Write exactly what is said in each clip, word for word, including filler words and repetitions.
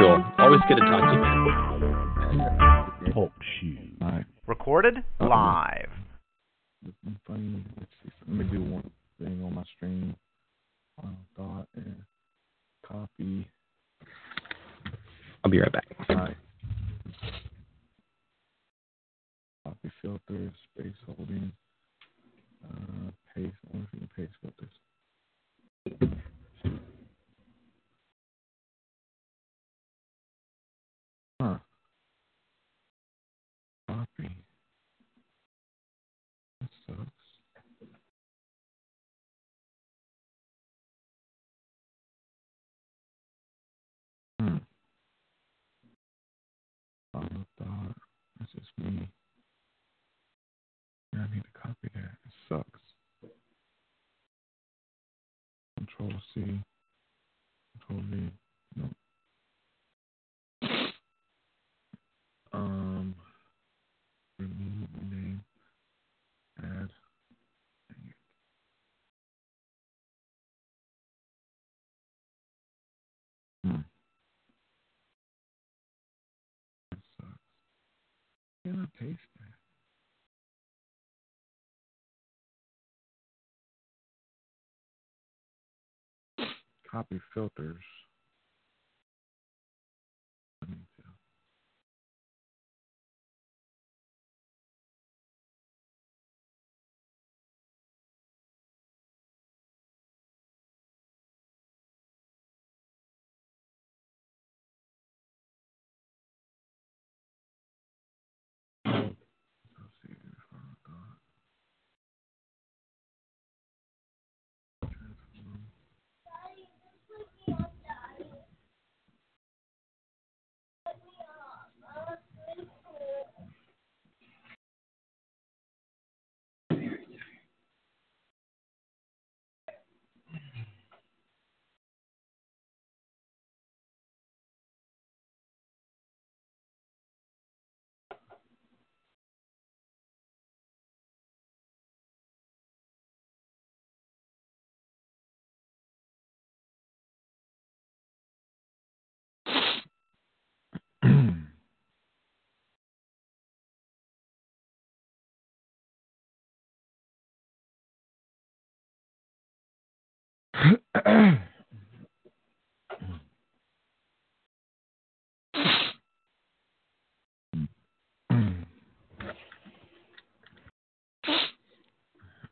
Sure. Always good to talk to you, man. Oh, right. Recorded uh, live. Funny. Let's see. Let me do one thing on my stream. Uh, thought and copy. I'll be right back. All right. Copy filters, space holding, uh, paste. I wonder if you can paste filters. Huh. Copy. That sucks. Hmm. I thought that's just me. Yeah, I need to copy that. It sucks. Control C. Control V. Nope. Um. Remove the name, add, hmm. That sucks. Can I paste that? Copy filters.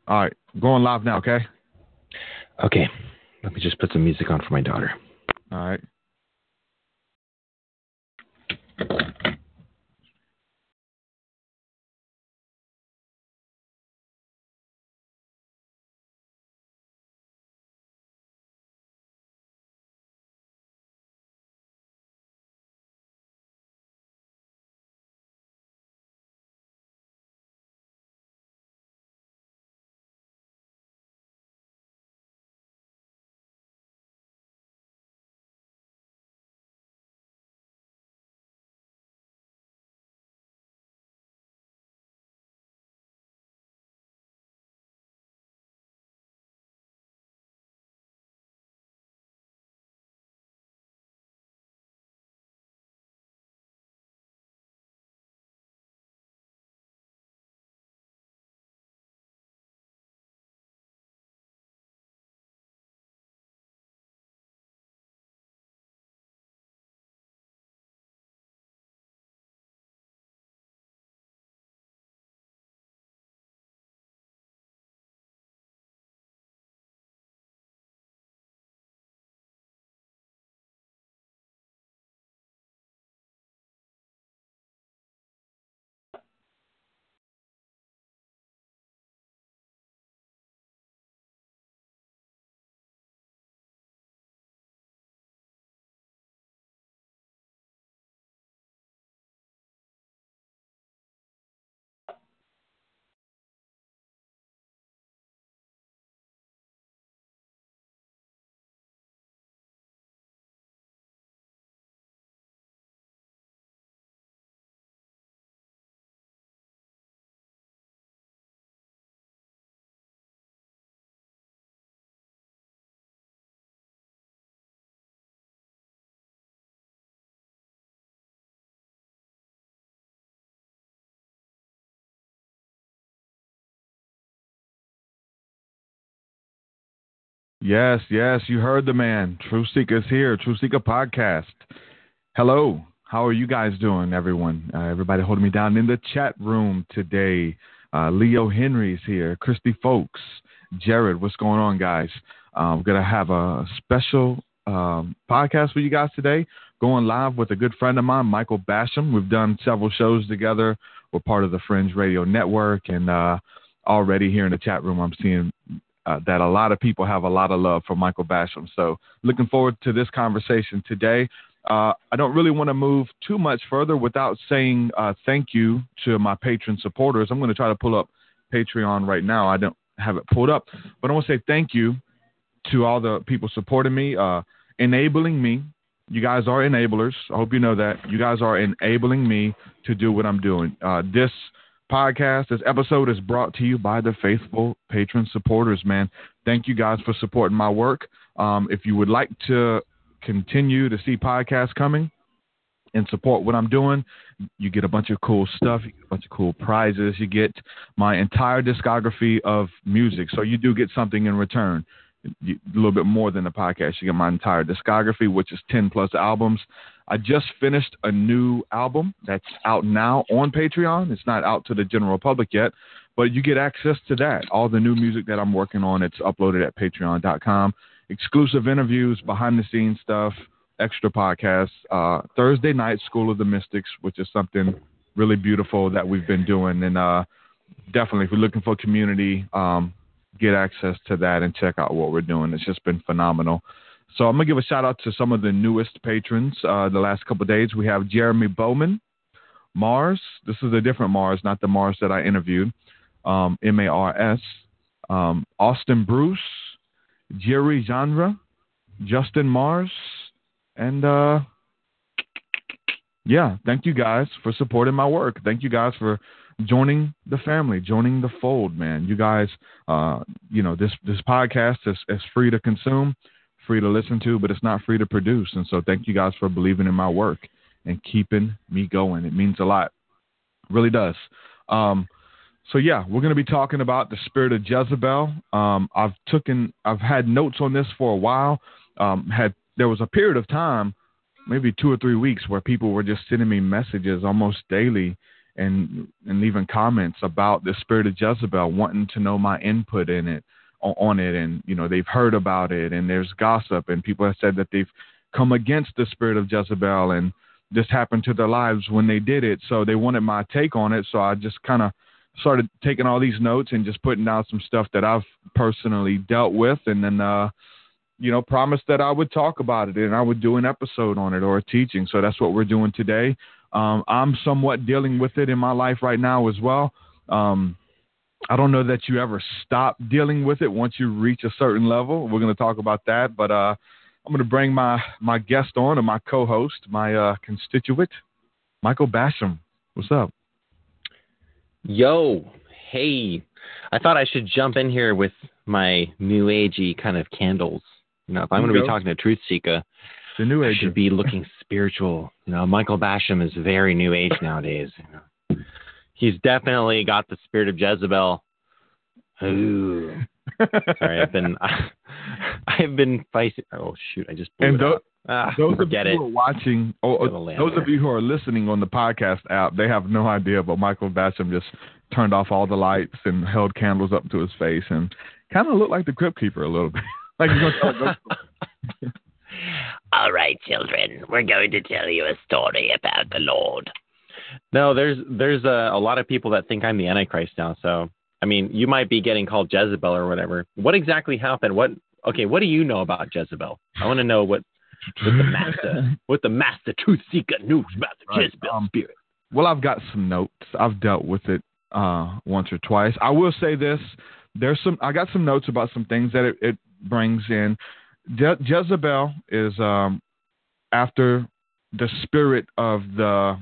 All right, going live now, okay? Okay. Let me just put some music on for my daughter. All right. Yes, yes, you heard the man. Truth Seeker is here, Truth Seeker Podcast. Hello, how are you guys doing, everyone? Uh, everybody holding me down in the chat room today. Uh, Leo Henry's here, Christy Folks, Jared, what's going on, guys? Uh, we're going to have a special um, podcast for you guys today, going live with a good friend of mine, Michael Basham. We've done several shows together. We're part of the Fringe Radio Network, and uh, already here in the chat room, I'm seeing Uh, that a lot of people have a lot of love for Michael Basham. So looking forward to this conversation today. Uh, I don't really want to move too much further without saying uh, thank you to my patron supporters. I'm going to try to pull up Patreon right now. I don't have it pulled up, but I want to say thank you to all the people supporting me, uh, enabling me. You guys are enablers. I hope you know that. You guys are enabling me to do what I'm doing. Uh, this podcast, this episode is brought to you by the faithful patron supporters, man. Thank you guys for supporting my work. Um, if you would like to continue to see podcasts coming and support what I'm doing, you get a bunch of cool stuff, you get a bunch of cool prizes, you get my entire discography of music. So you do get something in return, you, a little bit more than the podcast. You get my entire discography, which is ten plus albums. I just finished a new album that's out now on Patreon. It's not out to the general public yet, but you get access to that. All the new music that I'm working on, it's uploaded at patreon dot com. Exclusive interviews, behind-the-scenes stuff, extra podcasts. Uh, Thursday night, School of the Mystics, which is something really beautiful that we've been doing. And uh, definitely, if you're looking for community, um, get access to that and check out what we're doing. It's just been phenomenal. So I'm going to give a shout-out to some of the newest patrons uh, the last couple of days. We have Jeremy Bowman, Mars. This is a different Mars, not the Mars that I interviewed, um, M A R S. Um, Austin Bruce, Jerry Genre, Justin Mars. And, uh, yeah, thank you guys for supporting my work. Thank you guys for joining the family, joining the fold, man. You guys, uh, you know, this, this podcast is, is free to consume, free to listen to, but it's not free to produce. And so thank you guys for believing in my work and keeping me going. It means a lot. It really does. Um, so yeah, we're going to be talking about the spirit of Jezebel. Um, I've taken, I've had notes on this for a while. Um, had, there was a period of time, maybe two or three weeks where people were just sending me messages almost daily and, and leaving comments about the spirit of Jezebel, wanting to know my input in it. on it and you know they've heard about it and there's gossip and people have said that they've come against the spirit of Jezebel and this happened to their lives when they did it, so they wanted my take on it. So I just kind of started taking all these notes and just putting down some stuff that I've personally dealt with, and then uh you know promised that I would talk about it and I would do an episode on it or a teaching. So that's what we're doing today. um I'm somewhat dealing with it in my life right now as well. um I don't know that you ever stop dealing with it once you reach a certain level. We're going to talk about that, but uh, I'm going to bring my, my guest on and my co-host, my uh, constituent, Michael Basham. What's up? Yo, hey, I thought I should jump in here with my new agey kind of candles. You know, if I'm going to be talking to Truth Seeker, the new age should be looking spiritual. You know, Michael Basham is very new age nowadays, you know. He's definitely got the spirit of Jezebel. Ooh. Sorry, I've been, I, I've been fighting. Oh shoot, I just blew and it those, ah, those of you it. who are watching, or, or those there. of you who are listening on the podcast app, they have no idea, but Michael Basham just turned off all the lights and held candles up to his face and kind of looked like the Crypt Keeper a little bit. Like he's going to all right, children, we're going to tell you a story about the Lord. No, there's there's a, a lot of people that think I'm the Antichrist now. So, I mean, you might be getting called Jezebel or whatever. What exactly happened? What? Okay, what do you know about Jezebel? I want to know what, what the master, what the master truth seeker knows about the right. Jezebel um, spirit. Well, I've got some notes. I've dealt with it uh, once or twice. I will say this: there's some. I got some notes about some things that it, it brings in. Je- Jezebel is um, after the spirit of the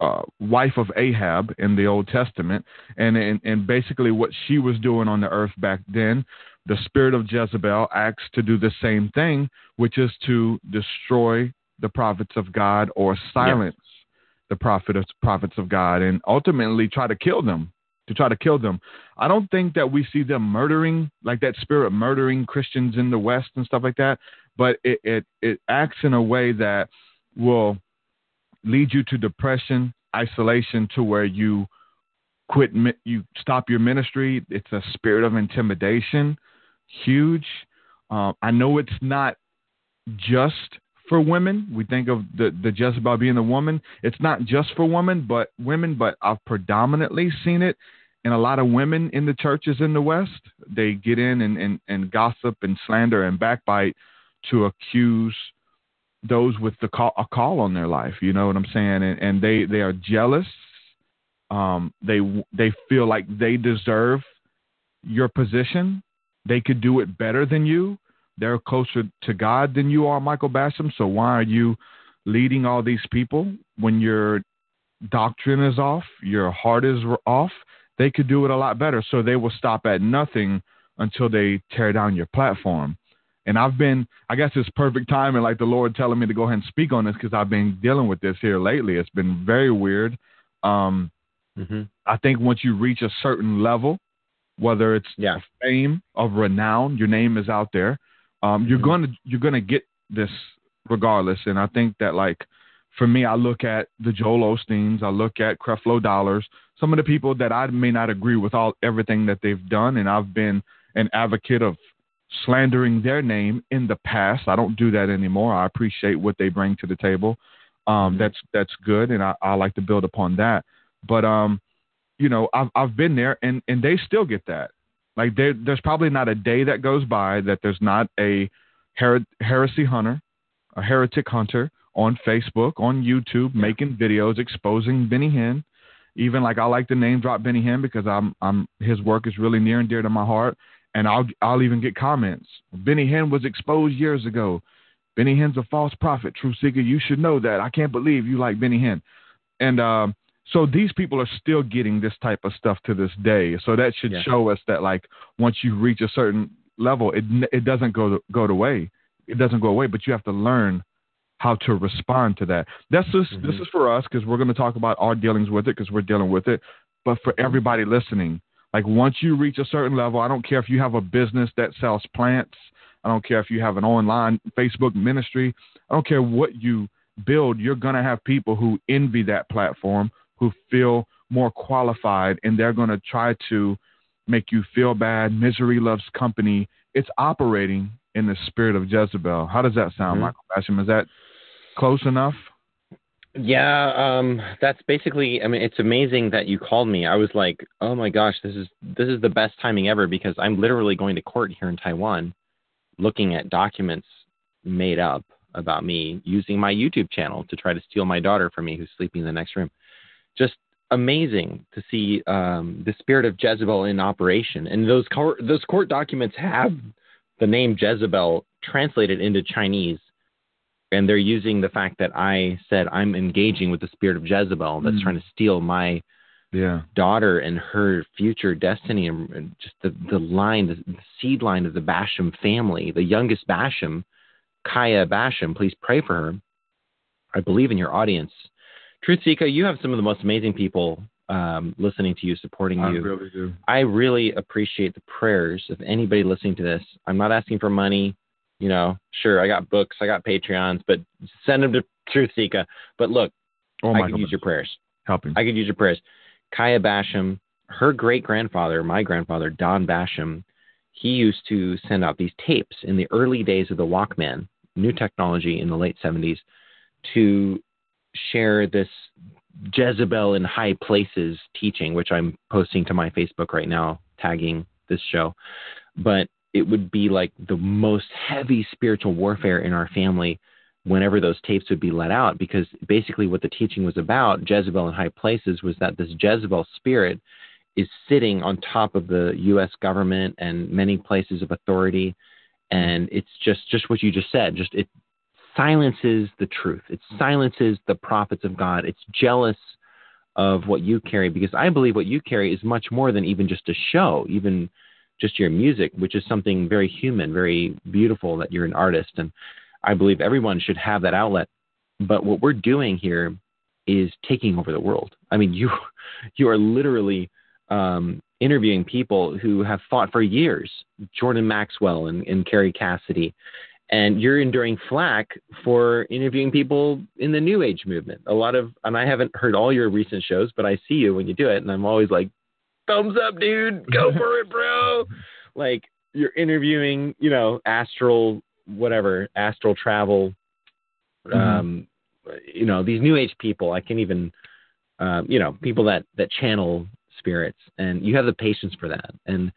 Uh, wife of Ahab in the Old Testament, and, and and basically what she was doing on the earth back then. The spirit of Jezebel acts to do the same thing, which is to destroy the prophets of God or silence yes. the prophet of, prophets of God and ultimately try to kill them to try to kill them. I don't think that we see them murdering, like that spirit murdering Christians in the West and stuff like that, but it, it, it acts in a way that will lead you to depression, isolation, to where you quit, you stop your ministry. It's a spirit of intimidation. Huge. Uh, I know it's not just for women. We think of the, the Jezebel being a woman. It's not just for women, but women, but I've predominantly seen it in a lot of women in the churches in the West. They get in and, and, and gossip and slander and backbite to accuse those with the call, a call on their life. You know what I'm saying? And, and they, they are jealous. Um, they, they feel like they deserve your position. They could do it better than you. They're closer to God than you are, Michael Basham. So why are you leading all these people when your doctrine is off, your heart is off? They could do it a lot better. So they will stop at nothing until they tear down your platform. And I've been, I guess it's perfect timing, like the Lord telling me to go ahead and speak on this, because I've been dealing with this here lately. It's been very weird. Um, mm-hmm. I think once you reach a certain level, whether it's yeah. fame of renown, your name is out there. Um, you're mm-hmm. going to, you're going to get this regardless. And I think that, like, for me, I look at the Joel Osteens, I look at Creflo Dollars, some of the people that I may not agree with all everything that they've done. And I've been an advocate of slandering their name in the past. I don't do that anymore. I appreciate what they bring to the table. Um, mm-hmm. That's, that's good. And I, I like to build upon that. But, um, you know, I've, I've been there, and, and they still get that. Like, there, there's probably not a day that goes by that there's not a her- heresy hunter, a heretic hunter on Facebook, on YouTube, making videos exposing Benny Hinn. Even, like, I like to name drop Benny Hinn because I'm, I'm, his work is really near and dear to my heart. And I'll, I'll even get comments. Benny Hinn was exposed years ago. Benny Hinn's a false prophet. Truth seeker, you should know that. I can't believe you like Benny Hinn. And, um, so these people are still getting this type of stuff to this day. So that should yeah. show us that, like, once you reach a certain level, it it doesn't go go away. It doesn't go away, but you have to learn how to respond to that. That's just, mm-hmm. This is for us, because we're going to talk about our dealings with it, because we're dealing with it. But for everybody listening, like, once you reach a certain level, I don't care if you have a business that sells plants. I don't care if you have an online Facebook ministry. I don't care what you build. You're going to have people who envy that platform, who feel more qualified, and they're going to try to make you feel bad. Misery loves company. It's operating in the spirit of Jezebel. How does that sound, mm-hmm. Michael Basham? Is that close enough? Yeah, um, that's basically, I mean, it's amazing that you called me. I was like, oh my gosh, this is, this is the best timing ever, because I'm literally going to court here in Taiwan looking at documents made up about me using my YouTube channel to try to steal my daughter from me, who's sleeping in the next room. Just amazing to see um, the spirit of Jezebel in operation. And those court, those court documents have the name Jezebel translated into Chinese. And they're using the fact that I said I'm engaging with the spirit of Jezebel that's mm. trying to steal my yeah. daughter and her future destiny. And just the, the line, the, the seed line of the Basham family, the youngest Basham, Kaya Basham, please pray for her. I believe in your audience. Truth Seeker, you have some of the most amazing people um, listening to you, supporting you. I really do. I really appreciate the prayers of anybody listening to this. I'm not asking for money. You know, sure, I got books, I got Patreons, but send them to Truth Seeker. But look, oh I could goodness. use your prayers. Helping. I could use your prayers. Kaya Basham, her great-grandfather, my grandfather, Don Basham, he used to send out these tapes in the early days of the Walkman, new technology in the late seventies, to share this Jezebel in high places teaching, which I'm posting to my Facebook right now, tagging this show. But it would be like the most heavy spiritual warfare in our family whenever those tapes would be let out, because basically what the teaching was about, Jezebel in high places, was that this Jezebel spirit is sitting on top of the U S government and many places of authority. And it's just, just what you just said, just it, silences the truth. It silences the prophets of God. It's jealous of what you carry, because I believe what you carry is much more than even just a show, even just your music, which is something very human, very beautiful, that you're an artist. And I believe everyone should have that outlet. But what we're doing here is taking over the world. I mean, you, you are literally um, interviewing people who have fought for years, Jordan Maxwell and, and Kerry Cassidy, and you're enduring flack for interviewing people in the New Age movement. A lot of, and I haven't heard all your recent shows, but I see you when you do it, and I'm always like, thumbs up, dude, go for it, bro. Like, you're interviewing, you know, astral, whatever, astral travel, mm-hmm. um, you know, these New Age people. I can even, um, you know, people that, that channel spirits, and you have the patience for that. And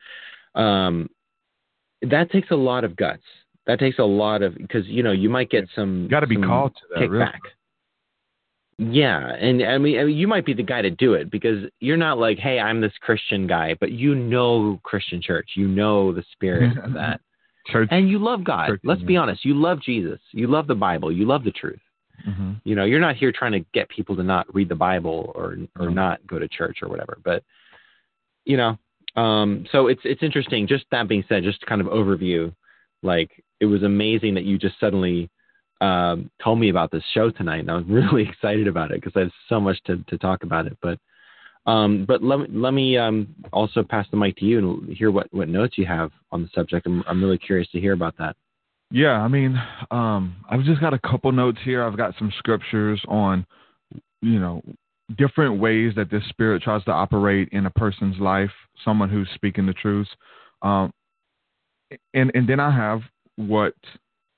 um, that takes a lot of guts. That takes a lot of, because, you know, you might get some, you got to be called to that, really. Yeah. And I mean, I mean, you might be the guy to do it, because you're not like, hey, I'm this Christian guy, but you know, Christian church, you know, the spirit of that church, and you love God. Church, Let's yeah. be honest. You love Jesus. You love the Bible. You love the truth. Mm-hmm. You know, you're not here trying to get people to not read the Bible or, or mm-hmm. not go to church or whatever, but you know, um, so it's, it's interesting. Just that being said, just kind of overview, like, it was amazing that you just suddenly, um, told me about this show tonight, and I was really excited about it because I have so much to, to talk about it. But, um, but let me, let me, um, also pass the mic to you and hear what, what notes you have on the subject. I'm, I'm really curious to hear about that. Yeah. I mean, um, I've just got a couple notes here. I've got some scriptures on, you know, different ways that this spirit tries to operate in a person's life, someone who's speaking the truth. Um, and, and then I have what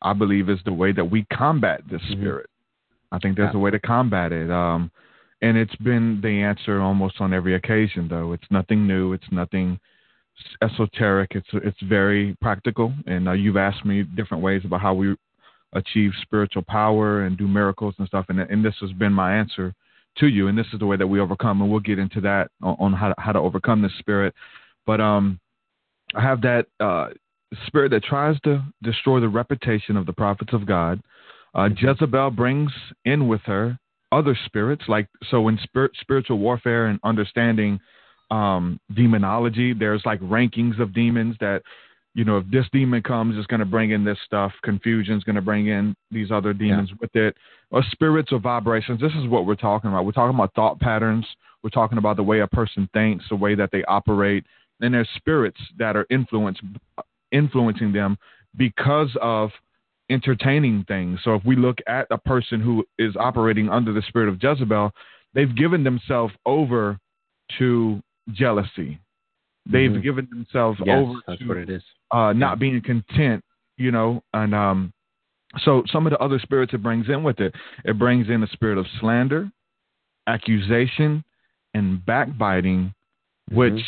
I believe is the way that we combat this spirit. Mm-hmm. I think there's yeah. a way to combat it. Um, and it's been the answer almost on every occasion, though. It's nothing new. It's nothing esoteric. It's, it's very practical. And uh, you've asked me different ways about how we achieve spiritual power and do miracles and stuff. And, and this has been my answer to you. And this is the way that we overcome. And we'll get into that on, on how, to, how to overcome this spirit. But um, I have that, uh, spirit that tries to destroy the reputation of the prophets of God. Uh, Jezebel brings in with her other spirits. Like, so in spirit, spiritual warfare and understanding um, demonology, there's like rankings of demons that, you know, if this demon comes, it's going to bring in this stuff. Confusion's going to bring in these other demons yeah. with it. Or spirits or vibrations. This is what we're talking about. We're talking about thought patterns. We're talking about the way a person thinks, the way that they operate. And there's spirits that are influenced influencing them because of entertaining things. So if we look at a person who is operating under the spirit of Jezebel, they've given themselves over to jealousy. They've mm-hmm. given themselves yes, over that's to what it is. Uh, not yeah. being content, you know, and um, so some of the other spirits it brings in with it, it brings in the spirit of slander, accusation, and backbiting, mm-hmm. which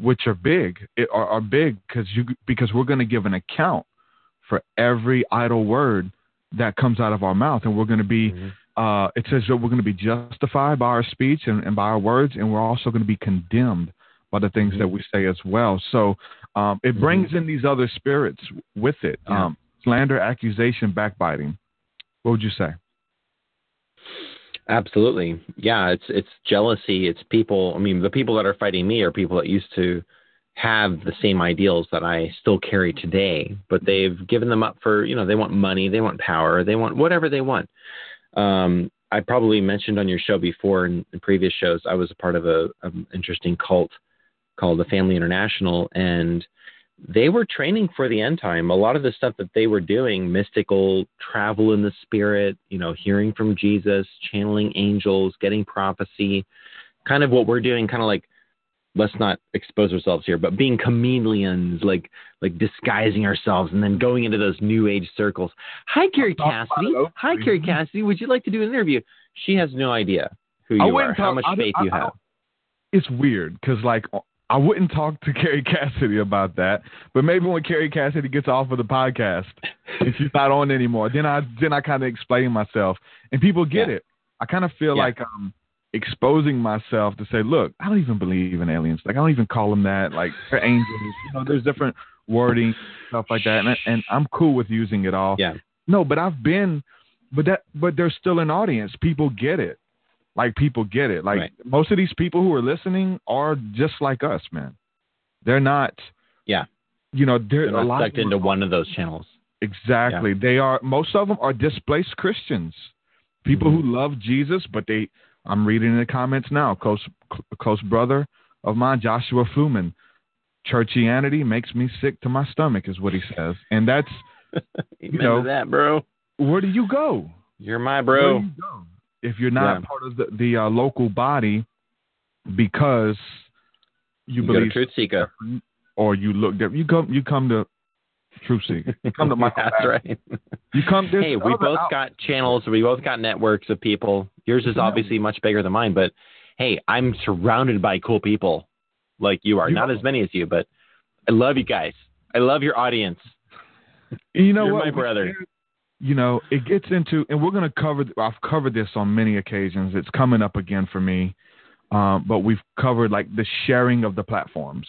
which are big, it, are, are big because you because we're going to give an account for every idle word that comes out of our mouth, and we're going to be. Mm-hmm. Uh, it says that we're going to be justified by our speech and, and by our words, and we're also going to be condemned by the things mm-hmm. that we say as well. So um, it mm-hmm. brings in these other spirits with it: yeah. um, slander, accusation, backbiting. What would you say? Absolutely. Yeah. It's, it's jealousy. It's people. I mean, the people that are fighting me are people that used to have the same ideals that I still carry today, but they've given them up for, you know, they want money, they want power, they want whatever they want. Um, I probably mentioned on your show before in, in previous shows, I was a part of a, an interesting cult called the Family International, and they were training for the end time. A lot of the stuff that they were doing, mystical travel in the spirit, you know, hearing from Jesus, channeling angels, getting prophecy, kind of what we're doing, kind of like, let's not expose ourselves here, but being chameleons, like, like disguising ourselves and then going into those New Age circles. Hi, Kerry Cassidy. Hi, Kerry Cassidy. Would you like to do an interview? She has no idea who you are, how much faith you have. It's weird. Cause like, I wouldn't talk to Kerry Cassidy about that, but maybe when Kerry Cassidy gets off of the podcast, if she's not on anymore, then I then I kind of explain myself, and people get yeah. it. I kind of feel yeah. like I'm exposing myself to say, look, I don't even believe in aliens. Like, I don't even call them that. Like, they're angels. You know, there's different wording, stuff like that, and I, and I'm cool with using it all. Yeah. No, but I've been, but that, but there's still an audience. People get it. Like, people get it. Like, right. most of these people who are listening are just like us, man. They're not, yeah. you know, they're, they're not a lot sucked into one of those channels. Exactly. Yeah. They are, most of them are displaced Christians, people mm-hmm. who love Jesus, but they, I'm reading in the comments now, close, close brother, of mine, Joshua Fuman. Churchianity makes me sick to my stomach, is what he says. And that's, you know, that, bro. Where do you go? You're my bro. Where do you go if you're not yeah. part of the, the uh, local body because you, you believe go to Truth Seeker, or you look different? You come, you come to Truth Seeker. You come to Michael. That's right. You come. Hey, we both out. got channels. We both got networks of people. Yours is yeah. obviously much bigger than mine, but hey, I'm surrounded by cool people. Like you are. You Not are. as many as you, but I love you guys. I love your audience. You know You're what? My brother. You know, it gets into, and we're going to cover, I've covered this on many occasions. It's coming up again for me. Um, but we've covered like the sharing of the platforms.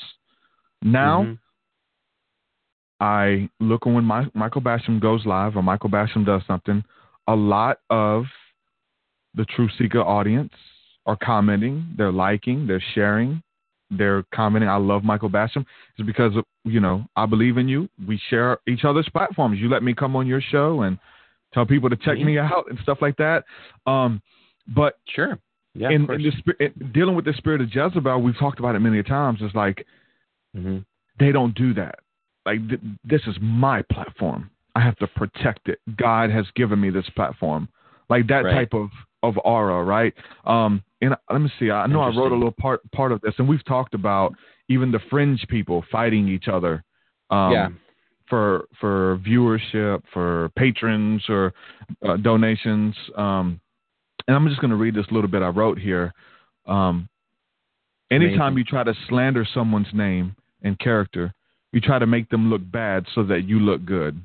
Now mm-hmm. I look when my, Michael Basham goes live or Michael Basham does something, a lot of the Truth Seeker audience are commenting, they're liking, they're sharing. They're commenting, I love Michael Basham. It's because, you know, I believe in you. We share each other's platforms. You let me come on your show and tell people to check me out and stuff like that. Um, but sure, yeah. In, in the, in dealing with the spirit of Jezebel, we've talked about it many times. It's like mm-hmm. they don't do that. Like th- this is my platform. I have to protect it. God has given me this platform. Like that right. type of. of aura, right? Um, and let me see, I know I wrote a little part part of this, and we've talked about even the fringe people fighting each other um, yeah. for for viewership, for patrons or uh, donations. Um, and I'm just going to read this little bit I wrote here. Um, anytime Amazing. you try to slander someone's name and character, you try to make them look bad so that you look good.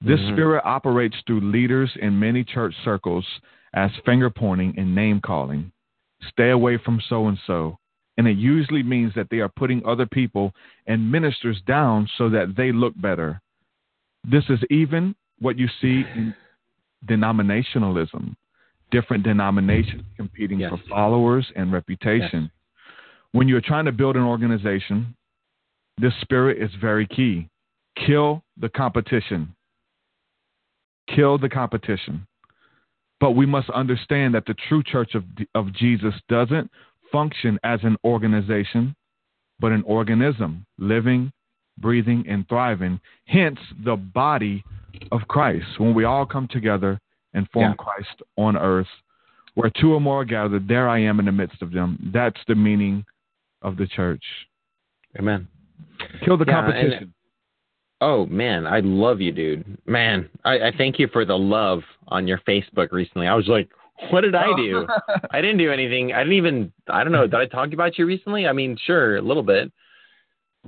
This mm-hmm. spirit operates through leaders in many church circles as finger-pointing and name-calling. Stay away from so-and-so. And it usually means that they are putting other people and ministers down so that they look better. This is even what you see in denominationalism, different denominations competing yes. for followers and reputation. Yes. When you're trying to build an organization, this spirit is very key. Kill the competition. Kill the competition. But we must understand that the true church of of Jesus doesn't function as an organization, but an organism, living, breathing, and thriving, hence the body of Christ. When we all come together and form yeah. Christ on earth, where two or more are gathered, there I am in the midst of them. That's the meaning of the church. Amen. Kill the yeah, competition. And- Oh, man, I love you, dude. Man, I, I thank you for the love on your Facebook recently. I was like, what did I do? I didn't do anything. I didn't even, I don't know, did I talk about you recently? I mean, sure, a little bit.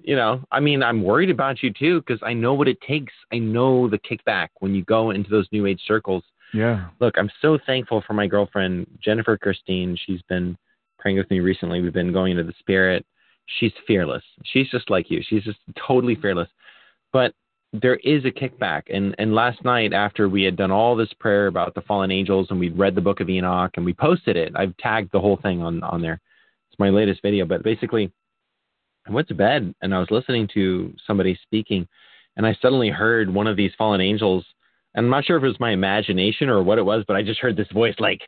You know, I mean, I'm worried about you, too, because I know what it takes. I know the kickback when you go into those New Age circles. Yeah. Look, I'm so thankful for my girlfriend, Jennifer Christine. She's been praying with me recently. We've been going into the spirit. She's fearless. She's just like you. She's just totally fearless. But there is a kickback. And, and last night after we had done all this prayer about the fallen angels and we'd read the book of Enoch and we posted it, I've tagged the whole thing on, on there. It's my latest video. But basically, I went to bed and I was listening to somebody speaking and I suddenly heard one of these fallen angels. And I'm not sure if it was my imagination or what it was, but I just heard this voice like,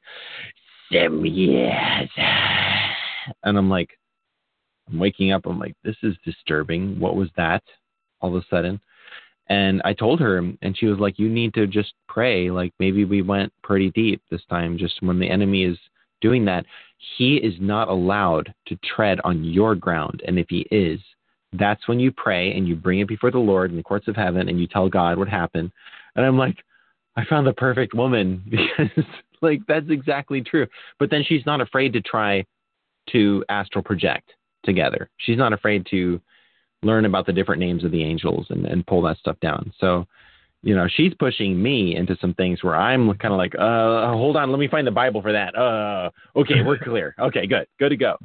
yes. And I'm like, I'm waking up. I'm like, this is disturbing. What was that? All of a sudden. And I told her, and she was like, you need to just pray. Like maybe we went pretty deep this time. Just when the enemy is doing that, he is not allowed to tread on your ground. And if he is, that's when you pray and you bring it before the Lord in the courts of heaven and you tell God what happened. And I'm like, I found the perfect woman because like, that's exactly true. But then she's not afraid to try to astral project together. She's not afraid to learn about the different names of the angels and, and pull that stuff down. So, you know, she's pushing me into some things where I'm kind of like, uh, hold on, let me find the Bible for that. Uh, okay, we're clear. Okay, good, good to go.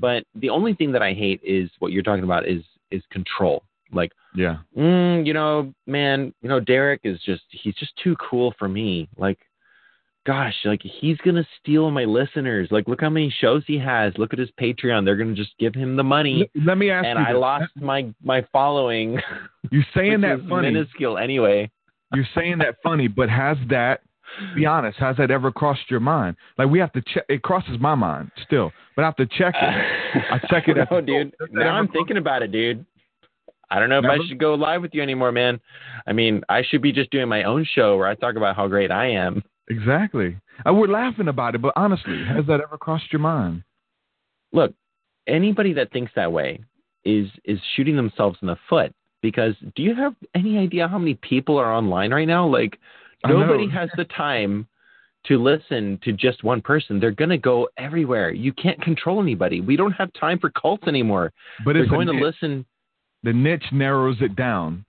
But the only thing that I hate is what you're talking about is, is control. Like, yeah, mm, you know, man, you know, Derek is just, he's just too cool for me. Like, gosh, like he's going to steal my listeners. Like, look how many shows he has. Look at his Patreon. They're going to just give him the money. Let me ask and you. And I this. lost my, my following. You're saying that funny. Minuscule anyway. You're saying that funny, but has that Be honest. Has that ever crossed your mind? Like, we have to check. It crosses my mind still, but I have to check it. I check it. No, dude. Now I'm thinking about it, dude. I don't know if Never? I should go live with you anymore, man. I mean, I should be just doing my own show where I talk about how great I am. Exactly. I, we're laughing about it, but honestly, has that ever crossed your mind? Look, anybody that thinks that way is is shooting themselves in the foot, because do you have any idea how many people are online right now? Like, nobody has the time to listen to just one person. They're going to go everywhere. You can't control anybody. We don't have time for cults anymore. But they're going to listen. The niche narrows it down.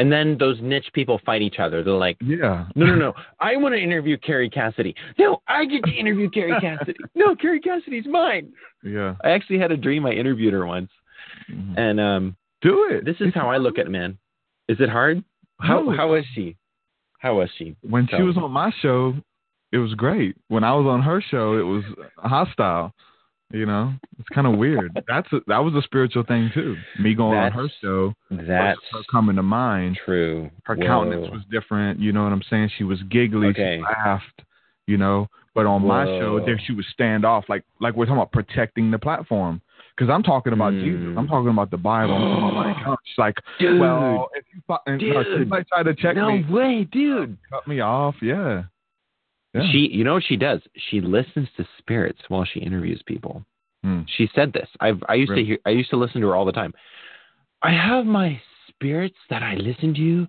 And then those niche people fight each other. They're like, yeah, no, no, no. I want to interview Carrie Cassidy. No, I get to interview Carrie Cassidy. No, Carrie Cassidy's mine. Yeah. I actually had a dream. I interviewed her once. Mm-hmm. And um, do it. This is it's how hard. I look at men. Is it hard? How no. How is she? How was she? When so. she was on my show, it was great. When I was on her show, it was hostile. You know, it's kind of weird. That's a, that was a spiritual thing too. Me going that's, on her show, that's her coming to mind. True. Her Whoa. countenance was different. You know what I'm saying? She was giggly. Okay. She laughed. You know, but on Whoa. my show, there she was standoff. Like like we're talking about protecting the platform, because I'm talking about mm. Jesus. I'm talking about the Bible. I'm talking about my account. She's like, dude, well, if you fought, and, dude, uh, she might try to check no me. No way, dude. Cut me off. Yeah. Yeah. She, you know what she does? She listens to spirits while she interviews people. Hmm. She said this. I've, I used really? to hear, I used to listen to her all the time. I have my spirits that I listen to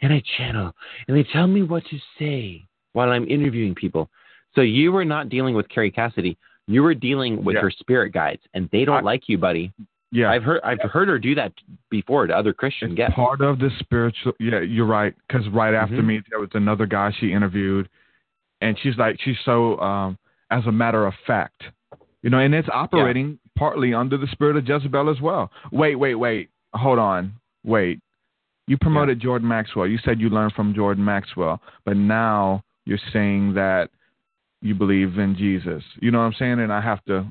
and I channel, and they tell me what to say while I'm interviewing people. So you were not dealing with Carrie Cassidy. You were dealing with yeah. her spirit guides, and they don't I, like you, buddy. Yeah. I've heard, I've heard her do that before to other Christian it's guests. Part of the spiritual. Yeah, you're right. Cause right after mm-hmm. me, there was another guy she interviewed. And she's like, she's so, um, as a matter of fact, you know, and it's operating yeah. partly under the spirit of Jezebel as well. Wait, wait, wait. Hold on. Wait. You promoted yeah. Jordan Maxwell. You said you learned from Jordan Maxwell, but now you're saying that you believe in Jesus. You know what I'm saying? And I have to,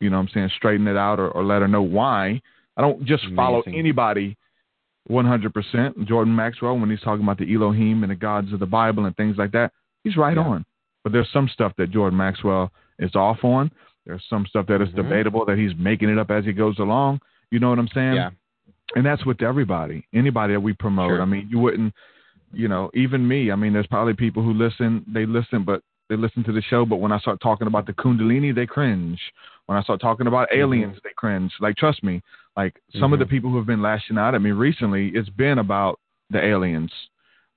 you know what I'm saying, straighten it out, or, or let her know why. I don't just Amazing. follow anybody one hundred percent. Jordan Maxwell, when he's talking about the Elohim and the gods of the Bible and things like that, he's right yeah. on. But there's some stuff that Jordan Maxwell is off on. There's some stuff that is mm-hmm. debatable that he's making it up as he goes along. You know what I'm saying? Yeah. And that's with everybody, anybody that we promote. Sure. I mean, you wouldn't, you know, even me. I mean, there's probably people who listen, they listen, but they listen to the show. But when I start talking about the Kundalini, they cringe. When I start talking about mm-hmm. aliens, they cringe. Like, trust me, like some mm-hmm. of the people who have been lashing out at me recently, it's been about the aliens.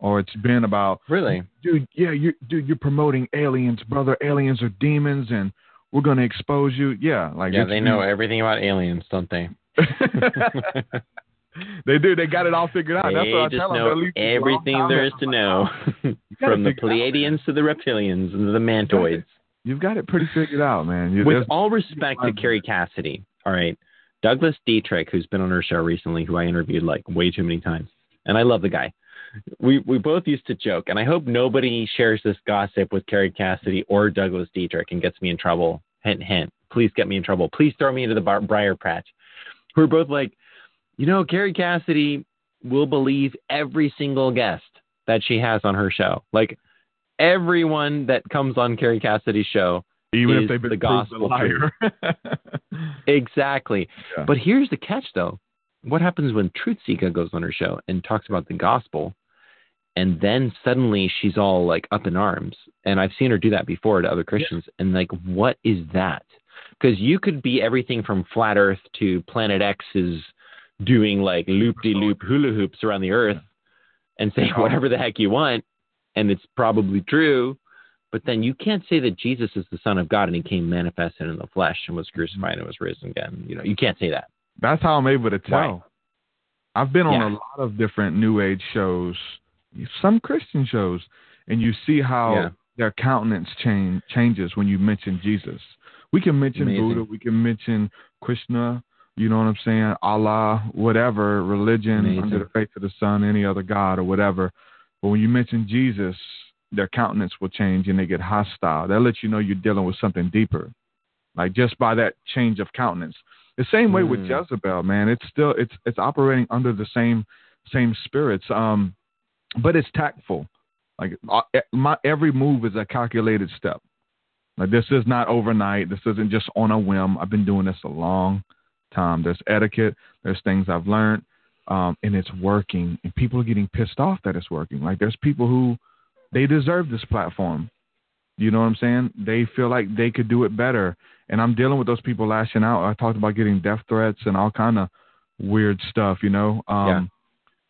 Or it's been about, really, dude, yeah, you, dude, you're promoting aliens, brother. Aliens are demons, and we're going to expose you. Yeah, like yeah, they know demons. everything about aliens, don't they? They do. They got it all figured out. They That's what just I tell know them. everything there is to know, from the Pleiadians out, to the reptilians and the mantoids. You've got it pretty figured out, man. You, With all respect to Carrie Cassidy, all right, Douglas Dietrich, who's been on her show recently, who I interviewed like way too many times, and I love the guy. We we both used to joke, and I hope nobody shares this gossip with Carrie Cassidy or Douglas Dietrich and gets me in trouble. Hint, hint. Please get me in trouble. Please throw me into the bar- briar patch. We're both like, you know, Carrie Cassidy will believe every single guest that she has on her show. Like, everyone that comes on Carrie Cassidy's show, even is if they've been the gospel liar. Exactly. Yeah. But here's the catch, though. What happens when Truth Seeker goes on her show and talks about the gospel? And then suddenly she's all like up in arms. And I've seen her do that before to other Christians. Yeah. And like, what is that? Because you could be everything from flat earth to Planet X is doing like loop-de-loop hula hoops around the earth yeah. and say whatever the heck you want. And it's probably true. But then you can't say that Jesus is the Son of God and he came manifested in the flesh and was crucified and was risen again. You know, you can't say that. That's how I'm able to tell. Right. I've been on yeah. a lot of different New Age shows, some Christian shows, and you see how yeah. their countenance change, changes when you mention Jesus. We can mention Amazing. Buddha. We can mention Krishna. You know what I'm saying? Allah, whatever, religion, Amazing. Under the faith of the Son, any other God or whatever. But when you mention Jesus, their countenance will change and they get hostile. That lets you know you're dealing with something deeper, like just by that change of countenance. The same way with Jezebel, man. It's still it's it's operating under the same same spirits, um, but it's tactful. Like my every move is a calculated step. Like this is not overnight. This isn't just on a whim. I've been doing this a long time. There's etiquette. There's things I've learned, um, and it's working. And people are getting pissed off that it's working. Like there's people who they deserve this platform. You know what I'm saying? They feel like they could do it better. And I'm dealing with those people lashing out. I talked about getting death threats and all kind of weird stuff, you know? Um, yeah.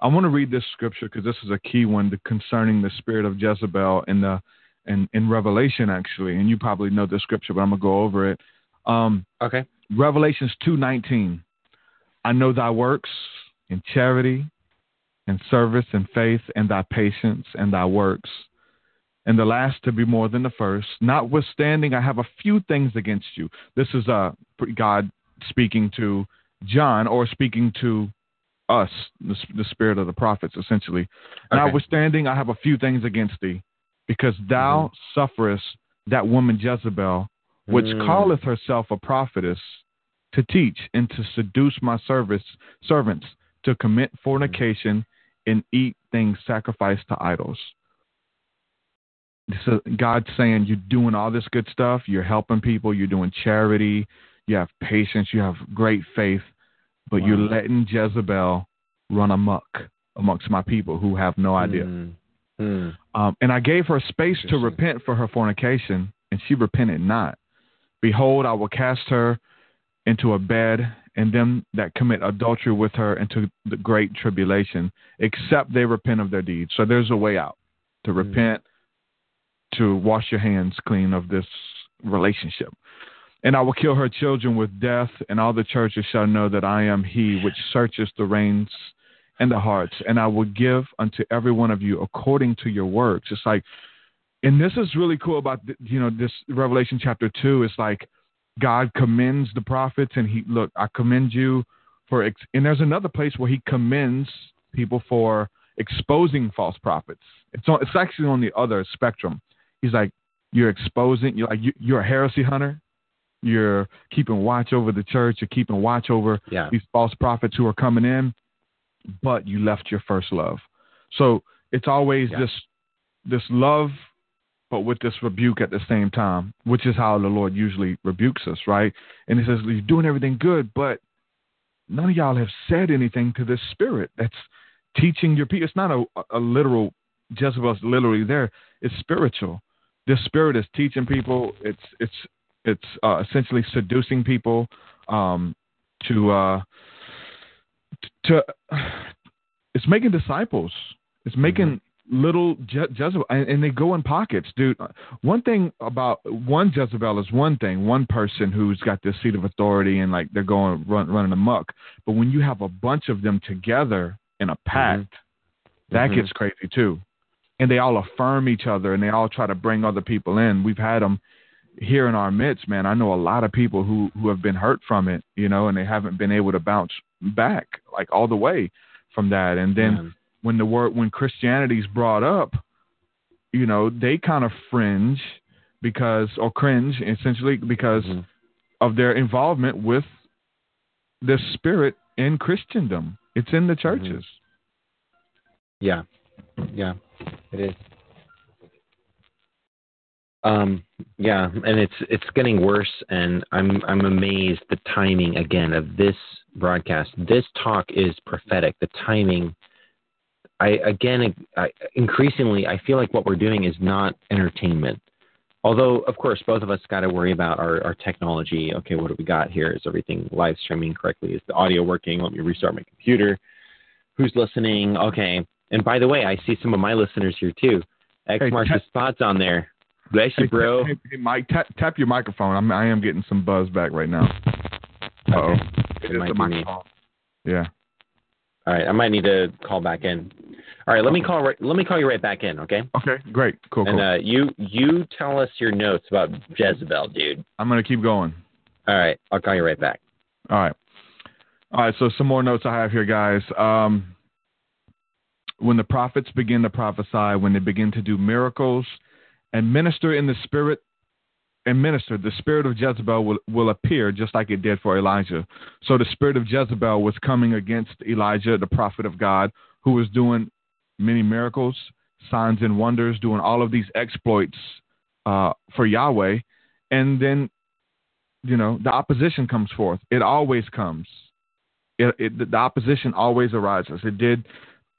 I want to read this scripture because this is a key one to, concerning the spirit of Jezebel in the in, in Revelation, actually. And you probably know this scripture, but I'm going to go over it. Um, okay. Revelations two nineteen. I know thy works in charity and service and faith and thy patience and thy works, and the last to be more than the first. Notwithstanding, I have a few things against you. This is uh, God speaking to John or speaking to us, the, the spirit of the prophets, essentially. Okay. Notwithstanding, I have a few things against thee, because thou mm-hmm. sufferest that woman Jezebel, which mm. calleth herself a prophetess, to teach and to seduce my service, servants to commit fornication and eat things sacrificed to idols. So God's saying, you're doing all this good stuff. You're helping people. You're doing charity. You have patience. You have great faith, but wow. you're letting Jezebel run amok amongst my people who have no idea. Mm. Mm. Um, and I gave her space to repent for her fornication, and she repented not. Behold, I will cast her into a bed, and them that commit adultery with her into the great tribulation, except they repent of their deeds. So there's a way out to repent, mm. to wash your hands clean of this relationship. And I will kill her children with death, and all the churches shall know that I am he which searches the reins and the hearts. And I will give unto every one of you according to your works. It's like, and this is really cool about, you know, this Revelation chapter two. It's like God commends the prophets, and he, look, I commend you for, ex- and there's another place where he commends people for exposing false prophets. It's on, it's actually on the other spectrum. He's like, you're exposing, you're like, you're a heresy hunter. You're keeping watch over the church. You're keeping watch over yeah. these false prophets who are coming in, but you left your first love. So it's always yeah. this, this love, but with this rebuke at the same time, which is how the Lord usually rebukes us. Right. And he says, you're doing everything good, but none of y'all have said anything to this spirit that's teaching your people. It's not a, a literal, Jezebel's literally there. It's spiritual. This spirit is teaching people. It's it's it's uh, essentially seducing people um, to uh, to. It's making disciples. It's making mm-hmm. little Je- Jezebel, and, and they go in pockets, dude. One thing about one Jezebel is one thing, one person who's got this seat of authority and like they're going run, running amok. But when you have a bunch of them together in a pact, mm-hmm. that mm-hmm. gets crazy too. And they all affirm each other, and they all try to bring other people in. We've had them here in our midst, man. I know a lot of people who, who have been hurt from it, you know, and they haven't been able to bounce back like all the way from that. And then yeah. when the word, when Christianity's brought up, you know, they kind of fringe because, or cringe essentially because mm-hmm. of their involvement with the spirit in Christendom. It's in the churches. Mm-hmm. Yeah. Yeah. It is. Um, yeah, and it's it's getting worse, and I'm I'm amazed the timing again of this broadcast. This talk is prophetic. The timing, I again, I, increasingly, I feel like what we're doing is not entertainment. Although, of course, both of us got to worry about our, our technology. Okay, what do we got here? Is everything live streaming correctly? Is the audio working? Let me restart my computer. Who's listening? Okay. And by the way, I see some of my listeners here too. X hey, marks the spots on there. Bless you, bro. Hey, hey, Mike, tap, tap your microphone. I'm, I am getting some buzz back right now. Uh-oh. Okay. It it is the microphone. Yeah. All right. I might need to call back in. All right. Let me call. Right, let me call you right back in. Okay. Okay. Great. Cool. And cool. Uh, you you tell us your notes about Jezebel, dude. I'm gonna keep going. All right. I'll call you right back. All right. All right. So some more notes I have here, guys. Um. When the prophets begin to prophesy, when they begin to do miracles and minister in the spirit and minister, the spirit of Jezebel will, will appear just like it did for Elijah. So the spirit of Jezebel was coming against Elijah, the prophet of God, who was doing many miracles, signs and wonders, doing all of these exploits uh, for Yahweh. And then, you know, the opposition comes forth. It always comes. It, it, the opposition always arises. It did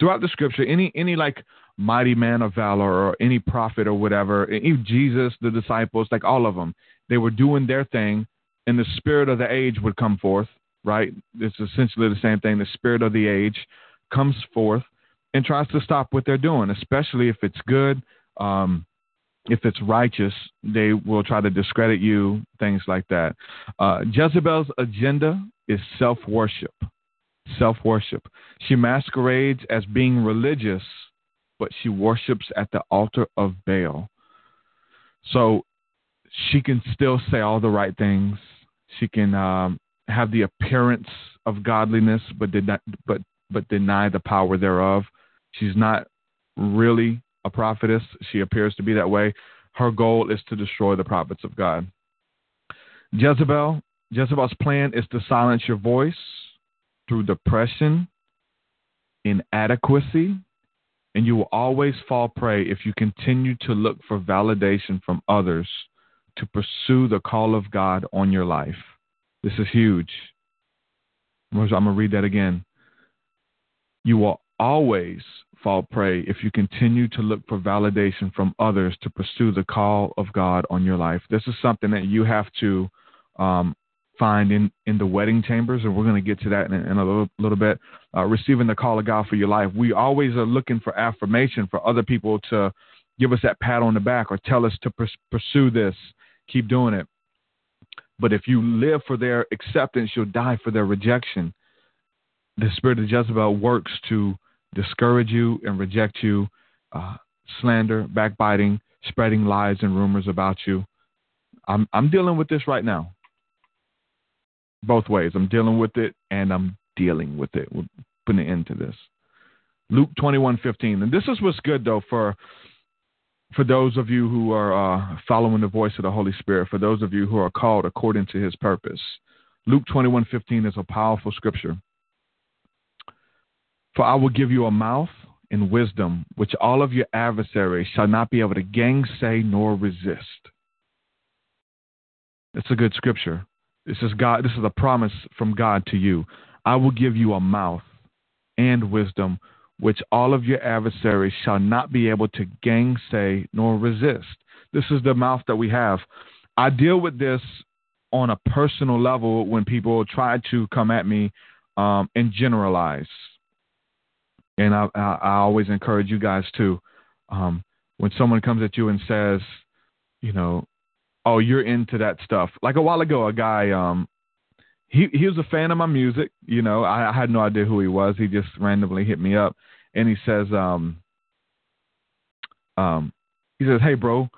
throughout the scripture. Any, any like mighty man of valor or any prophet or whatever, even Jesus, the disciples, like all of them, they were doing their thing and the spirit of the age would come forth, right? It's essentially the same thing. The spirit of the age comes forth and tries to stop what they're doing, especially if it's good, um, if it's righteous, they will try to discredit you, things like that. Uh, Jezebel's agenda is self-worship, self-worship. She masquerades as being religious, but she worships at the altar of Baal. So she can still say all the right things. She can um, have the appearance of godliness, but did not, but but deny the power thereof. She's not really a prophetess. She appears to be that way. Her goal is to destroy the prophets of God. Jezebel, Jezebel's plan is to silence your voice through depression, inadequacy, and you will always fall prey if you continue to look for validation from others to pursue the call of God on your life. This is huge. I'm going to read that again. You will always fall prey if you continue to look for validation from others to pursue the call of God on your life. This is something that you have to um, find in, in the wedding chambers, and we're going to get to that in, in a little, little bit. Uh, receiving the call of God for your life. We always are looking for affirmation, for other people to give us that pat on the back or tell us to pers- pursue this, keep doing it. But if you live for their acceptance, you'll die for their rejection. The spirit of Jezebel works to discourage you and reject you, uh, slander, backbiting, spreading lies and rumors about you. I'm I'm dealing with this right now. Both ways. I'm dealing with it and I'm dealing with it. We're putting an end to this. Luke twenty-one fifteen. And this is what's good, though, for for those of you who are uh, following the voice of the Holy Spirit, for those of you who are called according to his purpose. Luke twenty-one fifteen is a powerful scripture. For I will give you a mouth and wisdom, which all of your adversaries shall not be able to gainsay nor resist. It's a good scripture. This is God. This is a promise from God to you. I will give you a mouth and wisdom, which all of your adversaries shall not be able to gainsay nor resist. This is the mouth that we have. I deal with this on a personal level when people try to come at me um, and generalize. And I, I, I always encourage you guys to, um, when someone comes at you and says, you know, oh, you're into that stuff. Like a while ago, a guy, um, he, he was a fan of my music. You know, I, I had no idea who he was. He just randomly hit me up and he says, um, um, he says, hey bro,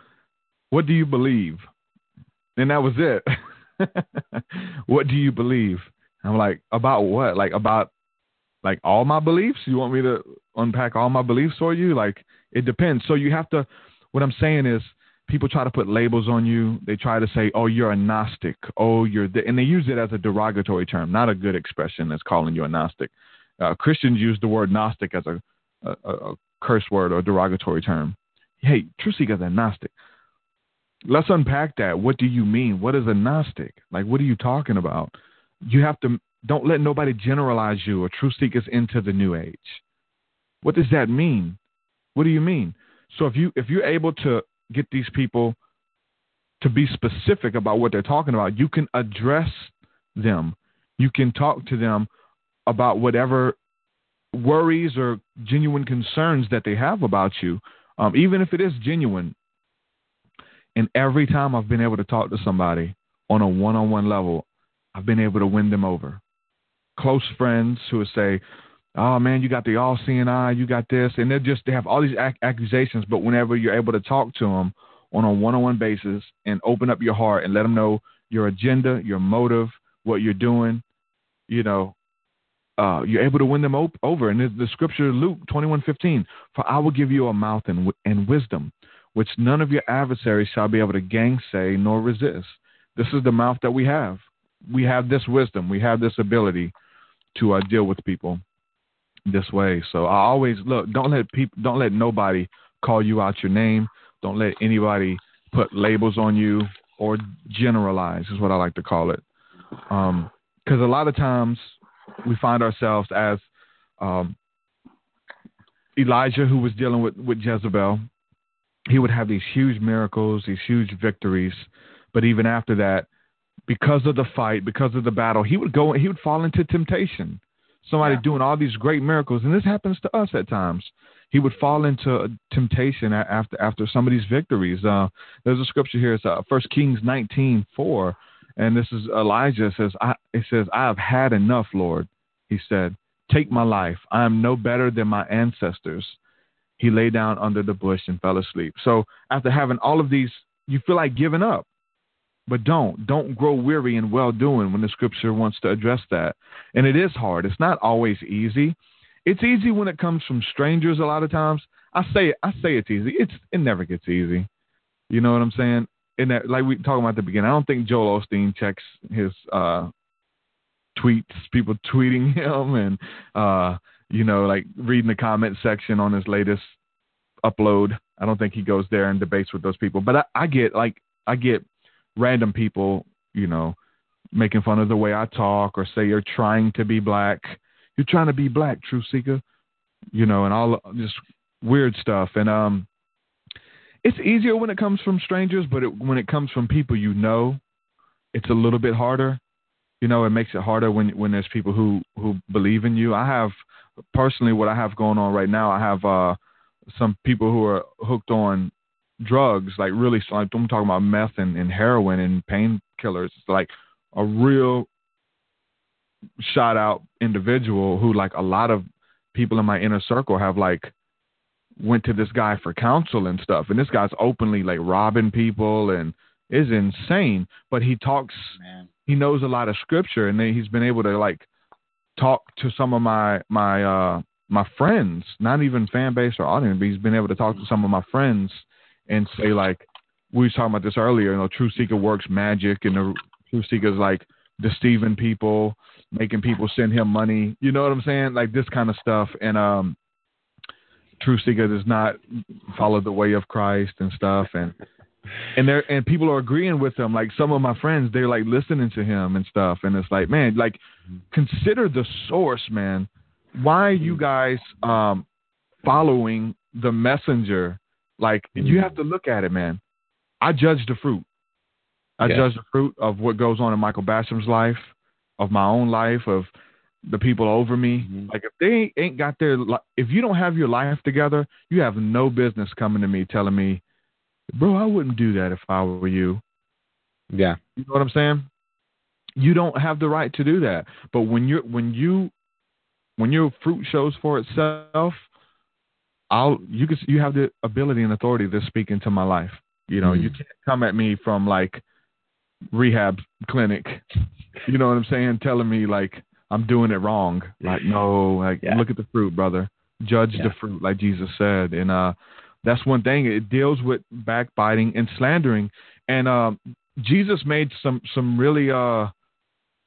what do you believe? And that was it. What do you believe? And I'm like, about what? Like about, Like all my beliefs? You want me to unpack all my beliefs for you? Like it depends. So you have to, what I'm saying is people try to put labels on you. They try to say, oh, you're a Gnostic. Oh, you're, th-. and they use it as a derogatory term, not a good expression that's calling you a Gnostic. Uh, Christians use the word Gnostic as a, a, a curse word or derogatory term. Hey, truth seekers are Gnostic. Let's unpack that. What do you mean? What is a Gnostic? Like, what are you talking about? You have to, Don't let nobody generalize you or truth seekers into the new age. What does that mean? What do you mean? So if you if you're able to get these people to be specific about what they're talking about, you can address them. You can talk to them about whatever worries or genuine concerns that they have about you, um, even if it is genuine. And every time I've been able to talk to somebody on a one-on-one level, I've been able to win them over. Close friends who would say, oh man, you got the all seeing eye, you got this. And they're just, they have all these ac- accusations, but whenever you're able to talk to them on a one-on-one basis and open up your heart and let them know your agenda, your motive, what you're doing, you know, uh, you're able to win them op- over. And the scripture, Luke twenty-one fifteen, for I will give you a mouth and, w- and wisdom, which none of your adversaries shall be able to gainsay nor resist. This is the mouth that we have. We have this wisdom. We have this ability to uh, deal with people this way. So I always look, don't let people, don't let nobody call you out your name. Don't let anybody put labels on you or generalize is what I like to call it. Um, because a lot of times we find ourselves as um, Elijah, who was dealing with, with Jezebel. He would have these huge miracles, these huge victories. But even after that, because of the fight, because of the battle, he would go, he would fall into temptation. Somebody yeah. doing all these great miracles. And this happens to us at times. He would fall into temptation after, after some of these victories. Uh, there's a scripture here. It's uh, First Kings nineteen four. And this is Elijah says, I, it says, I have had enough, Lord. He said, take my life. I am no better than my ancestors. He lay down under the bush and fell asleep. So after having all of these, you feel like giving up, but don't, don't grow weary in well-doing when the scripture wants to address that. And it is hard. It's not always easy. It's easy when it comes from strangers. A lot of times I say, I say it's easy. It's, it never gets easy. You know what I'm saying? And that, like we talking about at the beginning, I don't think Joel Osteen checks his, uh, tweets, people tweeting him and, uh, you know, like reading the comment section on his latest upload. I don't think he goes there and debates with those people, but I, I get like, I get random people, you know, making fun of the way I talk or say, you're trying to be black. You're trying to be black, truth seeker, you know, and all just weird stuff. And, um, it's easier when it comes from strangers, but it, when it comes from people, you know, it's a little bit harder. You know, it makes it harder when, when there's people who, who believe in you. I have, Personally, what I have going on right now, I have uh, some people who are hooked on drugs, like really, like I'm talking about meth and, and heroin and painkillers. It's like a real shout out individual who, like a lot of people in my inner circle have like went to this guy for counsel and stuff. And this guy's openly like robbing people and is insane. But he talks, Man. he knows a lot of scripture, and then he's been able to like talk to some of my, my, uh, my friends, not even fan base or audience, but he's been able to talk to some of my friends and say, like, we were talking about this earlier, you know, Truth Seeker works magic, and the Truth Seeker's like deceiving people, making people send him money. You know what I'm saying? Like this kind of stuff. And, um, Truth Seeker does not follow the way of Christ and stuff. And, and there, and people are agreeing with him. Like some of my friends, they're like listening to him and stuff. And it's like, man, like consider the source, man. Why are you guys um, following the messenger? Like you have to look at it, man. I judge the fruit. I yeah. judge the fruit of what goes on in Michael Basham's life, of my own life, of the people over me. Mm-hmm. Like if they ain't got their, if you don't have your life together, you have no business coming to me telling me, bro, I wouldn't do that if I were you. Yeah. You know what I'm saying? You don't have the right to do that. But when you're, when you, when your fruit shows for itself, I'll, you can, you have the ability and authority to speak into my life. You know, mm. you can't come at me from like rehab clinic, you know what I'm saying? Telling me like, I'm doing it wrong. Like, no, like yeah. look at the fruit, brother, judge yeah. the fruit. Like Jesus said. And, uh, that's one thing. It deals with backbiting and slandering. And uh, Jesus made some some really uh,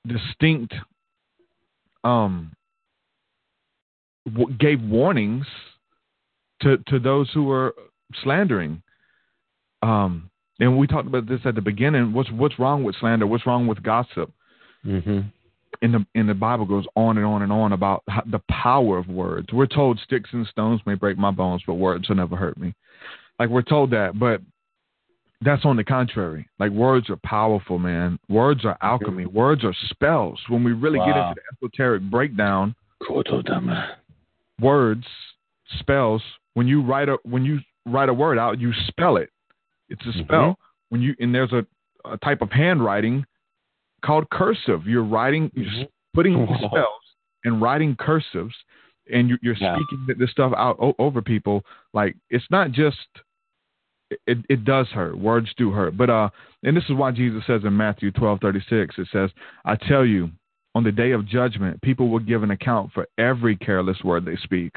distinct, um, w- gave warnings to to those who were slandering. Um, and we talked about this at the beginning. What's what's wrong with slander? What's wrong with gossip? Mm-hmm. In the in the Bible goes on and on and on about how, the power of words. We're told sticks and stones may break my bones, but words will never hurt me. Like we're told that, but that's on the contrary. Like words are powerful, man. Words are alchemy. Mm-hmm. Words are spells. When we really wow. get into the esoteric breakdown, words, spells. When you write a when you write a word out, you spell it. It's a spell. Mm-hmm. When you and there's a, a type of handwriting called cursive. You're writing, you're putting Whoa. spells and writing cursives, and you, you're yeah. speaking this stuff out o- over people. Like it's not just it, it does hurt. Words do hurt, but uh, and this is why Jesus says in Matthew twelve thirty-six, it says, "I tell you, on the day of judgment, people will give an account for every careless word they speak.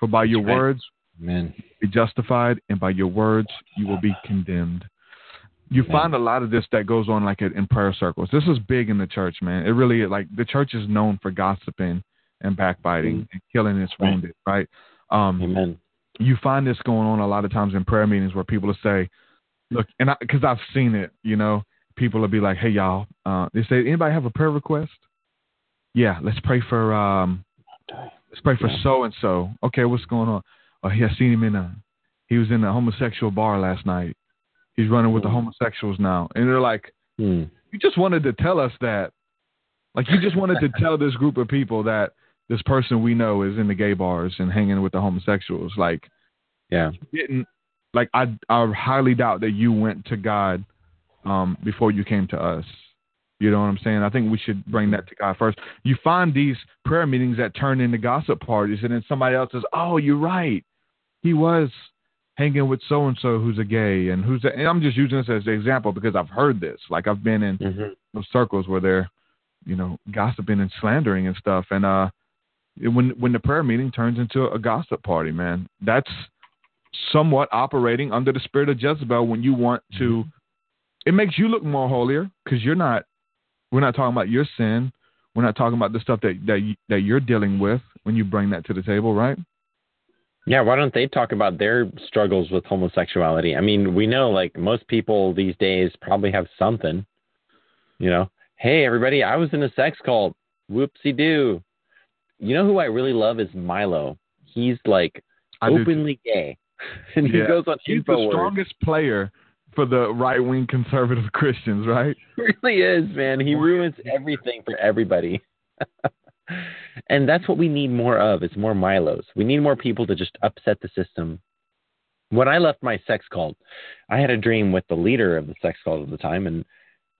For by your Amen. words, Amen. be justified, and by your words, you will be condemned." You find a lot of this that goes on like in prayer circles. This is big in the church, man. It really like the church is known for gossiping and backbiting mm-hmm. and killing its wounded, right? Um, Amen. you find this going on a lot of times in prayer meetings where people will say, look, and I, cause I've seen it, you know, people will be like, hey y'all, uh, they say, anybody have a prayer request? Yeah. Let's pray for, um, let's pray for so-and-so. Okay. What's going on? Oh, yeah, I seen him in a, he was in a homosexual bar last night. He's running with the homosexuals now. And they're like, hmm. you just wanted to tell us that. Like, you just wanted to tell this group of people that this person we know is in the gay bars and hanging with the homosexuals. Like, yeah, you didn't, like, I, I highly doubt that you went to God um, before you came to us. You know what I'm saying? I think we should bring that to God first. You find these prayer meetings that turn into gossip parties, and then somebody else says, oh, you're right. He was hanging with so-and-so who's a gay and who's a, and I'm just using this as an example because I've heard this, like I've been in mm-hmm. those circles where they're, you know, gossiping and slandering and stuff. And, uh, when, when the prayer meeting turns into a gossip party, man, that's somewhat operating under the spirit of Jezebel. When you want to, it makes you look more holier because you're not, we're not talking about your sin. We're not talking about the stuff that, that, you, that you're dealing with when you bring that to the table. Right. Yeah, why don't they talk about their struggles with homosexuality? I mean, we know, like, most people these days probably have something, you know. Hey, everybody, I was in a sex cult. Whoopsie-doo. You know who I really love is Milo. He's, like, I openly gay. And yeah. he goes on He's Infowars. The strongest player for the right-wing conservative Christians, right? He really is, man. He ruins everything for everybody. And that's what we need more of. It's more Milos. We need more people to just upset the system. When I left my sex cult, I had a dream with the leader of the sex cult at the time. And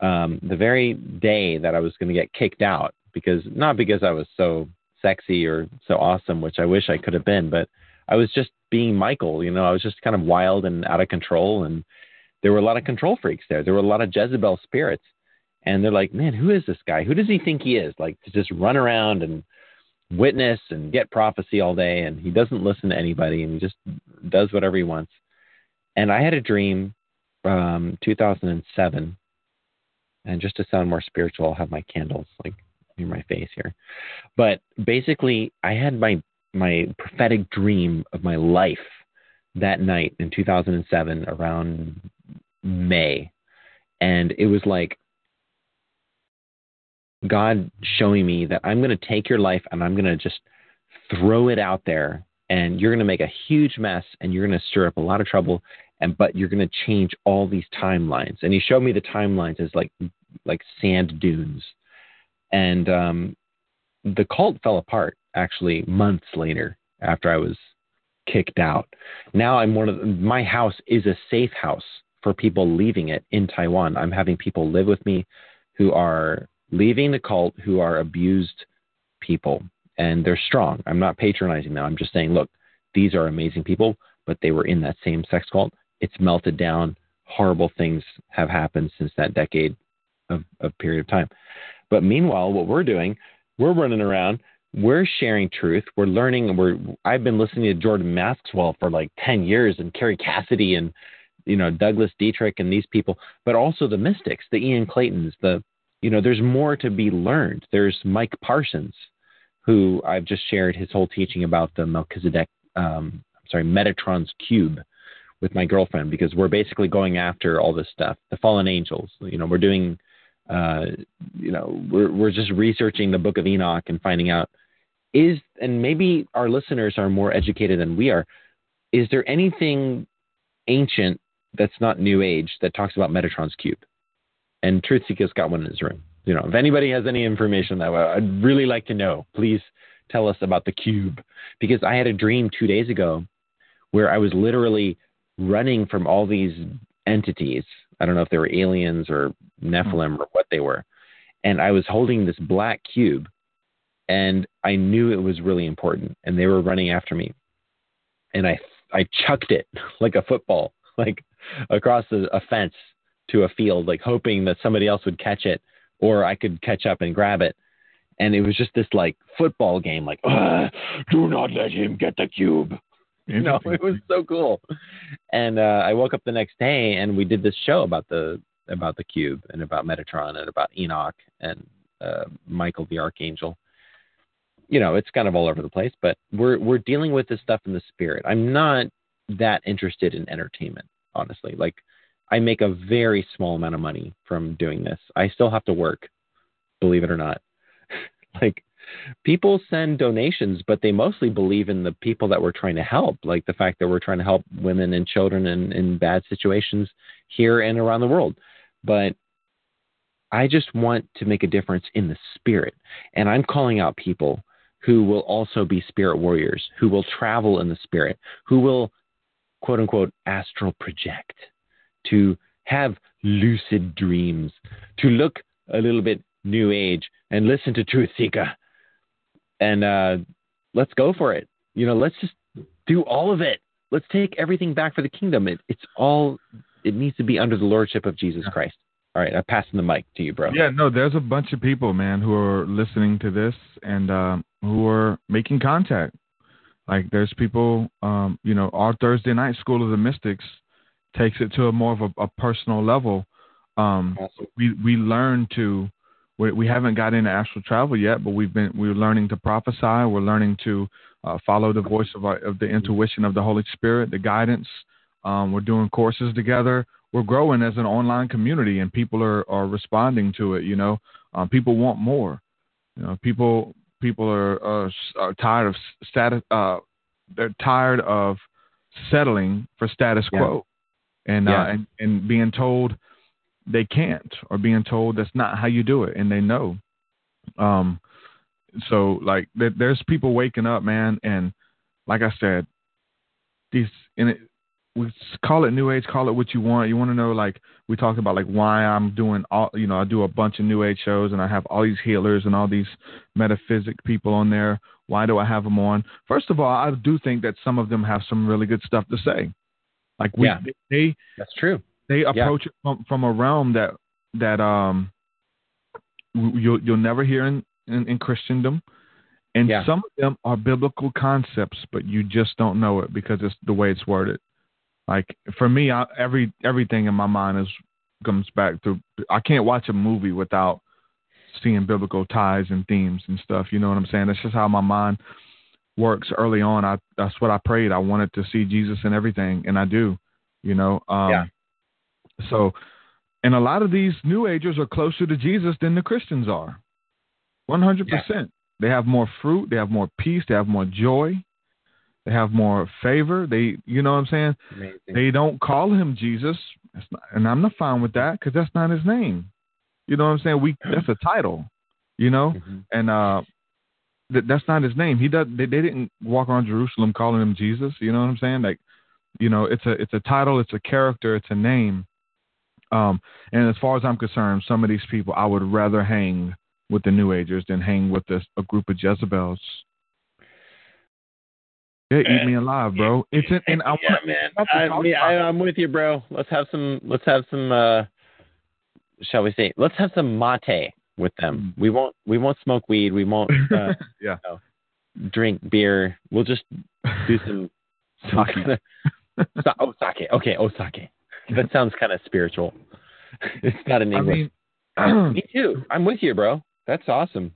um, the very day that I was going to get kicked out, because not because I was so sexy or so awesome, which I wish I could have been, but I was just being Michael, you know, I was just kind of wild and out of control. And there were a lot of control freaks there. There were a lot of Jezebel spirits. And they're like, man, who is this guy? Who does he think he is? Like, to just run around and witness and get prophecy all day. And he doesn't listen to anybody and he just does whatever he wants. And I had a dream um, two thousand seven. And just to sound more spiritual, I'll have my candles like near my face here. But basically, I had my, my prophetic dream of my life that night in two thousand seven around May. And it was like God showing me that I'm going to take your life and I'm going to just throw it out there and you're going to make a huge mess and you're going to stir up a lot of trouble. And, but you're going to change all these timelines. And he showed me the timelines as like, like sand dunes. And, um, the cult fell apart actually months later after I was kicked out. Now I'm one of the, my house is a safe house for people leaving it in Taiwan. I'm having people live with me who are leaving the cult, who are abused people, and they're strong. I'm not patronizing them. I'm just saying, look, these are amazing people, but they were in that same sex cult. It's melted down. Horrible things have happened since that decade of, of period of time. But meanwhile, what we're doing, we're running around, we're sharing truth. We're learning. We're, I've been listening to Jordan Maxwell for like ten years and Kerry Cassidy and, you know, Douglas Dietrich and these people, but also the mystics, the Ian Claytons, the, you know, there's more to be learned. There's Mike Parsons, who I've just shared his whole teaching about the Melchizedek, um, I'm sorry, Metatron's cube with my girlfriend, because we're basically going after all this stuff, the fallen angels. You know, we're doing, uh, you know, we're we're just researching the Book of Enoch and finding out is, and maybe our listeners are more educated than we are. Is there anything ancient that's not New Age that talks about Metatron's cube? And Truth Seeker's got one in his room. You know, if anybody has any information that I'd really like to know, please tell us about the cube. Because I had a dream two days ago where I was literally running from all these entities. I don't know if they were aliens or Nephilim or what they were. And I was holding this black cube and I knew it was really important and they were running after me. And I, I chucked it like a football, like across a, a fence to a field, like hoping that somebody else would catch it or I could catch up and grab it. And it was just this like football game, like, uh, do not let him get the cube. You know, it was so cool. And uh, I woke up the next day and we did this show about the, about the cube and about Metatron and about Enoch and uh, Michael the Archangel. you know, it's kind of all over the place, but we're, we're dealing with this stuff in the spirit. I'm not that interested in entertainment, honestly. Like, I make a very small amount of money from doing this. I still have to work, believe it or not. Like, people send donations, but they mostly believe in the people that we're trying to help. Like the fact that we're trying to help women and children in, in bad situations here and around the world. But I just want to make a difference in the spirit. And I'm calling out people who will also be spirit warriors, who will travel in the spirit, who will, quote unquote, astral project, to have lucid dreams, to look a little bit new age and listen to Truth Seeker. And uh, let's go for it. You know, let's just do all of it. Let's take everything back for the kingdom. It, it's all, it needs to be under the lordship of Jesus Christ. All right, I'm passing the mic to you, bro. Yeah, no, there's a bunch of people, man, who are listening to this and um, who are making contact. Like, there's people, um, you know, our Thursday night School of the Mystics takes it to a more of a, a personal level. Um, awesome. We we learn to, we, we haven't got into astral travel yet, but we've been we're learning to prophesy. We're learning to uh, follow the voice of our, of the intuition of the Holy Spirit, the guidance. Um, we're doing courses together. We're growing as an online community, and people are, are responding to it. You know, um, people want more. You know, people people are are, are tired of status. Uh, they're tired of settling for status yeah. quo, and yeah. uh, and and being told they can't, or being told that's not how you do it, and they know. Um, so like th- there's people waking up, man, and like I said, these in it. We call it New Age, call it what you want. You want to know, like, we talked about, like, why I'm doing all, you know, I do a bunch of New Age shows and I have all these healers and all these metaphysic people on there. Why do I have them on? First of all, I do think that some of them have some really good stuff to say. Like, we, yeah, they, that's true. They approach yeah. it from, from a realm that, that, um, you'll, you'll never hear in, in, in Christendom. And yeah. some of them are biblical concepts, but you just don't know it because it's the way it's worded. Like, for me, I, every everything in my mind is comes back to, I can't watch a movie without seeing biblical ties and themes and stuff. You know what I'm saying? That's just how my mind works early on. I That's what I prayed. I wanted to see Jesus in everything, and I do, you know? Um, yeah. So, and a lot of these New Agers are closer to Jesus than the Christians are. one hundred percent. Yeah. They have more fruit. They have more peace. They have more joy. They have more favor. They, you know what I'm saying? Amazing. They don't call him Jesus. That's not, and I'm not fine with that because that's not his name. You know what I'm saying? We That's a title, you know? Mm-hmm. And uh, th- that's not his name. He does, they, they didn't walk around Jerusalem calling him Jesus. You know what I'm saying? Like, you know, it's a, it's a title. It's a character. It's a name. Um, and as far as I'm concerned, some of these people, I would rather hang with the New Agers than hang with this, a group of Jezebels. Yeah, eat me alive, bro. It's an, and I want yeah, man. I mean, I, I'm with you, bro. Let's have some. Let's have some. Uh, shall we say? Let's have some mate with them. We won't. We won't smoke weed. We won't. Uh, yeah. You know, drink beer. We'll just do some. some sake. Kinda, oh, sake. Okay. Oh, sake. That sounds kind of spiritual. It's not in English. I mean, me too. I'm with you, bro. That's awesome.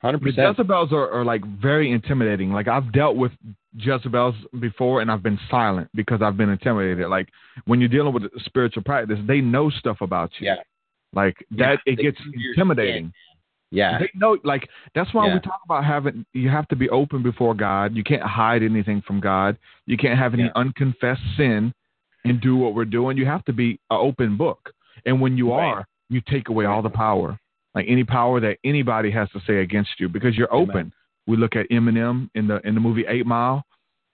one hundred percent. The Jezebels are, are like very intimidating. Like, I've dealt with Jezebels before and I've been silent because I've been intimidated. Like, when you're dealing with spiritual practice, they know stuff about you. Yeah. Like that, yeah, it gets intimidating. Yeah. They know, like, that's why yeah. we talk about having, you have to be open before God. You can't hide anything from God. You can't have any yeah. unconfessed sin and do what we're doing. You have to be an open book. And when you right. are, you take away all the power. Like any power that anybody has to say against you because you're open. Amen. We look at Eminem in the in the movie Eight Mile.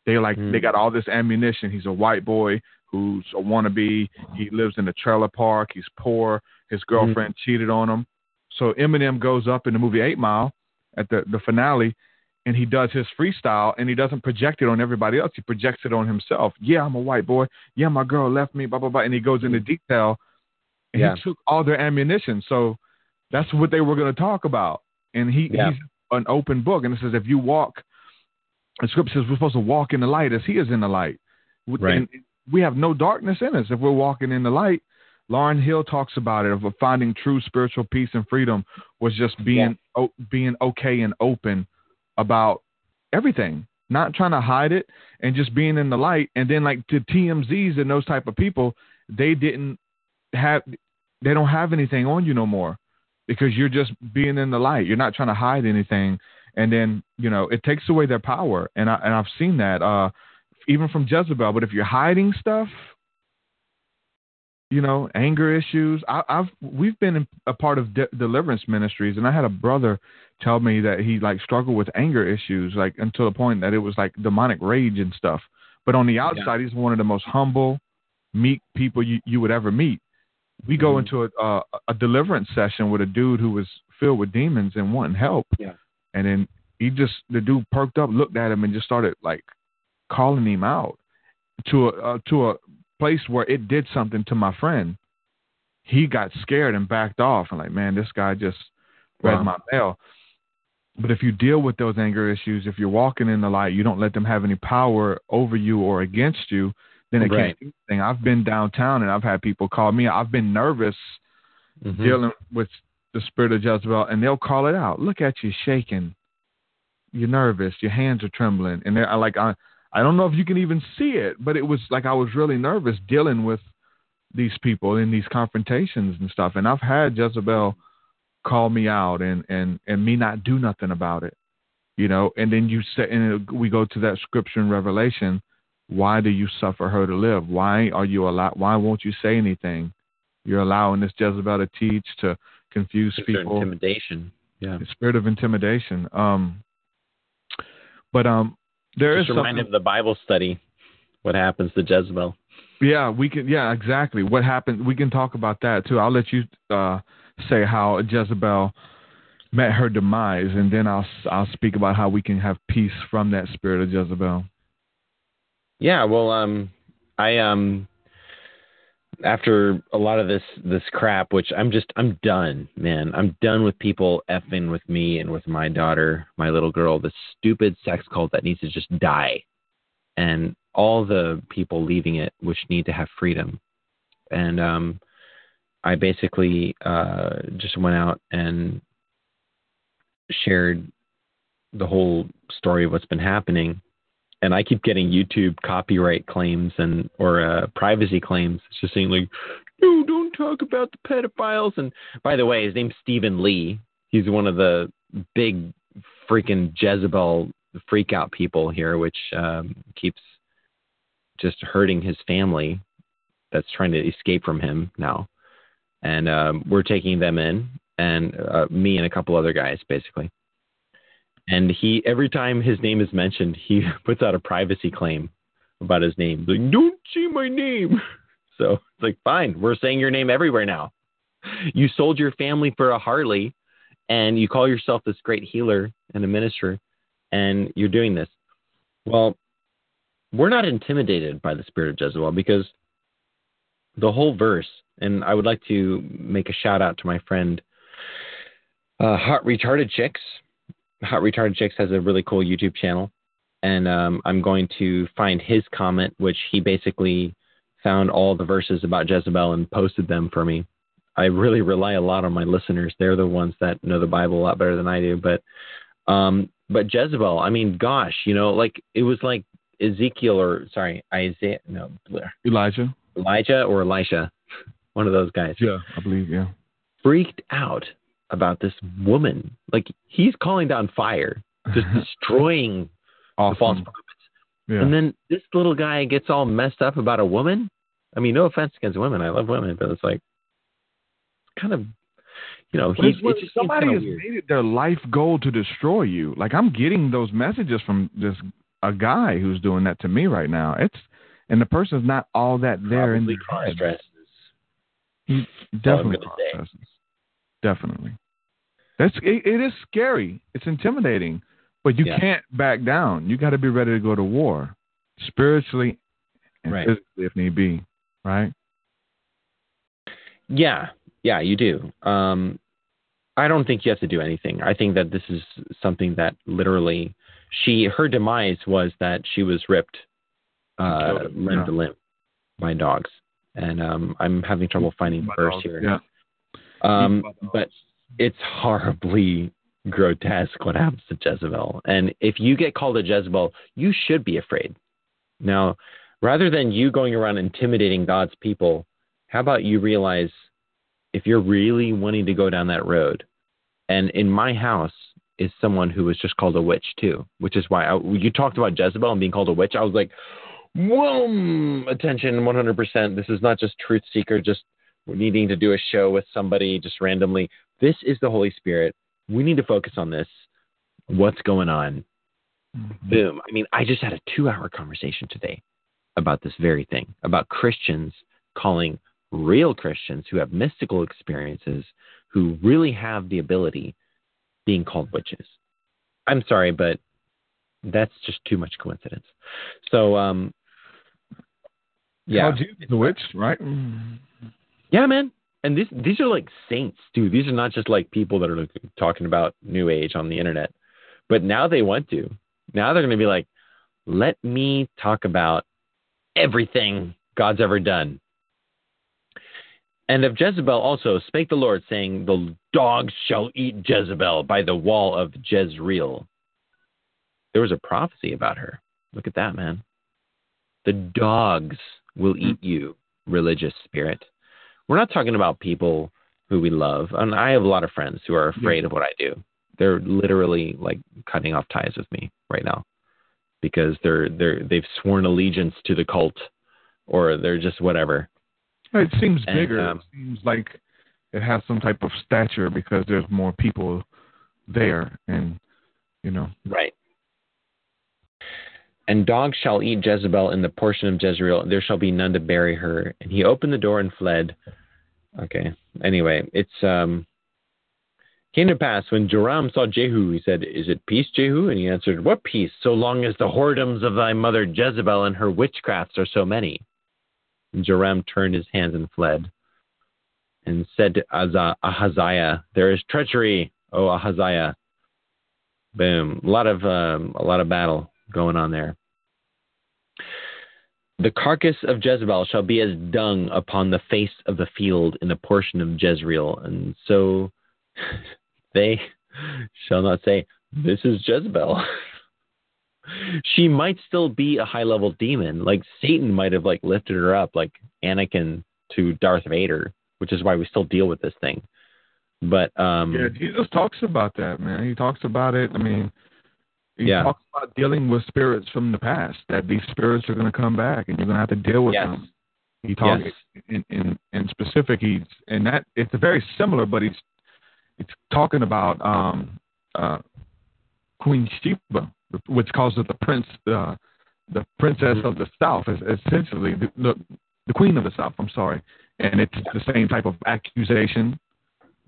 They like mm. they got all this ammunition. He's a white boy who's a wannabe. He lives in a trailer park. He's poor. His girlfriend mm. cheated on him. So Eminem goes up in the movie Eight Mile at the, the finale, and he does his freestyle, and he doesn't project it on everybody else. He projects it on himself. Yeah, I'm a white boy. Yeah, my girl left me, blah, blah, blah. And he goes into detail, and yeah. he took all their ammunition. So that's what they were going to talk about. And he, yeah. he's an open book. And it says, if you walk, the scripture says we're supposed to walk in the light as he is in the light. Right. And we have no darkness in us if we're walking in the light. Lauren Hill talks about it, of finding true spiritual peace and freedom was just being yeah. o- being okay and open about everything, not trying to hide it and just being in the light. And then like the T M Zs and those type of people, they didn't have, they don't have anything on you no more because you're just being in the light. You're not trying to hide anything. And then, you know, it takes away their power. And I, and I've seen that, uh, even from Jezebel. But if you're hiding stuff, you know, anger issues, I, I've, we've been a part of de- deliverance ministries. And I had a brother tell me that he like struggled with anger issues, like until the point that it was like demonic rage and stuff. But on the outside, yeah. he's one of the most humble, meek people you, you would ever meet. We go into a, uh, a deliverance session with a dude who was filled with demons and wanting help. Yeah. And then he just, the dude perked up, looked at him, and just started like calling him out to a, uh, to a place where it did something to my friend. He got scared and backed off. And like, man, this guy just read wow. my mail. But if you deal with those anger issues, if you're walking in the light, you don't let them have any power over you or against you, then it right. can't do anything. I've been downtown and I've had people call me. I've been nervous mm-hmm. dealing with the spirit of Jezebel, and they'll call it out. Look at you shaking. You're nervous. Your hands are trembling. And they're like, I, I don't know if you can even see it, but it was like, I was really nervous dealing with these people in these confrontations and stuff. And I've had Jezebel call me out and, and, and me not do nothing about it, you know? And then you say, and we go to that scripture in Revelation. Why do you suffer her to live? Why are you allow? Why won't you say anything? You're allowing this Jezebel to teach, to confuse people. Intimidation, yeah. The spirit of intimidation. Um, but um, there Just is remind something. Of the Bible study. What happens to Jezebel? Yeah, we can. Yeah, exactly. What happened? We can talk about that too. I'll let you uh, say how Jezebel met her demise, and then I'll I'll speak about how we can have peace from that spirit of Jezebel. Yeah, well, um, I um, after a lot of this this crap, which I'm just I'm done, man. I'm done with people effing with me and with my daughter, my little girl. The stupid sex cult that needs to just die, and all the people leaving it, which need to have freedom. And um, I basically uh, just went out and shared the whole story of what's been happening. And I keep getting YouTube copyright claims and or uh, privacy claims. It's just saying like, no, don't talk about the pedophiles. And by the way, his name's Stephen Lee. He's one of the big freaking Jezebel freakout people here, which um, keeps just hurting his family that's trying to escape from him now. And um, we're taking them in, and uh, me and a couple other guys, basically. And he, every time his name is mentioned, he puts out a privacy claim about his name. He's like, don't say my name. So it's like, fine, we're saying your name everywhere now. You sold your family for a Harley, and you call yourself this great healer and a minister, and you're doing this. Well, we're not intimidated by the spirit of Jezebel, because the whole verse, and I would like to make a shout out to my friend, uh, Hot Retarded Chicks. Hot Retarded Chicks has a really cool YouTube channel, and um, I'm going to find his comment, which he basically found all the verses about Jezebel and posted them for me. I really rely a lot on my listeners. They're the ones that know the Bible a lot better than I do. But um, but Jezebel, I mean, gosh, you know, like it was like Ezekiel or, sorry, Isaiah, no. Elijah. Elijah or Elisha, one of those guys. Yeah, I believe, yeah. Freaked out about this woman. Like, he's calling down fire, just destroying awesome. The false prophets. Yeah. And then this little guy gets all messed up about a woman. I mean, no offense against women. I love women, but it's like, kind of, you know, he's, it's, it's just, somebody has weird. Made it their life goal to destroy you. Like, I'm getting those messages from this, a guy who's doing that to me right now. It's, and the person's not all that there in the cross dresses. He definitely cross dresses. Definitely. That's it, it is scary. It's intimidating, but you yeah. can't back down. You got to be ready to go to war spiritually and right. physically if need be. Right. Yeah. Yeah, you do. Um, I don't think you have to do anything. I think that this is something that literally she, her demise was that she was ripped uh, limb yeah. to limb by dogs. And um, I'm having trouble finding the verse here. Yeah. Um, but it's horribly grotesque what happens to Jezebel. And if you get called a Jezebel, you should be afraid. Now, rather than you going around intimidating God's people, how about you realize if you're really wanting to go down that road, and in my house is someone who was just called a witch too, which is why I, you talked about Jezebel and being called a witch. I was like, whoa, attention, one hundred percent. This is not just truth seeker, just needing to do a show with somebody just randomly. This is the Holy Spirit. We need to focus on this. What's going on? Mm-hmm. Boom. I mean, I just had a two-hour conversation today about this very thing, about Christians calling real Christians who have mystical experiences, who really have the ability, being called witches. I'm sorry, but that's just too much coincidence. So, um, yeah. Called you the witch, right? Yeah, man. And this, these are like saints, dude. These are not just like people that are talking about New Age on the internet. But now they want to. Now they're going to be like, let me talk about everything God's ever done. And of Jezebel also spake the Lord, saying, the dogs shall eat Jezebel by the wall of Jezreel. There was a prophecy about her. Look at that, man. The dogs will eat you, religious spirit. We're not talking about people who we love. And I have a lot of friends who are afraid of what I do. They're literally like cutting off ties with me right now because they're they're they've sworn allegiance to the cult, or they're just whatever. It seems and, bigger. Um, it seems like it has some type of stature because there's more people there, and you know. Right. And dogs shall eat Jezebel in the portion of Jezreel. There shall be none to bury her. And he opened the door and fled. Okay. Anyway, it's um, came to pass when Joram saw Jehu, he said, is it peace, Jehu? And he answered, what peace? So long as the whoredoms of thy mother Jezebel and her witchcrafts are so many. And Joram turned his hands and fled and said to Ahaziah, there is treachery, O Ahaziah. Boom. A lot of, um, a lot of battle going on there. The carcass of Jezebel shall be as dung upon the face of the field in the portion of Jezreel. And so they shall not say, this is Jezebel. She might still be a high level demon. Like Satan might have like lifted her up like Anakin to Darth Vader, which is why we still deal with this thing. But um, yeah, Jesus talks about that, man. He talks about it. I mean, He yeah. talks about dealing with spirits from the past, that these spirits are going to come back and you're going to have to deal with yes. them. He talks yes. in, in, in specific, he's, and that it's very similar, but he's it's talking about um, uh, Queen Sheba, which calls it the prince, uh, the princess of the South, is essentially the, the, the queen of the South. I'm sorry, and it's the same type of accusation.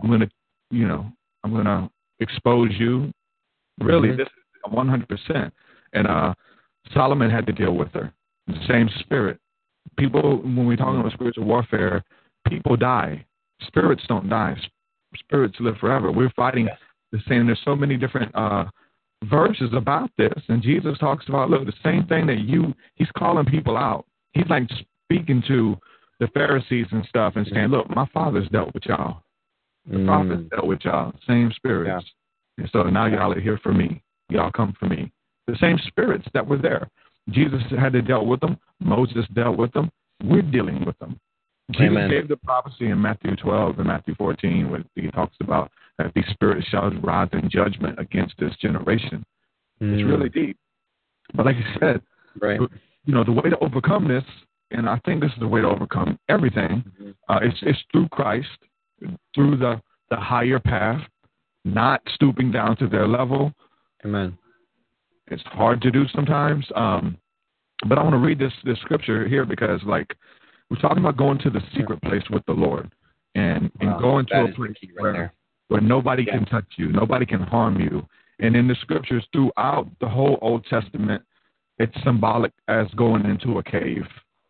I'm going to, you know, I'm going to expose you. Really, mm-hmm. this. one hundred percent. And uh, Solomon had to deal with her. The same spirit. People, when we're talking about spiritual warfare, people die. Spirits don't die. Spirits live forever. We're fighting the same. There's so many different uh, verses about this. And Jesus talks about, look, the same thing that you, he's calling people out. He's like speaking to the Pharisees and stuff and saying, look, my father's dealt with y'all. The mm. prophets dealt with y'all. Same spirits. Yeah. And so now y'all are here for me. Y'all come for me. The same spirits that were there. Jesus had to deal with them. Moses dealt with them. We're dealing with them. Amen. Jesus gave the prophecy in Matthew twelve and Matthew fourteen where he talks about that these spirits shall rise in judgment against this generation. Mm. It's really deep. But like you said, right. you know, the way to overcome this, and I think this is the way to overcome everything, mm-hmm. uh, it's, it's through Christ, through the, the higher path, not stooping down to their level. Amen. It's hard to do sometimes, um, but I want to read this, this scripture here because, like, we're talking about going to the secret place with the Lord and, and wow, going to a place right where, where nobody yeah. can touch you, nobody can harm you. And in the scriptures throughout the whole Old Testament, it's symbolic as going into a cave,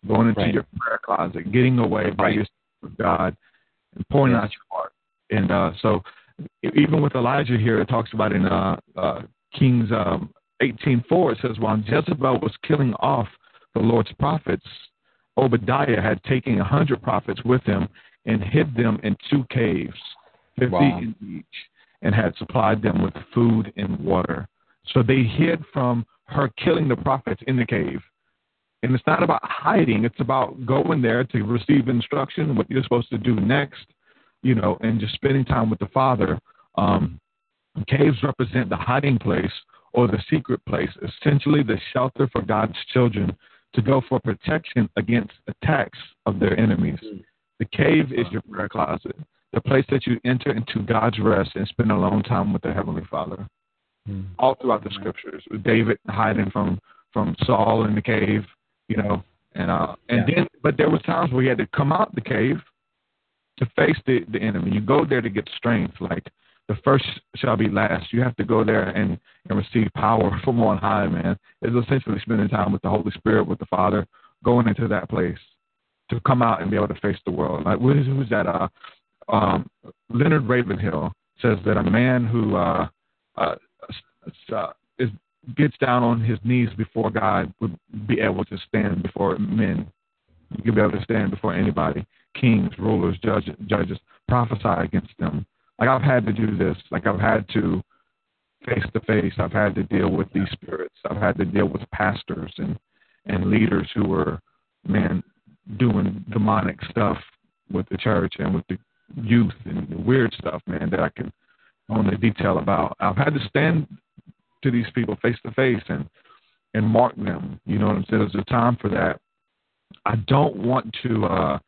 going into right. your prayer closet, getting away right. by yourself with God and pouring yeah. out your heart. And uh, so even with Elijah here, it talks about in uh, uh, Kings um, eighteen four, it says, while Jezebel was killing off the Lord's prophets, Obadiah had taken a hundred prophets with him and hid them in two caves, fifty wow. in each. and had supplied them with food and water. So they hid from her killing the prophets in the cave. And it's not about hiding. It's about going there to receive instruction, what you're supposed to do next, you know, and just spending time with the Father. Um, caves represent the hiding place or the secret place, essentially the shelter for God's children to go for protection against attacks of their enemies. The cave is your prayer closet, the place that you enter into God's rest and spend a long time with the Heavenly Father. Mm. All throughout the scriptures, with David hiding from, from Saul in the cave, you know, and uh, and yeah. then, but there were times where he had to come out the cave to face the, the enemy. You go there to get strength, like the first shall be last. You have to go there and, and receive power from on high, man. It's essentially spending time with the Holy Spirit, with the Father, going into that place to come out and be able to face the world. Like who's, who's that? Uh, um, Leonard Ravenhill says that a man who uh, uh, uh, is, gets down on his knees before God would be able to stand before men. You could be able to stand before anybody, kings, rulers, judges, judges, prophesy against them. Like I've had to do this. Like I've had to face to face. I've had to deal with these spirits. I've had to deal with pastors and, and leaders who were, man, doing demonic stuff with the church and with the youth and the weird stuff, man, that I can only detail about. I've had to stand to these people face to face and and mark them. You know what I'm saying? There's a time for that. I don't want to uh,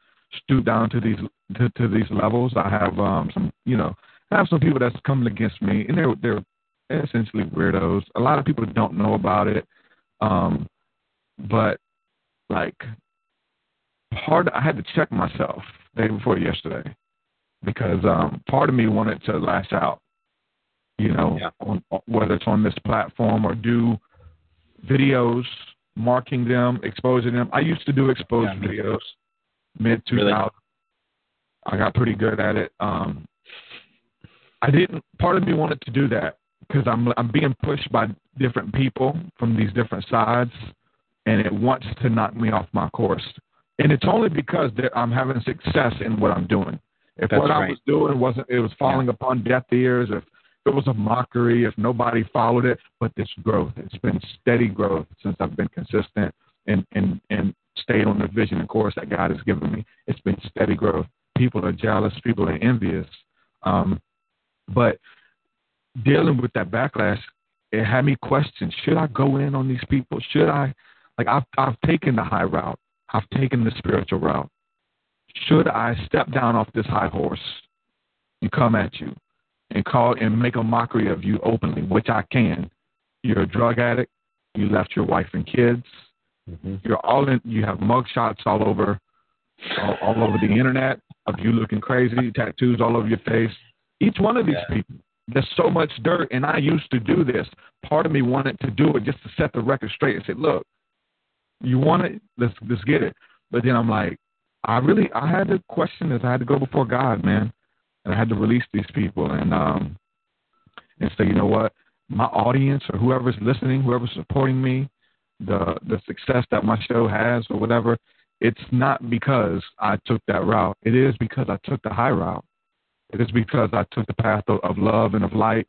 stoop down to these to, to these levels. I have um, some, you know, I have some people that's coming against me, and they're they're essentially weirdos. A lot of people don't know about it, um, but like part I had to check myself the day before yesterday because um, part of me wanted to lash out. You know, yeah. on, whether it's on this platform or do videos, marking them, exposing them. I used to do exposed yeah, videos mid two thousands. Really? I got pretty good at it. Um, I didn't. Part of me wanted to do that because I'm I'm being pushed by different people from these different sides, and it wants to knock me off my course. And it's only because I'm having success in what I'm doing. If That's what right. I was doing wasn't, it was falling yeah. upon deaf ears. If it was a mockery if nobody followed it, but this growth, it's been steady growth since I've been consistent and, and, and stayed on the vision and course that God has given me. It's been steady growth. People are jealous. People are envious. Um, but dealing with that backlash, it had me question, should I go in on these people? Should I? Like I've, I've taken the high route. I've taken the spiritual route. Should I step down off this high horse and come at you? And call and make a mockery of you openly, which I can. You're a drug addict. You left your wife and kids. Mm-hmm. You're all in. You have mugshots all over, all, all over the internet of you looking crazy, tattoos all over your face. Each one of these yeah. people, there's so much dirt. And I used to do this. Part of me wanted to do it just to set the record straight and say, "Look, you want it? Let's let's get it." But then I'm like, I really, I had to question this. I had to go before God, man. And I had to release these people and um, and say, you know what, my audience or whoever's listening, whoever's supporting me, the the success that my show has or whatever, it's not because I took that route. It is because I took the high route. It is because I took the path of, of love and of light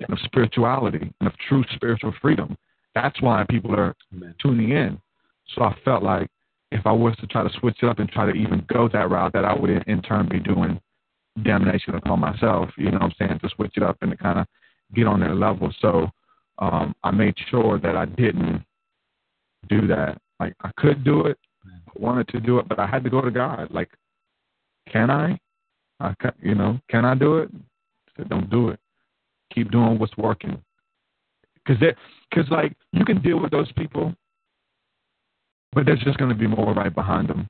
and of spirituality and of true spiritual freedom. That's why people are Amen. Tuning in. So I felt like if I was to try to switch it up and try to even go that route, that I would in turn be doing damnation upon myself, you know what I'm saying, to switch it up and to kind of get on their level. So um, I made sure that I didn't do that. Like, I could do it, I wanted to do it, but I had to go to God. Like, can I? I you know, can I do it? I said, don't do it. Keep doing what's working. Because, like, you can deal with those people, but there's just going to be more right behind them.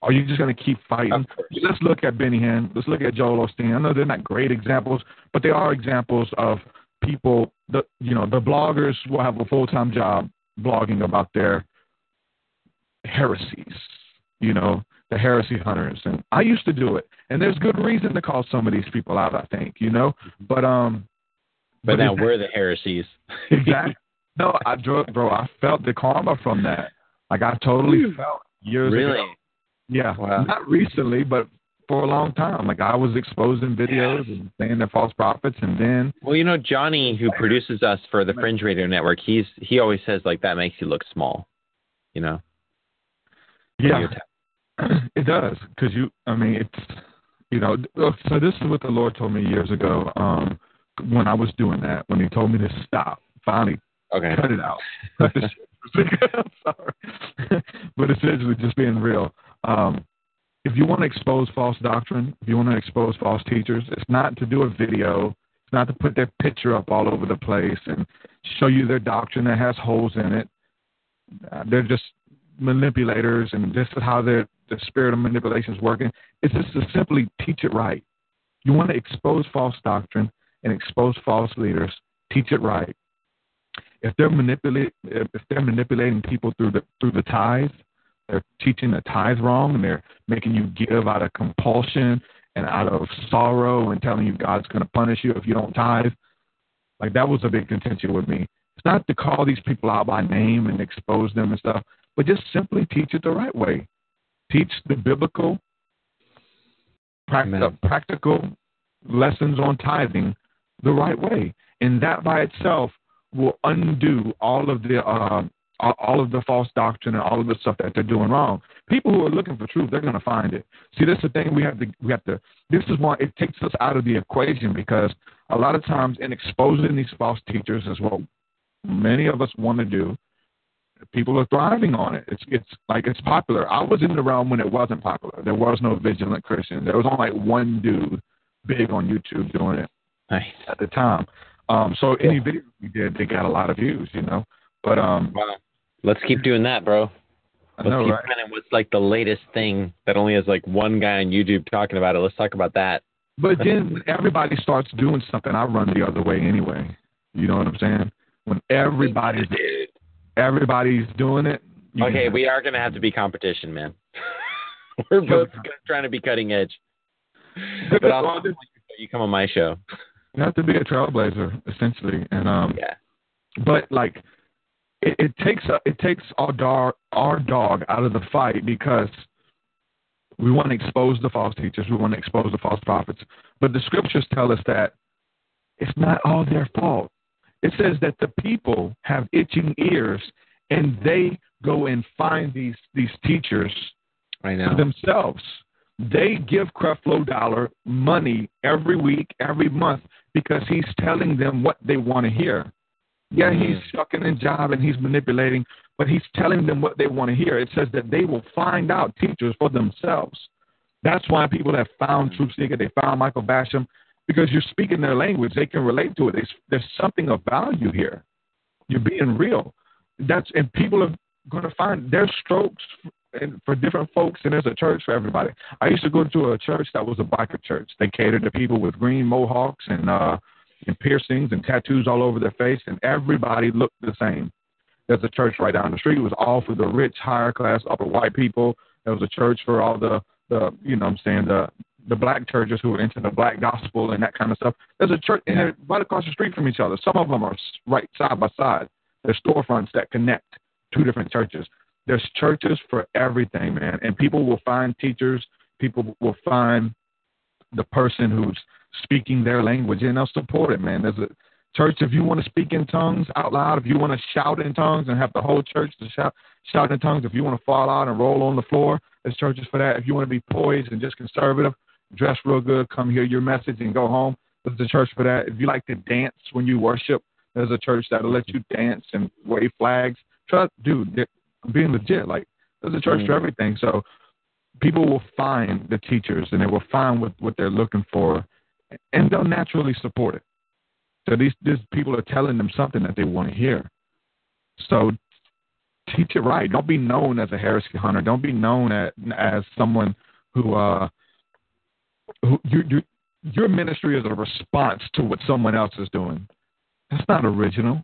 Are you just going to keep fighting? Let's look at Benny Hinn. Let's look at Joel Osteen. I know they're not great examples, but they are examples of people. The you know the bloggers will have a full-time job blogging about their heresies. You know the heresy hunters, and I used to do it. And there's good reason to call some of these people out. I think you know, but um, but, but now we're the heresies. Exactly. No, I bro. I felt the karma from that. Like I totally felt years ago. Really. Yeah, wow. Not recently, but for a long time. Like, I was exposing videos and saying they're false prophets, and then... Well, you know, Johnny, who produces us for the Fringe Radio Network, he's he always says, like, that makes you look small, you know? Yeah, it does, because you, I mean, it's, you know, so this is what the Lord told me years ago um, when I was doing that, when he told me to stop, finally okay. cut it out. I'm sorry. But essentially just being real. Um, if you want to expose false doctrine, if you want to expose false teachers, it's not to do a video. It's not to put their picture up all over the place and show you their doctrine that has holes in it. Uh, they're just manipulators, and this is how their the spirit of manipulation is working. It's just to simply teach it right. You want to expose false doctrine and expose false leaders. Teach it right. If they're manipulating, if they're manipulating people through the through the tithe, they're teaching the tithe wrong, and they're making you give out of compulsion and out of sorrow, and telling you God's going to punish you if you don't tithe. Like, that was a big contention with me. It's not to call these people out by name and expose them and stuff, but just simply teach it the right way. Teach the biblical, practical, practical lessons on tithing the right way, and that by itself will undo all of the uh, all of the false doctrine and all of the stuff that they're doing wrong. People who are looking for truth, they're going to find it. See, that's the thing we have to we have to. This is why it takes us out of the equation, because a lot of times in exposing these false teachers is what many of us want to do. People are thriving on it. It's it's like it's popular. I was in the realm when it wasn't popular. There was no vigilant Christian. There was only like one dude big on YouTube doing it nice. At the time. Um, so cool. Any video we did, they got a lot of views, you know. But um, wow. Let's keep doing that, bro. Let's I know, keep right? finding what's like the latest thing that only has like one guy on YouTube talking about it. Let's talk about that. But then when everybody starts doing something, I run the other way anyway. You know what I'm saying? When everybody's everybody's doing it. Okay, know. We are going to have to be competition, man. We're both trying to be cutting edge. But I'll you come on my show. You have to be a trailblazer, essentially, and um, yeah. But like, it, it takes a, it takes our dog our dog out of the fight, because we want to expose the false teachers, we want to expose the false prophets, but the scriptures tell us that it's not all their fault. It says that the people have itching ears, and they go and find these these teachers right now themselves. They give Creflo Dollar money every week, every month, because he's telling them what they want to hear. Yeah, he's shucking and jiving, he's manipulating, but he's telling them what they want to hear. It says that they will find out teachers for themselves. That's why people have found Truth Seeker, they found Michael Basham, because you're speaking their language. They can relate to it. It's, there's something of value here. You're being real. That's and people are going to find their strokes and for different folks, and there's a church for everybody. I used to go to a church that was a biker church. They catered to people with green mohawks and uh, and piercings and tattoos all over their face, and everybody looked the same. There's a church right down the street. It was all for the rich, higher class, upper white people. There was a church for all the, the you know what I'm saying, the, the black churches who were into the black gospel and that kind of stuff. There's a church, and they're right across the street from each other. Some of them are right side by side. There's storefronts that connect two different churches. There's churches for everything, man. And people will find teachers. People will find the person who's speaking their language, and they'll support it, man. There's a church, if you want to speak in tongues out loud, if you want to shout in tongues and have the whole church to shout, shout in tongues, if you want to fall out and roll on the floor, there's churches for that. If you want to be poised and just conservative, dress real good, come hear your message and go home, there's a church for that. If you like to dance when you worship, there's a church that'll let you dance and wave flags. Trust, dude, I'm being legit. Like, there's a church mm-hmm. for everything. So people will find the teachers, and they will find what, what they're looking for, and they'll naturally support it. So these these people are telling them something that they want to hear. So teach it right. Don't be known as a heresy hunter. Don't be known at, as someone who uh who you, you your ministry is a response to what someone else is doing. That's not original.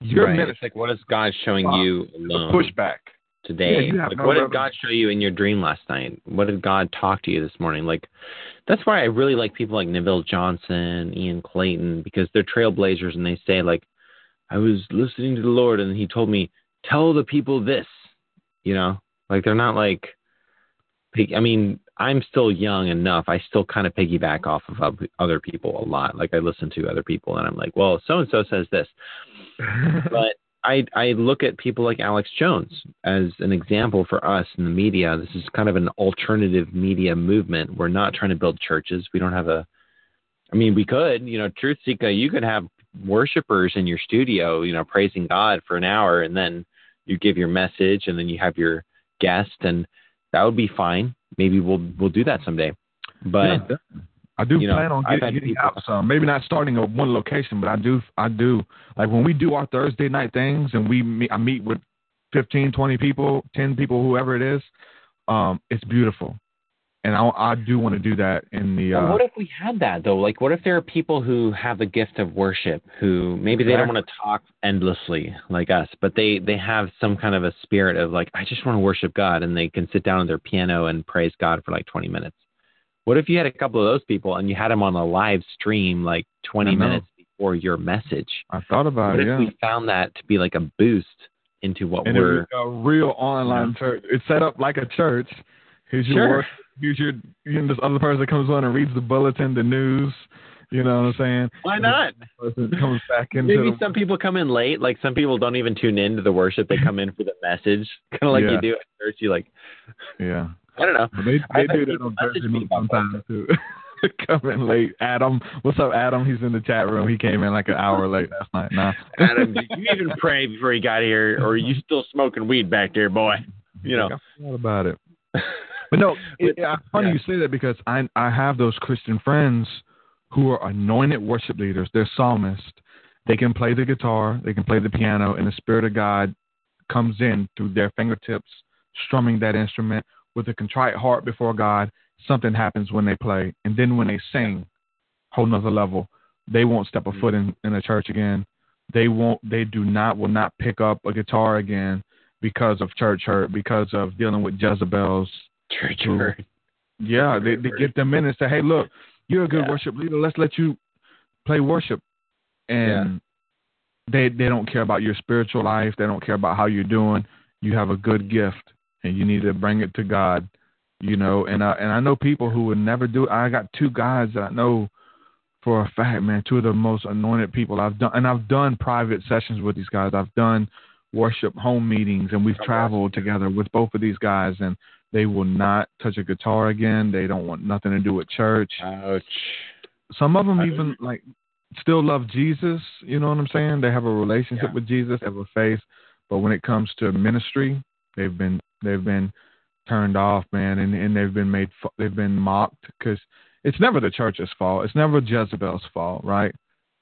Your right. Ministry. It's like, what is God showing uh, you alone? Pushback. Today. Yeah, like, no what reverence. Did God show you in your dream last night? What did God talk to you this morning? Like, that's why I really like people like Neville Johnson, Ian Clayton, because they're trailblazers, and they say, like, I was listening to the Lord, and he told me, tell the people this, you know? Like, they're not like, I mean, I'm still young enough. I still kind of piggyback off of other people a lot. Like I listen to other people and I'm like, well, so-and-so says this, but I, I look at people like Alex Jones as an example for us in the media. This is kind of an alternative media movement. We're not trying to build churches. We don't have a, I mean, we could, you know, Truth Seeker, you could have worshipers in your studio, you know, praising God for an hour, and then you give your message and then you have your guest, and that would be fine. Maybe we'll we'll do that someday. But yeah, I do you know, plan on getting, getting out some. Maybe not starting at one location, but I do I do like when we do our Thursday night things and we meet, I meet with fifteen, twenty people, ten people, whoever it is. Um, it's beautiful, and I, I do want to do that in the. Uh, what if we had that though? Like, what if there are people who have the gift of worship who maybe they exactly. don't want to talk endlessly like us, but they they have some kind of a spirit of like, I just want to worship God, and they can sit down on their piano and praise God for like twenty minutes. What if you had a couple of those people and you had them on a live stream like twenty minutes before your message? I thought about it, yeah. What if we found that to be like a boost into what and we're... a real online church. It's set up like a church. Here's your sure. work. Here's your, you know, this other person that comes on and reads the bulletin, the news. You know what I'm saying? Why not? Comes back into Maybe some people come in late. Like some people don't even tune in to the worship. They come in for the message. Kind of like yeah. you do at church. You like... Yeah. I don't know. They, they do that on Thursday night sometimes too. Come in late. Adam. What's up, Adam? He's in the chat room. He came in like an hour late last night. Nah. Adam, did you even pray before you got here, or are you still smoking weed back there, boy? You know. I forgot about it. But no, it, it, it's funny yeah. you say that because I I have those Christian friends who are anointed worship leaders. They're psalmists. They can play the guitar. They can play the piano, and the Spirit of God comes in through their fingertips, strumming that instrument. With a contrite heart before God, something happens when they play. And then when they sing, whole nother level, they won't step a foot in, in a church again. They won't, they do not, will not pick up a guitar again because of church hurt, because of dealing with Jezebels. Church hurt. Yeah, they, they get them in and say, hey, look, you're a good yeah. worship leader. Let's let you play worship. And yeah. they, they don't care about your spiritual life. They don't care about how you're doing. You have a good gift. And you need to bring it to God, you know. And I, and I know people who would never do it. I got two guys that I know for a fact, man, two of the most anointed people I've done. And I've done private sessions with these guys. I've done worship home meetings, and we've traveled together with both of these guys. And they will not touch a guitar again. They don't want nothing to do with church. Ouch. Some of them even, like, still love Jesus, you know what I'm saying? They have a relationship yeah. with Jesus, they have a faith. But when it comes to ministry, they've been... They've been turned off, man, and, and they've been made, they've been mocked because it's never the church's fault. It's never Jezebel's fault, right?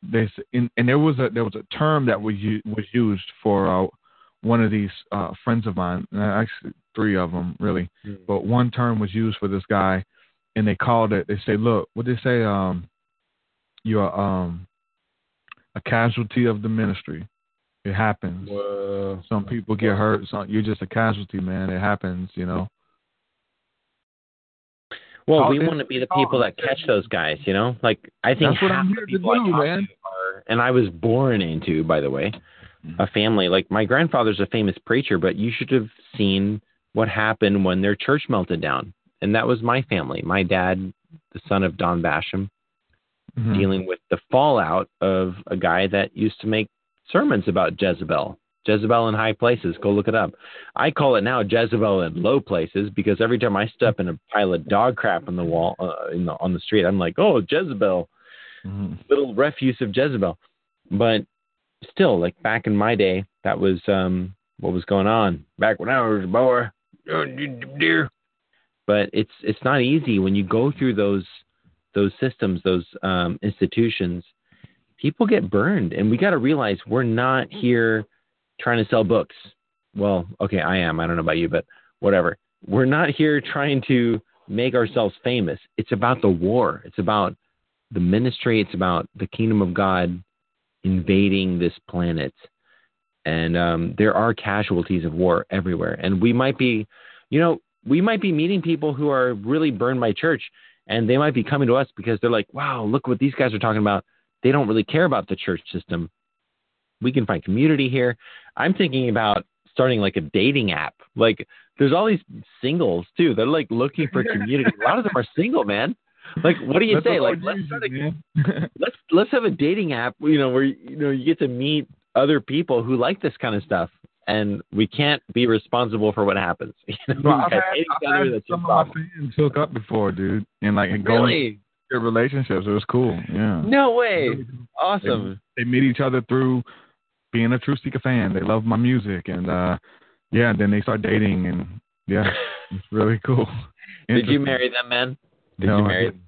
There's, and, and there was a there was a term that was u- was used for uh, one of these uh, friends of mine, actually three of them really, mm-hmm. but one term was used for this guy, and they called it. They say, look, what did they say? Um, you're um, a casualty of the ministry. It happens. Whoa. Some people get hurt. Some, you're just a casualty, man. It happens, you know. Well, oh, we want to be the people oh, that catch those guys, you know. Like I think half I'm the people do, I talk man. to are, and I was born into, by the way, mm-hmm. a family. Like my grandfather's a famous preacher, but you should have seen what happened when their church melted down, and that was my family. My dad, the son of Don Basham, mm-hmm. dealing with the fallout of a guy that used to make sermons about Jezebel, Jezebel in high places. Go look it up. I call it now Jezebel in low places because every time I step in a pile of dog crap on the wall, uh, in the, on the street, I'm like, oh, Jezebel, mm-hmm. little refuse of Jezebel. But still, like back in my day, that was um, what was going on back when I was a boy. But it's it's not easy when you go through those those systems, those um, institutions. People get burned, and we got to realize we're not here trying to sell books. Well, okay, I am. I don't know about you, but whatever. We're not here trying to make ourselves famous. It's about the war. It's about the ministry. It's about the kingdom of God invading this planet. And um, there are casualties of war everywhere. And we might be, you know, we might be meeting people who are really burned by church, and they might be coming to us because they're like, wow, look what these guys are talking about. They don't really care about the church system. We can find community here. I'm thinking about starting like a dating app. Like there's all these singles too. They're like looking for community. A lot of them are single, man. Like, what do you That's say? Like, let's, start a, let's, let's have a dating app, you know, where, you know, you get to meet other people who like this kind of stuff, and we can't be responsible for what happens. You know, well, I've had, I've had some of my fans hook up before, dude, and like and really? going their relationships. It was cool. Yeah. No way. Awesome. They, they meet each other through being a True Seeker fan. They love my music, and uh, yeah, then they start dating, and yeah, it's really cool. Did you marry them, man? Did no, you marry them?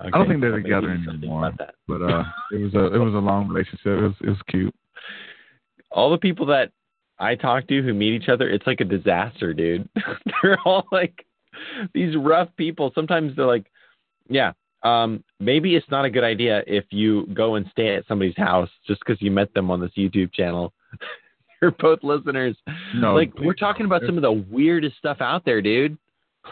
Okay. I don't think they're together anymore. But uh, it was a it was a long relationship. It was it was cute. All the people that I talk to who meet each other, it's like a disaster, dude. They're all like these rough people. Sometimes they're like, yeah, um, maybe it's not a good idea if you go and stay at somebody's house just because you met them on this YouTube channel. You're both listeners. No, like we're talking about some of the weirdest stuff out there, dude.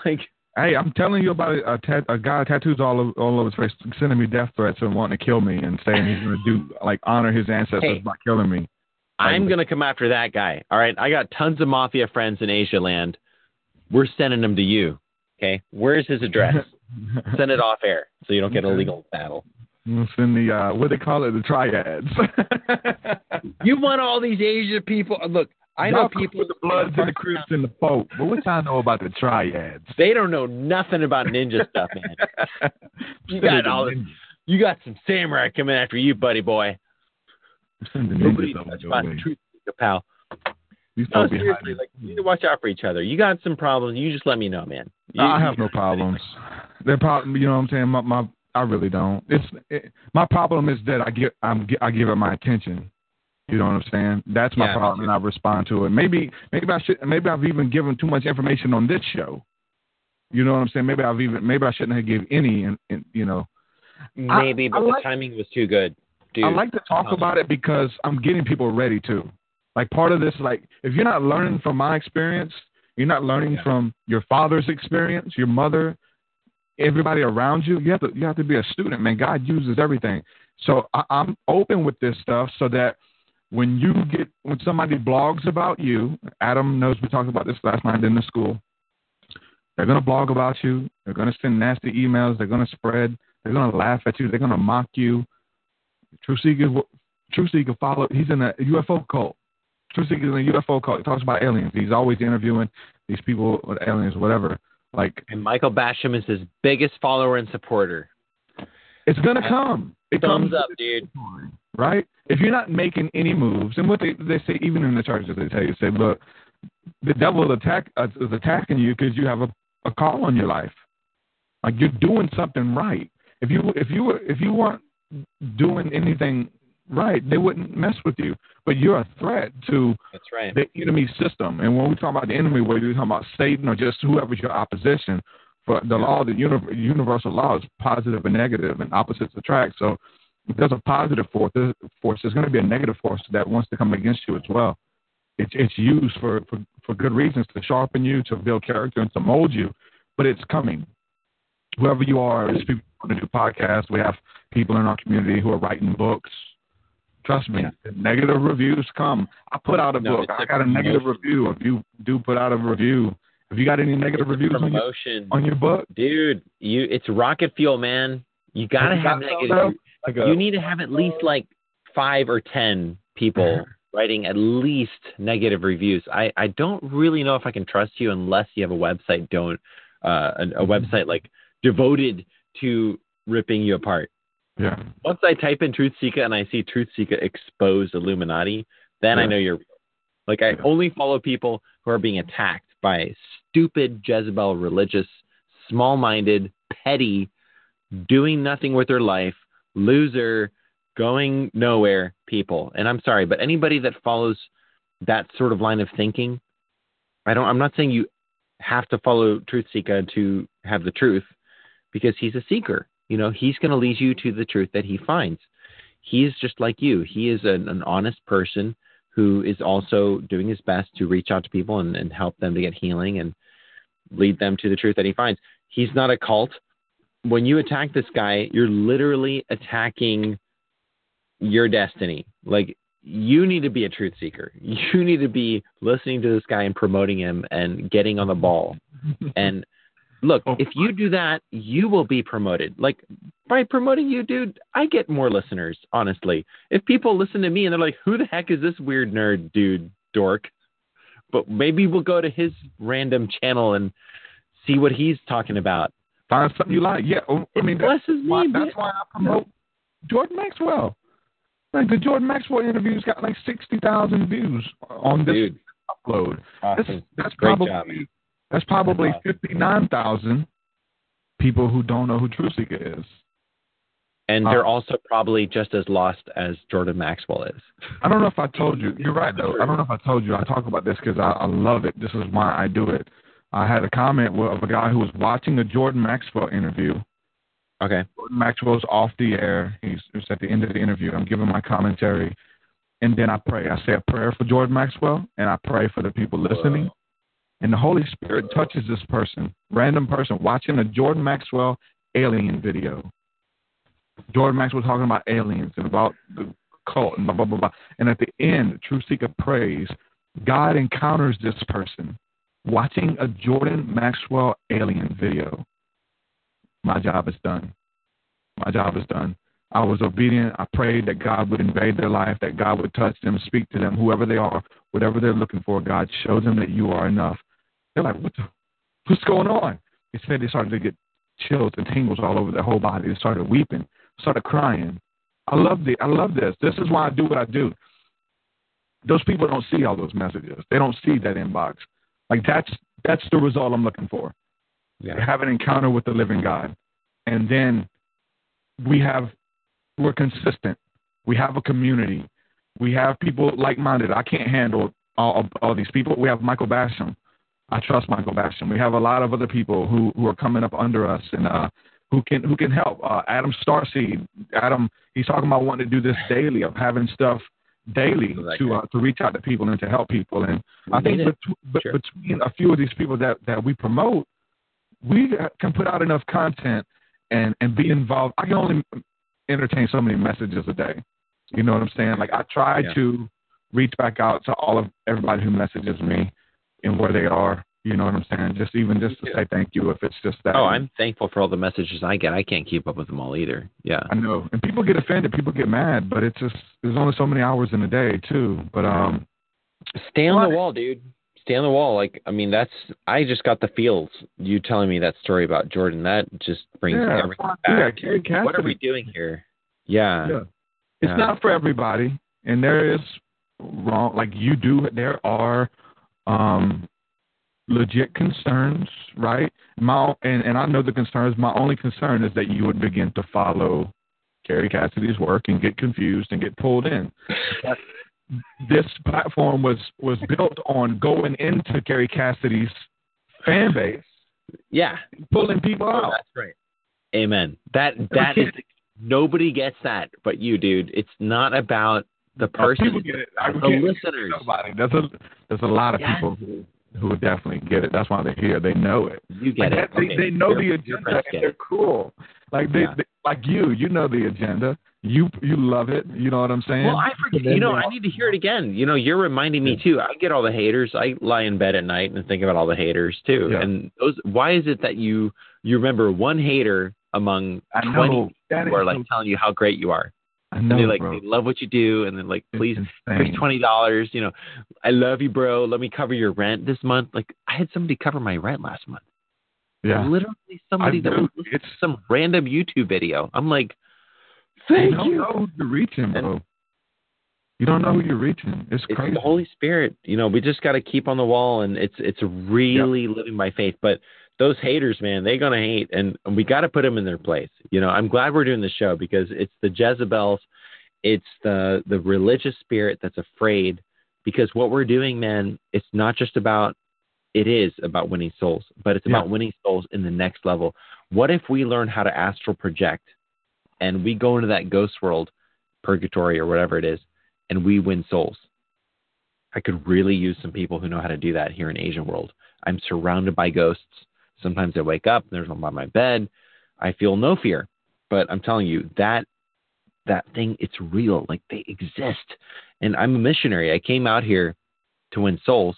Like, hey, I'm telling you about a, tat- a guy tattoos all over, all over his face, sending me death threats and wanting to kill me and saying he's going to do like honor his ancestors hey. by killing me. I'm going to come after that guy. All right. I got tons of mafia friends in Asia land. We're sending them to you. Okay. Where's his address? Send it off air so you don't get a legal battle. It's in the, uh, what do they call it? The triads. You want all these Asia people. Look, I Y'all know people. With the Bloods and the Crips and the Pope. But what I know about the triads? They don't know nothing about ninja stuff, man. You got all this, you got some samurai coming after you, buddy boy. Nobody touch my truth, pal. No, seriously, like, you need to watch out for each other. You got some problems. You just let me know, man. You, I have no problems. Their problem, you know what I'm saying? My, my, I really don't. It's it, my problem is that I give, I'm, I give it my attention. You know what I'm saying? That's my yeah, problem, and I respond to it. Maybe, maybe I should. Maybe I've even given too much information on this show. You know what I'm saying? Maybe I've even. Maybe I shouldn't have given any. And, and you know, maybe, I, but I like, the timing was too good. Dude, I like to talk um, about it because I'm getting people ready to. Like part of this, like if you're not learning from my experience, you're not learning yeah. from your father's experience, your mother, everybody around you. You have to you have to be a student, man. God uses everything. So I, I'm open with this stuff so that when you get when somebody blogs about you, Adam knows we talked about this last night in the school. They're gonna blog about you. They're gonna send nasty emails. They're gonna spread. They're gonna laugh at you. They're gonna mock you. True Seeker, True Seeker follow. He's in a U F O cult. True Seeker is in a U F O cult. He talks about aliens. He's always interviewing these people with aliens, whatever. Like, and Michael Basham is his biggest follower and supporter. It's gonna come. It Thumbs comes up, dude. Right? If you're not making any moves, and what they they say, even in the churches, they tell you, say, look, the devil attack uh, is attacking you because you have a, a call on your life. Like you're doing something right. If you if you if you want doing anything right, they wouldn't mess with you. But you're a threat to That's right. the enemy system. And when we talk about the enemy, whether you're talking about Satan or just whoever's your opposition, for the law, the universal law is positive and negative, and opposites attract. So if there's a positive force, there's going to be a negative force that wants to come against you as well. It's, it's used for, for, for good reasons, to sharpen you, to build character, and to mold you. But it's coming. Whoever you are, is people who do podcasts. We have people in our community who are writing books. Trust me, yeah. the negative reviews come. I put out a no, book. I a got a negative promotion. review. If you do put out a review, if you got any negative it's reviews on your, on your book, dude, you it's rocket fuel, man. You gotta you have got negative. Like a, you need to have at least like five or ten people writing at least negative reviews. I I don't really know if I can trust you unless you have a website. Don't uh, a, a website like devoted to ripping you apart. Yeah. Once I type in Truth Seeker and I see Truth Seeker exposed Illuminati, then yeah. I know you're real. Like I yeah. only follow people who are being attacked by stupid Jezebel religious, small-minded, petty, doing nothing with their life, loser, going nowhere people. And I'm sorry, but anybody that follows that sort of line of thinking, I don't I'm not saying you have to follow Truth Seeker to have the truth, because he's a seeker. You know, he's going to lead you to the truth that he finds. He is just like you. He is an, an honest person who is also doing his best to reach out to people and, and help them to get healing and lead them to the truth that he finds. He's not a cult. When you attack this guy, you're literally attacking your destiny. Like you need to be a truth seeker. You need to be listening to this guy and promoting him and getting on the ball. And look, oh, if you do that, you will be promoted. Like, by promoting you, dude, I get more listeners, honestly. If people listen to me and they're like, who the heck is this weird nerd dude, dork? But maybe we'll go to his random channel and see what he's talking about. Find something you like. Yeah, I mean, that's why, me, that's why I promote Jordan Maxwell. Like, the Jordan Maxwell interview's got like sixty thousand views on this Dude. upload. Awesome. That's, that's probably job. that's probably fifty-nine thousand people who don't know who Truthseeker is. And um, they're also probably just as lost as Jordan Maxwell is. I don't know if I told you. You're right, though. I don't know if I told you. I talk about this because I, I love it. This is why I do it. I had a comment of a guy who was watching a Jordan Maxwell interview. Okay. Jordan Maxwell's off the air. He's, he's at the end of the interview. I'm giving my commentary. And then I pray. I say a prayer for Jordan Maxwell, and I pray for the people listening. Whoa. And the Holy Spirit Whoa. touches this person, random person, watching a Jordan Maxwell alien video. Jordan Maxwell talking about aliens and about the cult and blah, blah, blah, blah. And at the end, Truthseeker prays. God encounters this person watching a Jordan Maxwell alien video. My job is done. My job is done. I was obedient. I prayed that God would invade their life, that God would touch them, speak to them, whoever they are, whatever they're looking for. God, show them that you are enough. They're like, what the, what's going on? They said they started to get chills and tingles all over their whole body. They started weeping, started crying. I love the, I love this. This is why I do what I do. Those people don't see all those messages. They don't see that inbox. Like, that's that's the result I'm looking for. Yeah. Have an encounter with the living God. And then we have, we're consistent. We have a community. We have people like-minded. I can't handle all, all these people. We have Michael Basham. I trust Michael Basham. We have a lot of other people who, who are coming up under us and uh, who can who can help. Uh, Adam Starseed. Adam, he's talking about wanting to do this daily, of having stuff daily like to uh, to reach out to people and to help people. And we I think bet- bet- sure. between a few of these people that, that we promote, we can put out enough content and, and be involved. I can only entertain so many messages a day. You know what I'm saying? Like, I try yeah. to reach back out to all of everybody who messages me and where they are. You know what I'm saying? Just even just to say thank you if it's just that. Oh, I'm thankful for all the messages I get. I can't keep up with them all either. Yeah. I know. And people get offended. People get mad. But it's just, there's only so many hours in a day too. But um, stay on the wall, dude. Stay on the wall. Like, I mean, that's, I just got the feels. You telling me that story about Jordan, that just brings yeah, everything back. Yeah, what are we doing here? Yeah. yeah. It's yeah. not for everybody. And there is wrong. Like, you do, there are um, legit concerns, right? My and, and I know the concerns. My only concern is that you would begin to follow Kerry Cassidy's work and get confused and get pulled in. That's, This platform was, was built on going into Kerry Cassidy's fan base. Yeah. Pulling people oh, out. That's right. Amen. That that is, nobody gets that but you, dude. It's not about the person. People get it. I the listeners. Nobody. There's a, there's a lot of yes. people who, who definitely get it. That's why they're here. They know it. You get like it. They, okay. they know your, the agenda and they're cool. Like, they, yeah. they, like you, you know the agenda. You you love it. You know what I'm saying? Well, I forget. You know, I need to hear it again. You know, you're reminding me, too. I get all the haters. I lie in bed at night and think about all the haters, too. Yeah. And those, why is it that you you remember one hater among I twenty know. who are, like, so... telling you how great you are? I know, and they, like, bro. They love what you do. And then, like, please, here's twenty dollars. You know, I love you, bro. Let me cover your rent this month. Like, I had somebody cover my rent last month. Yeah. Literally somebody I that was listening to some random YouTube video. I'm like... Thank you don't you. know who you're reaching, bro. And you don't know who you're reaching. It's, it's crazy. The Holy Spirit. You know, we just got to keep on the wall, and it's it's really yep. living by faith. But those haters, man, they're going to hate, and we got to put them in their place. You know, I'm glad we're doing this show because it's the Jezebels. It's the, the religious spirit that's afraid because what we're doing, man, it's not just about, it is about winning souls, but it's yeah. about winning souls in the next level. What if we learn how to astral project? And we go into that ghost world, purgatory or whatever it is, and we win souls. I could really use some people who know how to do that here in Asian world. I'm surrounded by ghosts. Sometimes I wake up and there's one by my bed. I feel no fear. But I'm telling you, that that thing. It's real. Like, they exist. And I'm a missionary. I came out here to win souls.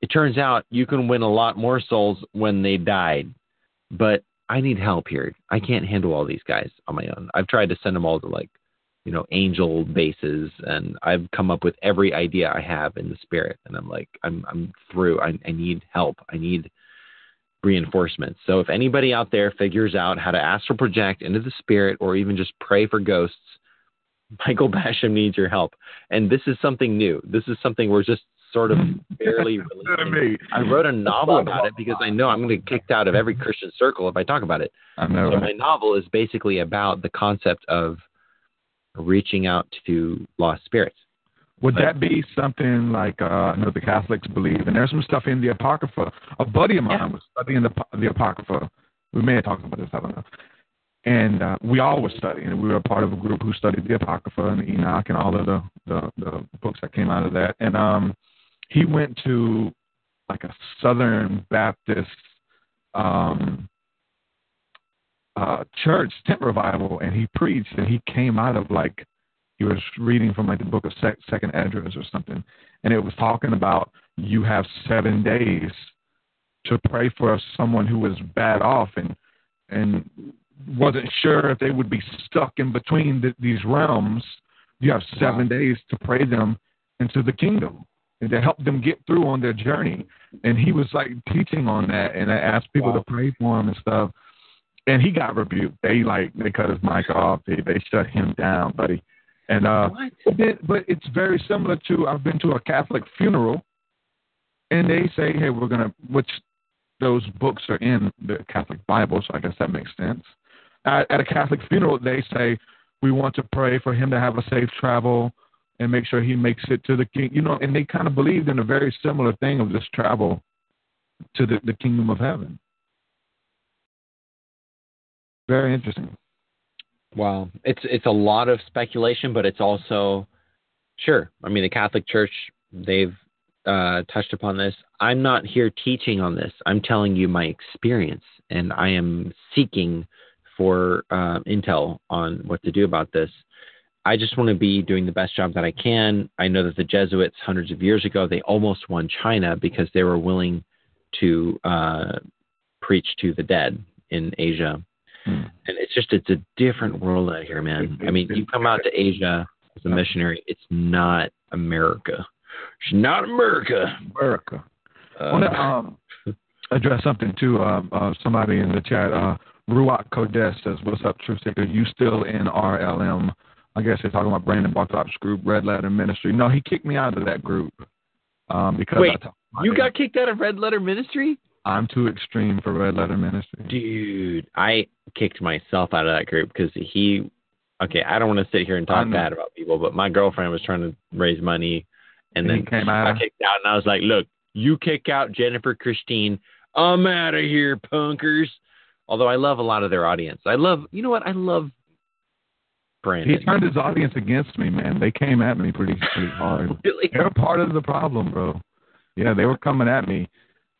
It turns out you can win a lot more souls when they died. But I need help here. I can't handle all these guys on my own. I've tried to send them all to, like, you know, angel bases, and I've come up with every idea I have in the spirit. And I'm like, I'm, I'm through. I, I need help. I need reinforcements. So if anybody out there figures out how to astral project into the spirit, or even just pray for ghosts, Michael Basham needs your help. And this is something new. This is something we're just sort of barely releasing. I wrote a novel about it because I know I'm going to get kicked out of every Christian circle if I talk about it. I know, so right? My novel is basically about the concept of reaching out to lost spirits. Would that be something like, uh, I know the Catholics believe, and there's some stuff in the Apocrypha. A buddy of mine yeah. was studying the, the Apocrypha. We may have talked about this, I don't know. And uh, we all were studying. We were a part of a group who studied the Apocrypha and Enoch and all of the, the, the books that came out of that. And um, he went to like a Southern Baptist um, uh, church, tent revival, and he preached, and he came out of like, he was reading from like the book of Sec- Second Esdras or something, and it was talking about you have seven days to pray for someone who was bad off and and wasn't sure if they would be stuck in between the, these realms. You have seven days to pray them into the kingdom and to help them get through on their journey. And he was like teaching on that, and I asked people wow. to pray for him and stuff. And he got rebuked. They like they cut his mic off. They they shut him down, buddy. And uh, it, but it's very similar to, I've been to a Catholic funeral, and they say, hey, we're going to, which those books are in the Catholic Bible, so I guess that makes sense. At, at a Catholic funeral, they say, we want to pray for him to have a safe travel and make sure he makes it to the king, you know, and they kind of believed in a very similar thing of this travel to the, the kingdom of heaven. Very interesting. Wow. It's it's a lot of speculation, but it's also, sure. I mean, the Catholic Church, they've uh, touched upon this. I'm not here teaching on this. I'm telling you my experience, and I am seeking for uh, intel on what to do about this. I just want to be doing the best job that I can. I know that the Jesuits hundreds of years ago, they almost won China because they were willing to uh, preach to the dead in Asia. And it's just, it's a different world out here, man. I mean, you come out to Asia as a missionary, it's not America. It's not America. America. Uh, I want to um, address something, too. Um, uh, somebody in the chat, uh, Ruach Kodesh says, what's up, Truth Seeker? You still in R L M? I guess they're talking about Brandon Barthopp's group, Red Letter Ministry. No, he kicked me out of that group. Um, because Wait, I you got kicked out of Red Letter Ministry? I'm too extreme for Red Letter Ministry. Dude, I kicked myself out of that group because he, okay, I don't want to sit here and talk bad about people, but my girlfriend was trying to raise money, and, and then I kicked out, and I was like, look, you kick out Jennifer Christine. I'm out of here, punkers. Although I love a lot of their audience. I love, you know what? I love Brandon. He turned his audience against me, man. They came at me pretty, pretty hard. Really? They're part of the problem, bro. Yeah, they were coming at me.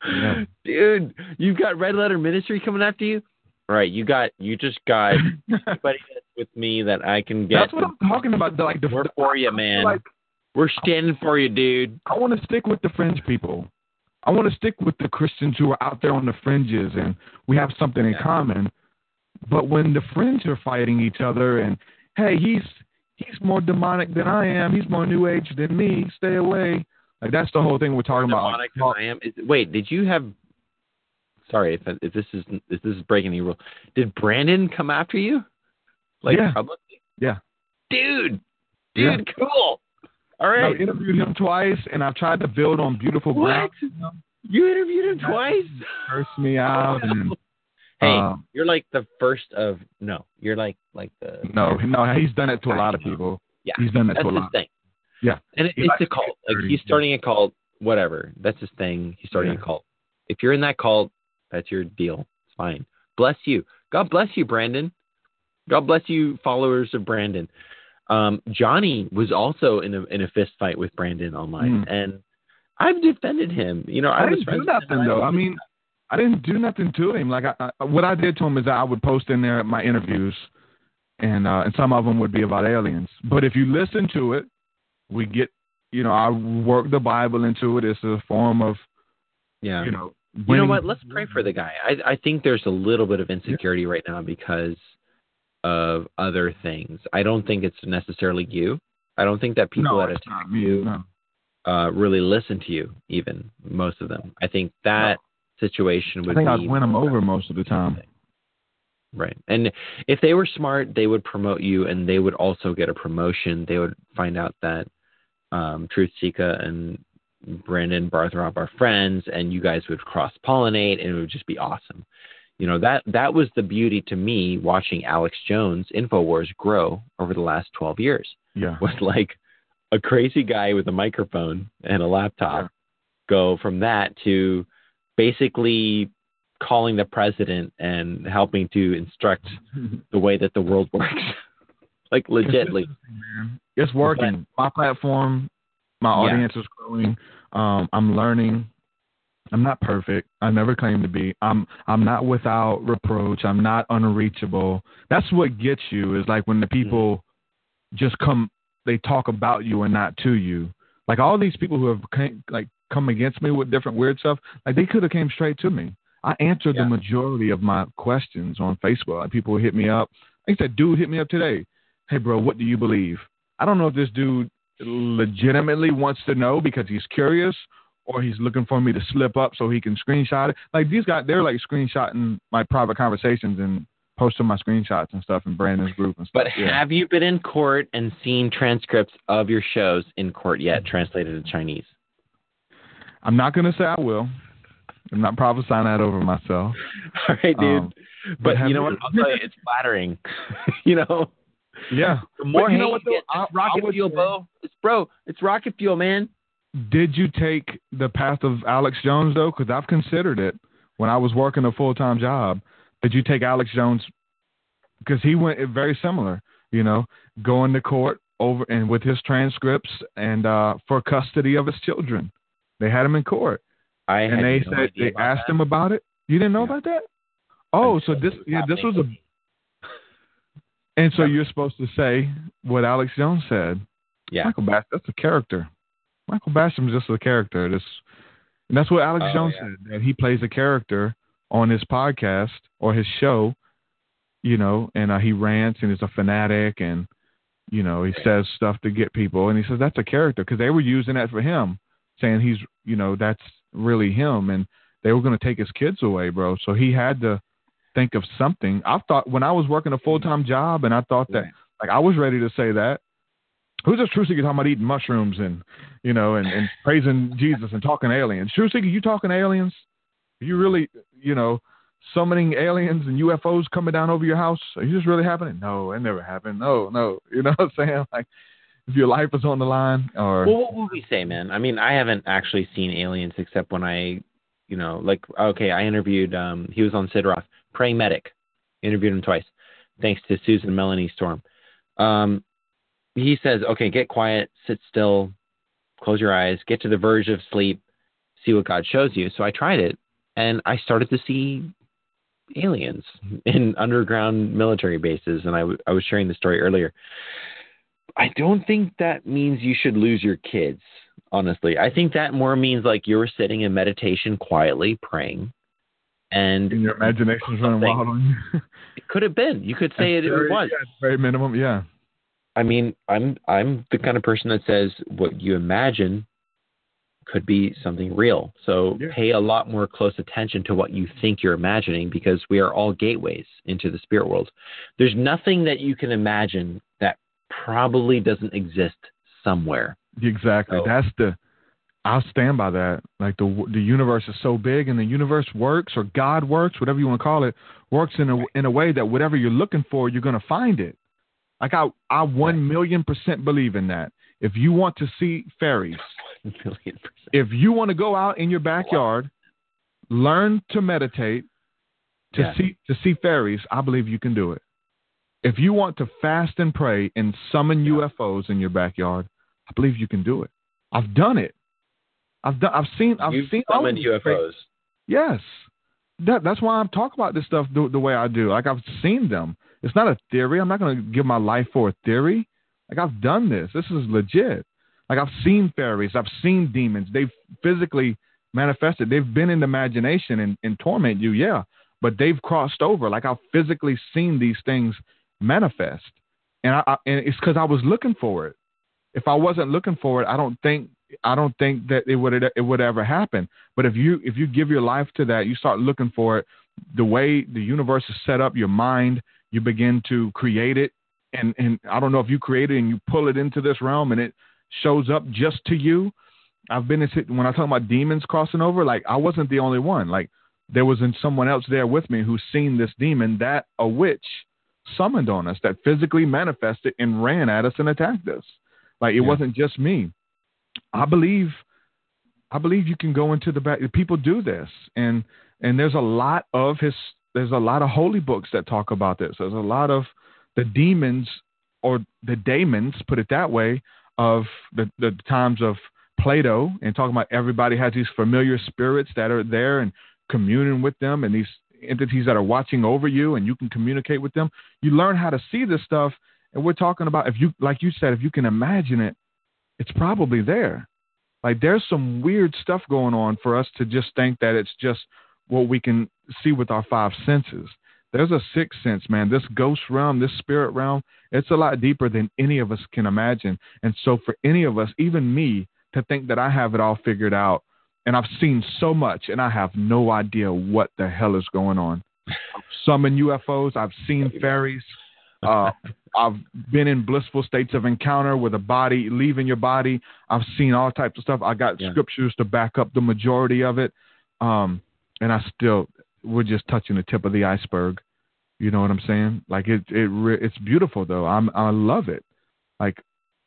Yeah. Dude, you've got Red Letter Ministry coming after you? All right, you got you just got anybody that's with me that I can get. That's what I'm talking about. Like the, we're for you, man. Like, we're standing for you, dude. I want to stick with the fringe people. I want to stick with the Christians who are out there on the fringes, and we have something in yeah. common. But when the fringe are fighting each other, and hey, he's he's more demonic than I am. He's more New Age than me. Stay away. Like, that's the whole thing we're talking demonic about. I am. Is, wait, did you have? Sorry, if, if this is if this is breaking the rule, did Brandon come after you? Like, yeah, publicly? yeah, dude, dude, yeah. Cool. All right, I interviewed him twice, and I've tried to build on beautiful ground. What? You interviewed him yeah. twice? Cursed me out. Oh, no. and, hey, um, you're like the first of no. You're like like the no, no. He's done it to a lot of people. Yeah, he's done it that's to a lot. Thing. Yeah. And it, it's a cult. Like, he's starting a cult, whatever. That's his thing. He's starting yeah. a cult. If you're in that cult, that's your deal. It's fine. Bless you. God bless you, Brandon. God bless you, followers of Brandon. Um, Johnny was also in a in a fist fight with Brandon online, mm. and I've defended him. You know, I, I was didn't do nothing though. I mean, I didn't do nothing to him. Like I, I, what I did to him is I would post in there at my interviews. and uh, and some of them would be about aliens. But if you listen to it, we get, you know, I work the Bible into it. It's a form of, yeah, you know. You know what? Let's pray for the guy. I, I think there's a little bit of insecurity yeah. right now because of other things. I don't think it's necessarily you. I don't think that people no, that attack you no. uh, really listen to you, even, most of them. I think that no. situation would be... I think I win them over most of the time. Right. And if they were smart, they would promote you, and they would also get a promotion. They would find out that um, Truth Seeker and Brandon Barthrop are friends, and you guys would cross-pollinate, and it would just be awesome. You know, that that was the beauty to me watching Alex Jones, InfoWars, grow over the last twelve years. Yeah. Was like a crazy guy with a microphone and a laptop yeah. go from that to basically calling the president and helping to instruct the way that the world works. Like, legitly. It's working. But my platform, my audience yeah. is growing. Um, I'm learning. I'm not perfect. I never claim to be. I'm I'm not without reproach. I'm not unreachable. That's what gets you, is like when the people just come, they talk about you and not to you. Like all these people who have came, like come against me with different weird stuff, like they could have came straight to me. I answered yeah. the majority of my questions on Facebook. Like people hit me up. I think that dude hit me up today. Hey, bro, what do you believe? I don't know if this dude legitimately wants to know because he's curious, or he's looking for me to slip up so he can screenshot it. Like these guys, they're like screenshotting my private conversations and posting my screenshots and stuff in Brandon's group and stuff. But yeah. have you been in court and seen transcripts of your shows in court yet, translated to Chinese? I'm not going to say I will. I'm not prophesying that over myself. All right, dude. Um, but, but you know you... what? I'll tell you, it's flattering. You know? Yeah. The more you hate know what, you get, I, it's rocket would... fuel, bro. It's, bro. It's rocket fuel, man. Did you take the path of Alex Jones, though? Because I've considered it when I was working a full-time job. Did you take Alex Jones? Because he went very similar, you know, going to court over and with his transcripts and uh, for custody of his children. They had him in court. I and had they no said they asked that. him about it. You didn't know yeah. about that? Oh, so this yeah, this was a. And so you're supposed to say what Alex Jones said. Yeah, Michael Bass, that's a character. Michael Basham's just a character. This, and that's what Alex oh, Jones yeah. said, that he plays a character on his podcast or his show, you know, and uh, he rants and is a fanatic and, you know, he says stuff to get people. And he says that's a character because they were using that for him, saying he's, you know, that's really him. And they were going to take his kids away, bro. So he had to think of something. I thought when I was working a full-time job and I thought that, like, I was ready to say that. Who's this True Seeker talking about eating mushrooms and, you know, and, and praising Jesus and talking aliens? True Seeker, you talking aliens? Are you really, you know, summoning aliens and U F Os coming down over your house? Are you just really happening? No, it never happened. No, no. You know what I'm saying? Like, if your life is on the line or... Well, what would we say, man? I mean, I haven't actually seen aliens except when I, you know, like, okay, I interviewed, um, he was on Sid Roth, Praying Medic. Interviewed him twice, thanks to Susan Melanie Storm. Um... He says, okay, get quiet, sit still, close your eyes, get to the verge of sleep, see what God shows you. So I tried it, and I started to see aliens in underground military bases, and I, w- I was sharing the story earlier. I don't think that means you should lose your kids, honestly. I think that more means like you were sitting in meditation quietly, praying. And, and your imagination's running wild on you. It could have been. You could say it, very, it was. Yeah, very minimum, yeah. I mean, I'm I'm the kind of person that says what you imagine could be something real. So yeah. pay a lot more close attention to what you think you're imagining, because we are all gateways into the spirit world. There's nothing that you can imagine that probably doesn't exist somewhere. Exactly. So, That's the I'll stand by that. Like the the universe is so big, and the universe works, or God works, whatever you want to call it, works in a in a way that whatever you're looking for, you're going to find it. Like I, I one million percent believe in that. If you want to see fairies, if you want to go out in your backyard, learn to meditate to yeah. see to see fairies. I believe you can do it. If you want to fast and pray and summon yeah. U F Os in your backyard, I believe you can do it. I've done it. I've done. I've seen. I've You've seen summoned U F Os. Yes, that, that's why I'm talking about this stuff the, the way I do. Like, I've seen them. It's not a theory. I'm not going to give my life for a theory. Like, I've done this. This is legit. Like, I've seen fairies. I've seen demons. They've physically manifested. They've been in the imagination and, and torment you, yeah, but they've crossed over. Like, I've physically seen these things manifest, and I, I and it's because I was looking for it. If I wasn't looking for it, I don't think I don't think that it would it would ever happen. But if you if you give your life to that, you start looking for it. The way the universe is set up, your mind, you begin to create it, and and I don't know if you create it and you pull it into this realm and it shows up just to you. I've been in, when I talk about demons crossing over, like, I wasn't the only one. Like, there was someone else there with me who's seen this demon that a witch summoned on us, that physically manifested and ran at us and attacked us. Like, it yeah. wasn't just me. I believe, I believe you can go into the back. People do this, and and there's a lot of his. There's a lot of holy books that talk about this. There's a lot of the demons or the daemons, put it that way, of the, the times of Plato, and talking about everybody has these familiar spirits that are there and communing with them, and these entities that are watching over you, and you can communicate with them. You learn how to see this stuff, and we're talking about, if you, like you said, if you can imagine it, it's probably there. Like, there's some weird stuff going on for us to just think that it's just what we can see with our five senses. There's a sixth sense, man. This ghost realm, this spirit realm, it's a lot deeper than any of us can imagine. And so for any of us, even me, to think that I have it all figured out, and I've seen so much, and I have no idea what the hell is going on. I've summoned U F Os. I've seen fairies. Uh, I've been in blissful states of encounter with a body leaving your body. I've seen all types of stuff. I got yeah. scriptures to back up the majority of it. Um, and I still, we're just touching the tip of the iceberg. You know what I'm saying? Like, it, it, re- it's beautiful though. I'm, I love it. Like,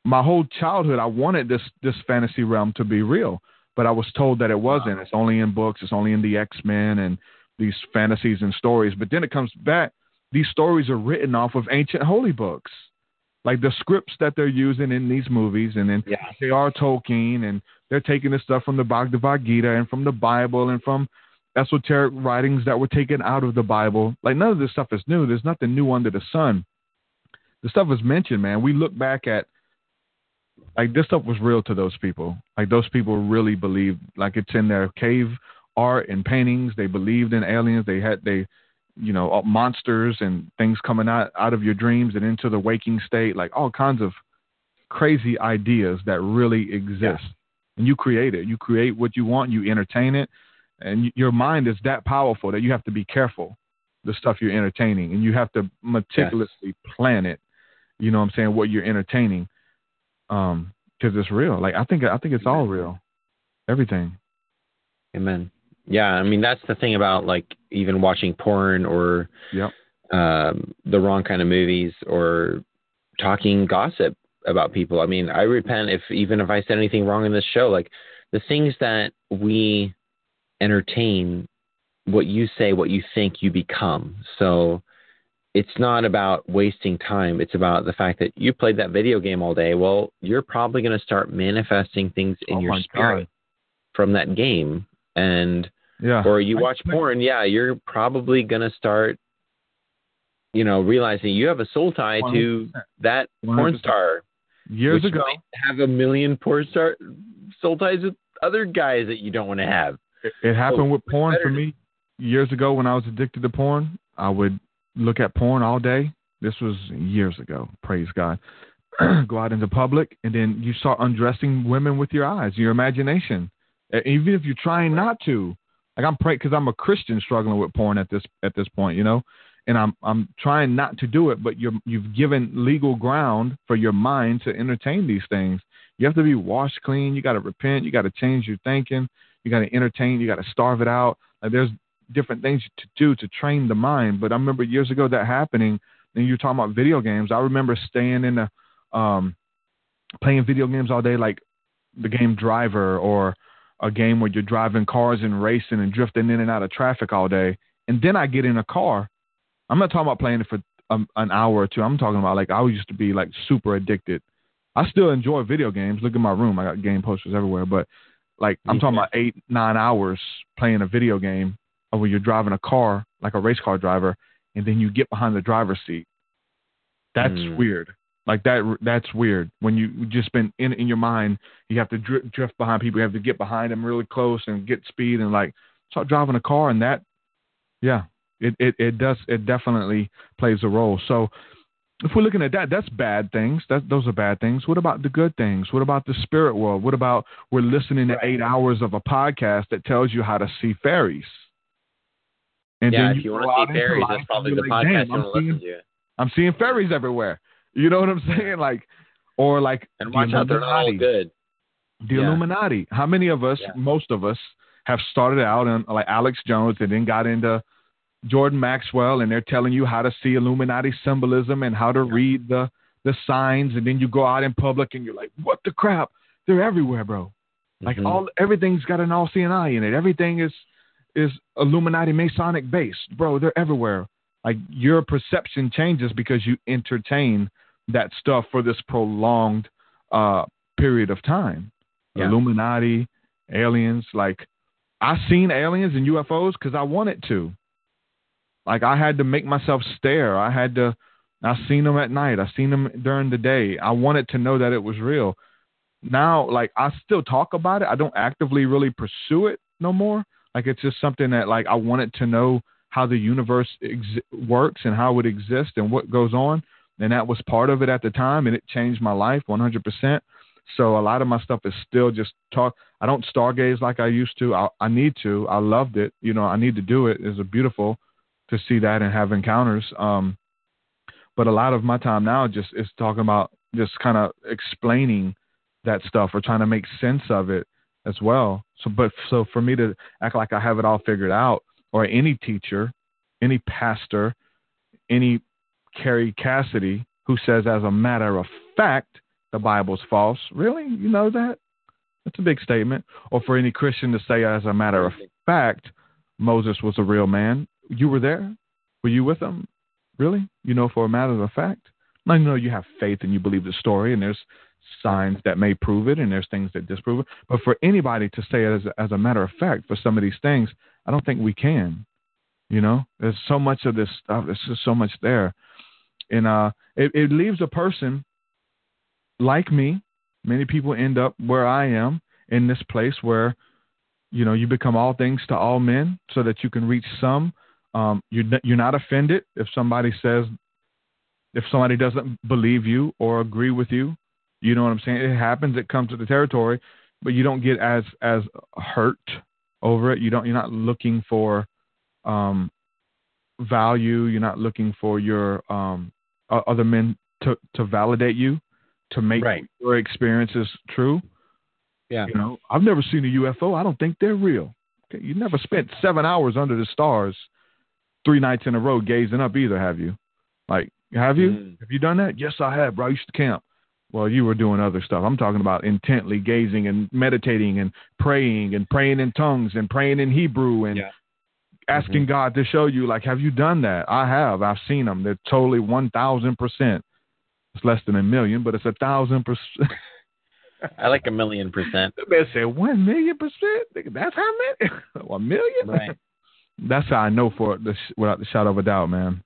my whole childhood, I wanted this, this fantasy realm to be real, but I was told that it wasn't. Wow. It's only in books. It's only in the X-Men and these fantasies and stories. But then it comes back. These stories are written off of ancient holy books, like the scripts that they're using in these movies. And then yeah. they are Tolkien, and they're taking this stuff from the Bhagavad Gita and from the Bible and from esoteric writings that were taken out of the Bible. Like, none of this stuff is new. There's nothing new under the sun. The stuff is mentioned, man. We look back at, like, this stuff was real to those people. Like, those people really believed, like, it's in their cave art and paintings. They believed in aliens. They had, they, you know, monsters and things coming out, out of your dreams and into the waking state, like all kinds of crazy ideas that really exist. Yeah. And you create it. You create what you want. You entertain it. And your mind is that powerful that you have to be careful the stuff you're entertaining, and you have to meticulously yes. plan it. You know what I'm saying? What you're entertaining. Um, cause it's real. Like, I think, I think it's Amen. all real. Everything. Amen. Yeah. I mean, that's the thing about, like, even watching porn or, yep. um, the wrong kind of movies or talking gossip about people. I mean, I repent if, even if I said anything wrong in this show, like, the things that we entertain, what you say, what you think, you become. So it's not about wasting time. It's about the fact that you played that video game all day. Well, you're probably going to start manifesting things in oh your spirit God. from that game. And, yeah. or you watch porn. Yeah. You're probably going to start, you know, realizing you have a soul tie one hundred percent to that porn star years ago. Have a million porn star soul ties with other guys that you don't want to have. It, it happened so, with porn for me years ago. When I was addicted to porn, I would look at porn all day. This was years ago. Praise God. Go out into public, and then you start undressing women with your eyes, your imagination, even if you're trying not to. Like, I'm praying, because I'm a Christian struggling with porn at this at this point, you know, and I'm I'm trying not to do it, but you're you've given legal ground for your mind to entertain these things. You have to be washed clean. You got to repent. You got to change your thinking. You got to entertain. You got to starve it out. Like, there's different things to do to train the mind. But I remember years ago that happening, and you're talking about video games. I remember staying in the, um, playing video games all day, like the game Driver, or a game where you're driving cars and racing and drifting in and out of traffic all day. And then I get in a car. I'm not talking about playing it for um, an hour or two. I'm talking about, like, I used to be, like, super addicted. I still enjoy video games. Look at my room. I got game posters everywhere, but, like, I'm yeah. talking about eight, nine hours playing a video game, or when you're driving a car, like a race car driver, and then you get behind the driver's seat. That's mm. weird. Like that, that's weird. When you just been in, in your mind, you have to drift, drift behind people. You have to get behind them really close and get speed and like start driving a car. And that, yeah, it, it, it does. It definitely plays a role. So if we're looking at that, that's bad things. That those are bad things. What about the good things? What about the spirit world? What about we're listening to eight hours of a podcast that tells you how to see fairies? And yeah, then you if you want to see fairies, that's probably the like, podcast you want to listen to. I'm seeing fairies everywhere. You know what I'm saying? Like, or like, and watch out, they're not all good. The yeah. Illuminati. How many of us, yeah. most of us, have started out in like Alex Jones and then got into Jordan Maxwell, and they're telling you how to see Illuminati symbolism and how to yeah. read the, the signs. And then you go out in public and you're like, what the crap? They're everywhere, bro. Like mm-hmm. all, everything's got an all seeing eye in it. Everything is, is Illuminati Masonic based, bro. They're everywhere. Like your perception changes because you entertain that stuff for this prolonged uh, period of time. Yeah. Illuminati, aliens. Like I seen aliens and U F Os because I wanted to. Like I had to make myself stare. I had to. I seen them at night. I seen them during the day. I wanted to know that it was real. Now, like I still talk about it. I don't actively really pursue it no more. Like it's just something that like I wanted to know how the universe ex- works and how it exists and what goes on. And that was part of it at the time. And it changed my life one hundred percent. So a lot of my stuff is still just talk. I don't stargaze like I used to. I, I need to, I loved it. You know, I need to do it. It's beautiful to see that and have encounters. Um, but a lot of my time now just is talking about just kind of explaining that stuff or trying to make sense of it as well. So, but so for me to act like I have it all figured out, or any teacher, any pastor, any Kerry Cassidy who says, as a matter of fact, the Bible's false. Really? You know that? That's a big statement. Or for any Christian to say, as a matter of fact, Moses was a real man. You were there? Were you with him? Really? You know, for a matter of fact? I know you have faith and you believe the story, and there's signs that may prove it, and there's things that disprove it. But for anybody to say it as a, as a matter of fact for some of these things, I don't think we can. You know, there's so much of this stuff. There's just so much there. And uh, it, it leaves a person like me. Many people end up where I am in this place where, you know, you become all things to all men so that you can reach some. Um, you're, you're not offended if somebody says, if somebody doesn't believe you or agree with you. You know what I'm saying? It happens. It comes to the territory, but you don't get as as hurt over it. You don't. You're not looking for um, value. You're not looking for your um, other men to, to validate you, to make right. your experiences true. Yeah. You know, I've never seen a U F O. I don't think they're real. Okay. You never spent seven hours under the stars, three nights in a row gazing up either, have you? Like, have you? Mm. Have you done that? Yes, I have, bro. I used to camp. Well, you were doing other stuff. I'm talking about intently gazing and meditating and praying and praying in tongues and praying in Hebrew and yeah. asking mm-hmm. God to show you, like, have you done that? I have. I've seen them. They're totally one thousand percent. It's less than a million, but it's a thousand percent. I like a million percent. They said one million percent. That's how many? A million? Right. That's how I know for this, without the shadow of a doubt, man.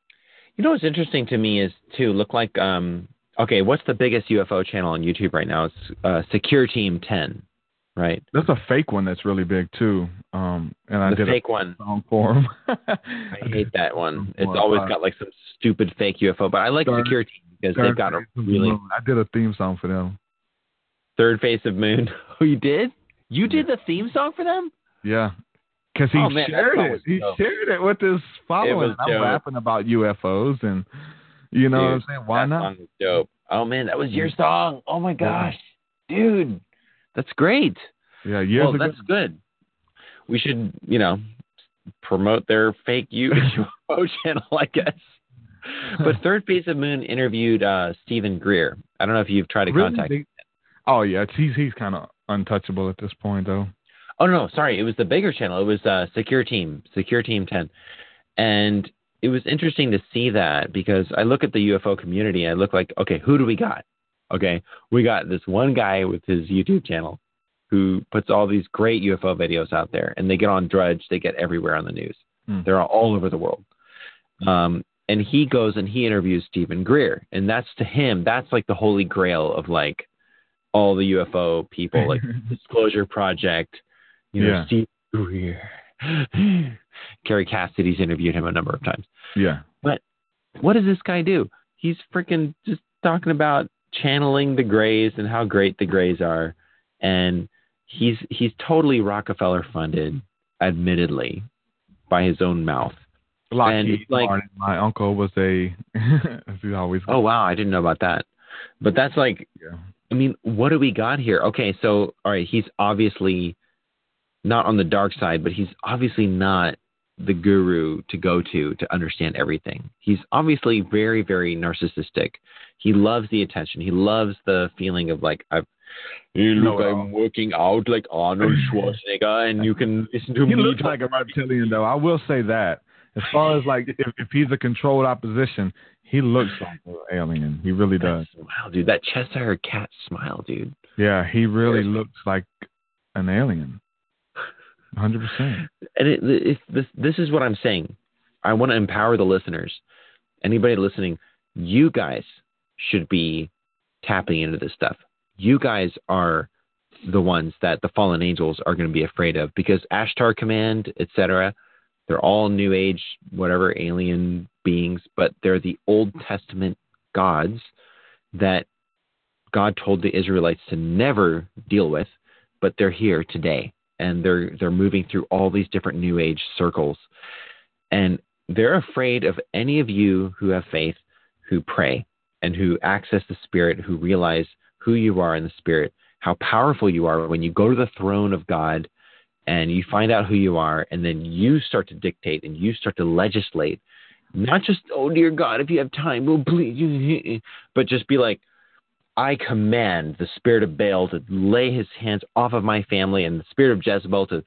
You know, what's interesting to me is too, look like, um, okay, what's the biggest U F O channel on YouTube right now? It's uh, Secure Team ten, right? That's a fake one that's really big too. Um, and I the did fake a one. Song for him. I hate that one. It's well, always uh, got like some stupid fake U F O. But I like third, Secure Team because they've got a really. I did a theme song for them. Third Face of Moon. Oh, you did? You did the theme song for them? Yeah, because he oh, man, shared it. He dope. shared it with his followers. I'm dope. laughing about U F Os and. You know dude, what I'm saying? Why that not? Song was dope. Oh man, that was your song. Oh my gosh, dude, that's great. Yeah, years well, ago. That's good. We should, you know, promote their fake U F O channel, I guess. But Third Face of Moon interviewed uh, Stephen Greer. I don't know if you've tried to really? contact they... him. Oh yeah, it's, he's he's kind of untouchable at this point, though. Oh no, no, sorry, it was the bigger channel. It was uh, Secure Team, Secure Team ten, and. It was interesting to see that because I look at the U F O community and I look like, okay, who do we got? Okay, we got this one guy with his YouTube channel who puts all these great U F O videos out there and they get on Drudge, they get everywhere on the news. Mm. They're all over the world. Um, and he goes and he interviews Stephen Greer, and that's to him, that's like the holy grail of like all the U F O people, like Disclosure Project, you know, yeah. Stephen Greer. Kerry Cassidy's interviewed him a number of times. Yeah. But what does this guy do? He's freaking just talking about channeling the Greys and how great the Greys are. And he's, he's totally Rockefeller funded, admittedly, by his own mouth. Lockheed Martin, like, my uncle was a, he always oh wow, I didn't know about that. But that's like, yeah. I mean, what do we got here? Okay. So, all right. He's obviously not on the dark side, but he's obviously not the guru to go to, to understand everything. He's obviously very, very narcissistic. He loves the attention. He loves the feeling of like, I've, you look, I'm working out like Arnold Schwarzenegger, and you can listen to he me. He looks like a reptilian, though. I will say that. As far as like, if, if he's a controlled opposition, he looks like an alien. He really does. That smile, dude. That Cheshire Cat smile, dude. Yeah, he really Seriously. looks like an alien. one hundred percent. And it, it, this, this is what I'm saying. I want to empower the listeners. Anybody listening, you guys should be tapping into this stuff. You guys are the ones that the fallen angels are going to be afraid of, because Ashtar Command, et cetera, they're all new age, whatever, alien beings, but they're the Old Testament gods that God told the Israelites to never deal with, but they're here today. And they're, they're moving through all these different new age circles. And they're afraid of any of you who have faith, who pray, and who access the spirit, who realize who you are in the spirit, how powerful you are when you go to the throne of God and you find out who you are, and then you start to dictate and you start to legislate. Not just, oh, dear God, if you have time, well, please, but just be like, I command the spirit of Baal to lay his hands off of my family and the spirit of Jezebel to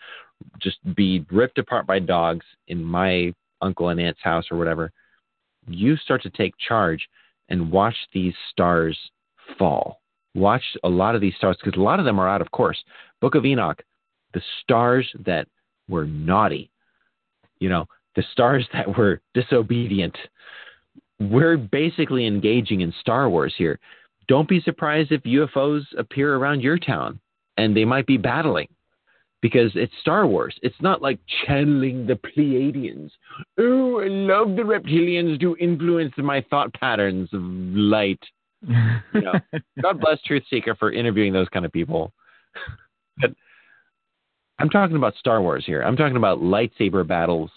just be ripped apart by dogs in my uncle and aunt's house or whatever. You start to take charge and watch these stars fall. Watch a lot of these stars, because a lot of them are out of course. Book of Enoch, the stars that were naughty, you know, the stars that were disobedient. We're basically engaging in Star Wars here. Don't be surprised if U F Os appear around your town, and they might be battling, because it's Star Wars. It's not like channeling the Pleiadians. Oh, I love the reptilians to influence my thought patterns of light. You know, God bless Truth Seeker for interviewing those kind of people. But I'm talking about Star Wars here. I'm talking about lightsaber battles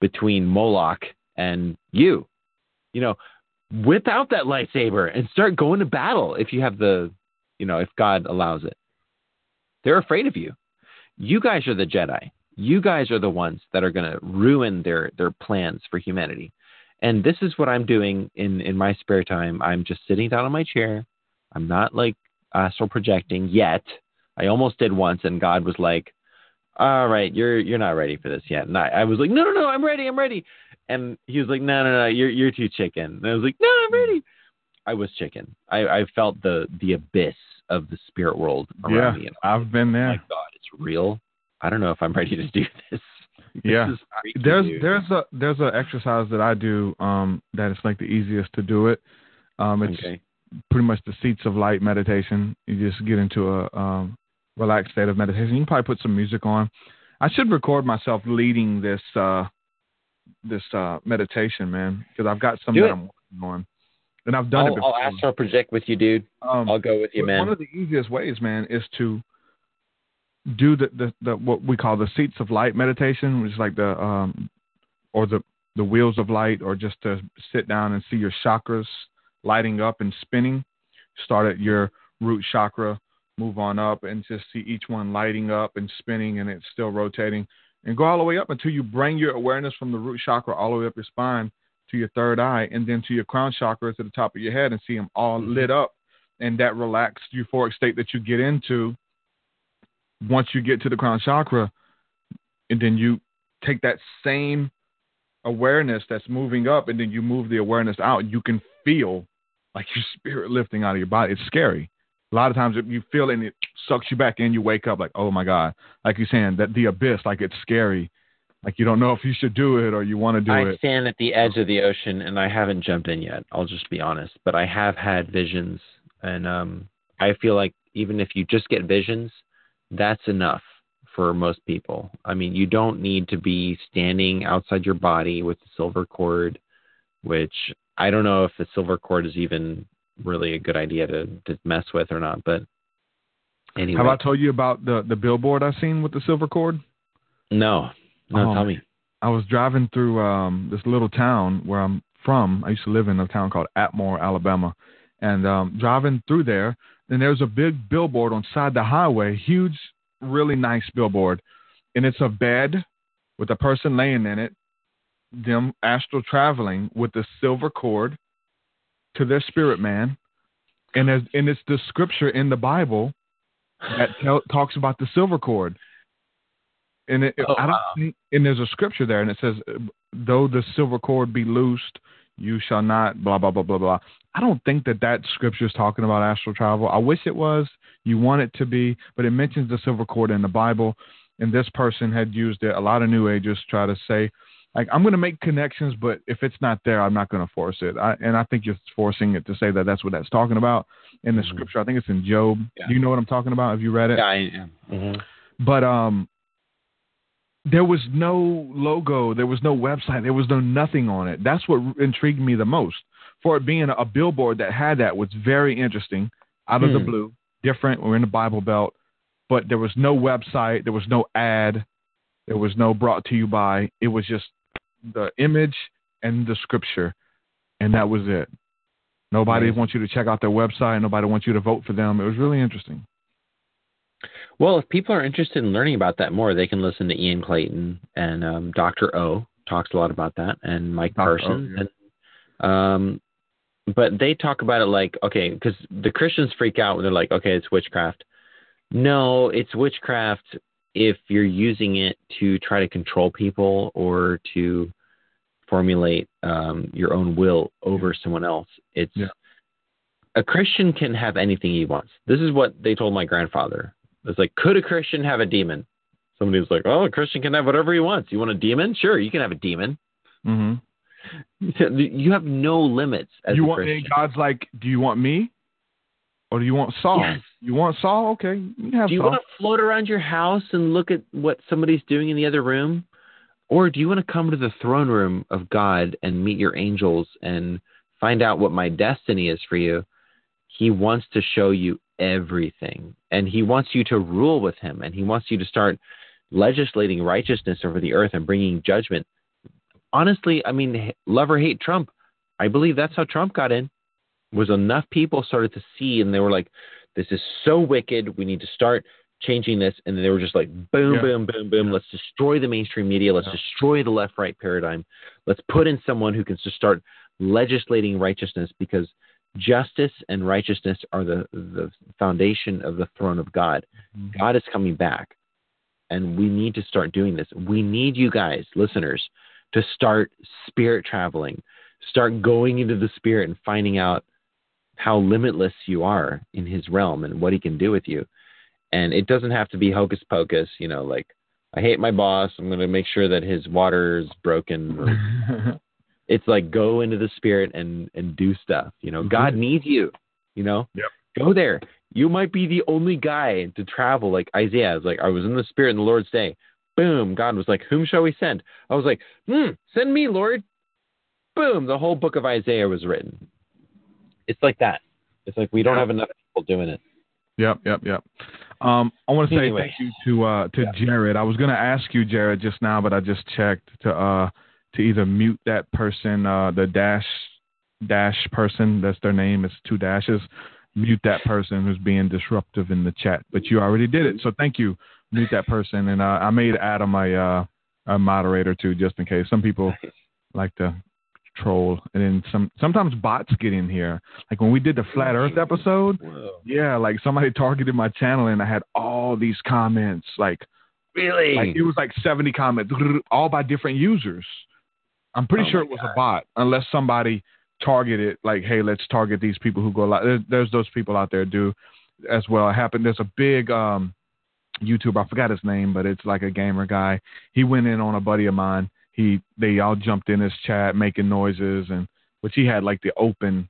between Moloch and you, you know, without that lightsaber, and start going to battle if you have the, you know, if God allows it. They're afraid of you. You guys are the Jedi. You guys are the ones that are going to ruin their, their plans for humanity. And this is what I'm doing in, in my spare time. I'm just sitting down on my chair. I'm not like astral projecting yet. I almost did once, and God was like, all right, you're, you're not ready for this yet. And I, I was like, no, no, no, I'm ready. I'm ready. And he was like, no, no, no, you're, you're too chicken. And I was like, no, I'm ready. I was chicken. I, I felt the, the abyss of the spirit world around yeah, me. And I've like, been there. Oh my God, it's real. I don't know if I'm ready to do this. This yeah. Freaky, there's, dude. there's a, there's an exercise that I do, um, that is like the easiest to do it. Um, it's okay. Pretty much the Seats of Light meditation. You just get into a, um, relaxed state of meditation. You can probably put some music on. I should record myself leading this, uh, this uh, meditation, man, because I've got some that I'm working on, and I've done I'll, it before. I'll astral project with you, dude. Um, I'll go with you, man. One of the easiest ways, man, is to do the, the, the what we call the Seats of Light meditation, which is like the um, or the the wheels of light, or just to sit down and see your chakras lighting up and spinning. Start at your root chakra, move on up, and just see each one lighting up and spinning, and it's still rotating. And go all the way up until you bring your awareness from the root chakra all the way up your spine to your third eye, and then to your crown chakras at the top of your head, and see them all lit up. And that relaxed euphoric state that you get into once you get to the crown chakra, and then you take that same awareness that's moving up, and then you move the awareness out, you can feel like your spirit lifting out of your body. It's scary. A lot of times if you feel it and it sucks you back in, you wake up like, oh my God, like you're saying, that the abyss, like it's scary. Like, you don't know if you should do it or you want to do I it. I stand at the edge of the ocean, and I haven't jumped in yet. I'll just be honest. But I have had visions, and um, I feel like even if you just get visions, that's enough for most people. I mean, you don't need to be standing outside your body with the silver cord, which I don't know if the silver cord is even really a good idea to, to mess with or not. But anyway. Have I told you about the, the billboard I've seen with the silver cord? No. No, um, tell me. I was driving through um, this little town where I'm from. I used to live in a town called Atmore, Alabama. And um, driving through there, and there's a big billboard on side the highway, huge, really nice billboard. And it's a bed with a person laying in it, them astral traveling with the silver cord to their spirit man. And, as, and it's the scripture in the Bible that tell, talks about the silver cord. And it, oh, I don't wow. think, and there's a scripture there, and it says, "Though the silver cord be loosed, you shall not." Blah blah blah blah blah. I don't think that that scripture is talking about astral travel. I wish it was. You want it to be, but it mentions the silver cord in the Bible, and this person had used it. A lot of New Agers try to say, like, "I'm going to make connections, but if it's not there, I'm not going to force it." I, and I think you're forcing it to say that that's what that's talking about in the mm-hmm. scripture. I think it's in Job. Yeah. Do you know what I'm talking about? Have you read it? Yeah, I am. Mm-hmm. But um. There was no logo. There was no website. There was no nothing on it. That's what intrigued me the most. For it being a billboard that had that was very interesting, out of hmm. the blue, different. We're in the Bible Belt, but there was no website. There was no ad. There was no brought to you by. It was just the image and the scripture, and that was it. Nobody right. wants you to check out their website. Nobody wants you to vote for them. It was really interesting. Well, if people are interested in learning about that more, they can listen to Ian Clayton, and um, Doctor O talks a lot about that, and Mike Parsons. Yeah. And, um, but they talk about it like, okay, because the Christians freak out when they're like, okay, it's witchcraft. No, it's witchcraft if you're using it to try to control people or to formulate um, your own will over someone else. It's yeah. A Christian can have anything he wants. This is what they told my grandfather. It's like, could a Christian have a demon? Somebody was like, oh, a Christian can have whatever he wants. You want a demon? Sure, you can have a demon. Mm-hmm. You have no limits as you a want Christian. God's like, do you want me? Or do you want Saul? Yes. You want Saul? Okay. You can have do you Saul. Want to float around your house and look at what somebody's doing in the other room? Or do you want to come to the throne room of God and meet your angels and find out what my destiny is for you? He wants to show you everything, and he wants you to rule with him, and he wants you to start legislating righteousness over the earth and bringing judgment. Honestly, I mean, love or hate Trump, I believe that's how Trump got in, was enough people started to see, and they were like, this is so wicked, we need to start changing this. And they were just like, boom, yeah. boom, boom, boom. Yeah. Let's destroy the mainstream media. Let's yeah. destroy the left-right paradigm. Let's put in someone who can just start legislating righteousness, because justice and righteousness are the, the foundation of the throne of God. Mm-hmm. God is coming back, and we need to start doing this. We need you guys, listeners, to start spirit traveling, start going into the spirit and finding out how limitless you are in his realm and what he can do with you. And it doesn't have to be hocus pocus, you know, like, I hate my boss, I'm going to make sure that his water is broken or... It's like, go into the spirit and, and do stuff. You know, mm-hmm. God needs you, you know, yep. Go there. You might be the only guy to travel. Like Isaiah is like, I was in the spirit in the Lord's day. Boom. God was like, whom shall we send? I was like, Hmm, send me, Lord. Boom. The whole book of Isaiah was written. It's like that. It's like, we don't yep. have enough people doing it. Yep. Yep. Yep. Um, I want to say anyway. thank you to, uh, to yep. Jared. I was going to ask you, Jared, just now, but I just checked to, uh, to either mute that person, uh, the dash dash person, that's their name, it's two dashes, mute that person who's being disruptive in the chat. But you already did it, so thank you. Mute that person. And uh, I made Adam a, uh, a moderator too, just in case. Some people like to troll, and then some. Sometimes bots get in here. Like when we did the Flat Earth episode, Whoa. yeah, like somebody targeted my channel, and I had all these comments. Like, really? Like, it was like seventy comments, all by different users. I'm pretty oh sure it was God. a bot, unless somebody targeted, like, hey, let's target these people who go live. There's, there's those people out there do as well. It happened. There's a big um, YouTuber. I forgot his name, but it's like a gamer guy. He went in on a buddy of mine. He they all jumped in his chat making noises, and which he had like the open,